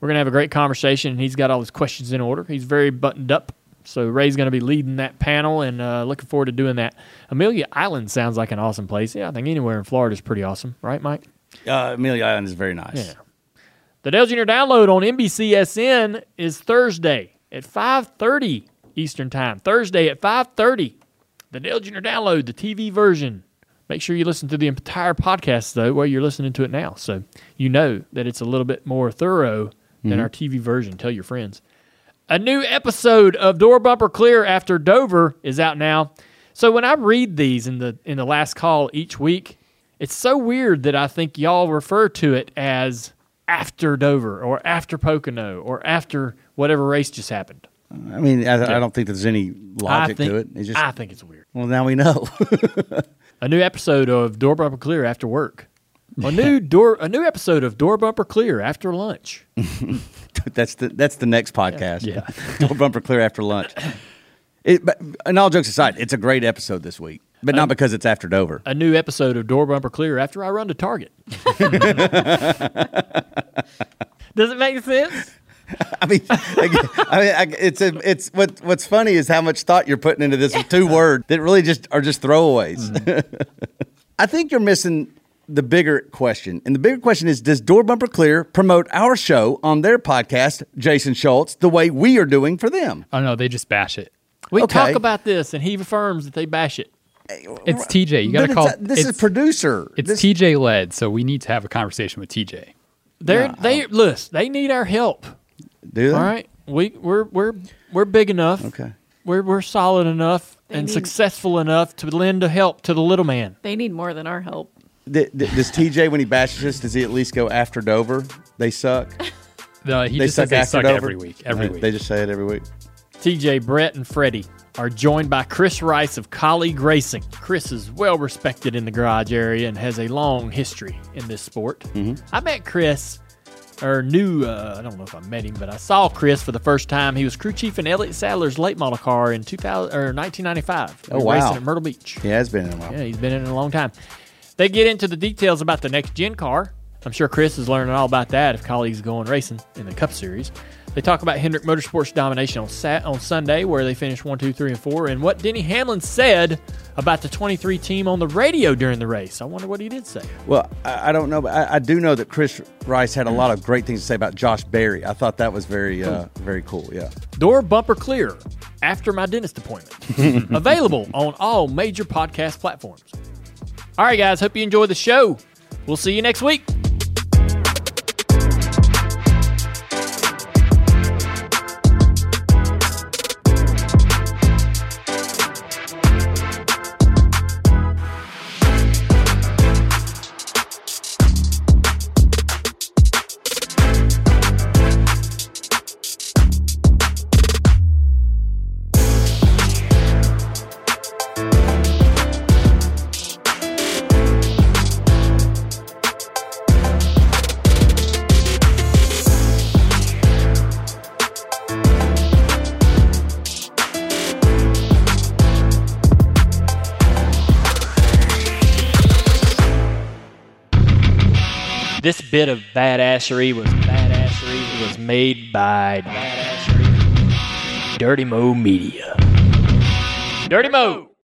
we're going to have a great conversation, and he's got all his questions in order. He's very buttoned up. So Ray's going to be leading that panel, and uh, looking forward to doing that. Amelia Island sounds like an awesome place. Yeah, I think anywhere in Florida is pretty awesome. Right, Mike? Uh, Amelia Island is very nice. Yeah. The Dale Junior Download on N B C S N is Thursday at five thirty Eastern Time. Thursday at five thirty. The Dale Junior Download, the T V version. Make sure you listen to the entire podcast, though, while you're listening to it now. So you know that it's a little bit more thorough than mm-hmm. our T V version. Tell your friends. A new episode of Door Bumper Clear After Dover is out now. So when I read these in the in the last call each week, it's so weird that I think y'all refer to it as after Dover or after Pocono or after whatever race just happened. I mean, I, yeah. I don't think there's any logic think, to it. It's just, I think it's weird. Well, now we know. A new episode of Door Bumper Clear After Work. A new door. A new episode of Door Bumper Clear After Lunch. That's the that's the next podcast. Yeah, yeah. Door Bumper Clear After Lunch. It, but, and all jokes aside, it's a great episode this week, but not um, because it's after Dover. A new episode of Door Bumper Clear After I Run to Target. Does it make sense? I mean, I, I mean, I, it's a, it's what what's funny is how much thought you're putting into this two words that really just are just throwaways. Mm. I think you're missing the bigger question. And the bigger question is, does Door Bumper Clear promote our show on their podcast, Jason Schultz, the way we are doing for them? Oh, no, they just bash it. We okay. talk about this, and he affirms that they bash it. It's T J. You got to call a, This is producer. It's this, T J led, so we need to have a conversation with T J. They're, no. they, listen, they need our help. Do they? All right? We we're we're we're big enough. Okay. We're we're solid enough they and need, successful enough to lend a help to the little man. They need more than our help. Th th does T J, when he bashes us, does he at least go after Dover? They suck. No, he they just suck, says they after suck Dover? every week. Every they, week they just say it every week. T J, Brett, and Freddie are joined by Chris Rice of Colleague Racing. Chris is well respected in the garage area and has a long history in this sport. Mm-hmm. I met Chris, or knew, uh, I don't know if I met him, but I saw Chris for the first time. He was crew chief in Elliott Sadler's late model car in two thousand, or nineteen ninety-five. Oh, we wow. Racing at Myrtle Beach. Yeah, it's been in a while. Yeah, he's been in a long time. They get into the details about the next gen car. I'm sure Chris is learning all about that if Colleague's going racing in the Cup Series. They talk about Hendrick Motorsports' domination on Sat on Sunday, where they finished one, two, three, and four, and what Denny Hamlin said about the twenty-three team on the radio during the race. I wonder what he did say. Well, I, I don't know, but I, I do know that Chris Rice had a lot of great things to say about Josh Berry. I thought that was very, uh, very cool. Yeah. Door bumper clear after my dentist appointment. Available on all major podcast platforms. All right, guys. Hope you enjoyed the show. We'll see you next week. This bit of badassery was badassery was made by badassery. Dirty Mo Media. Dirty Mo!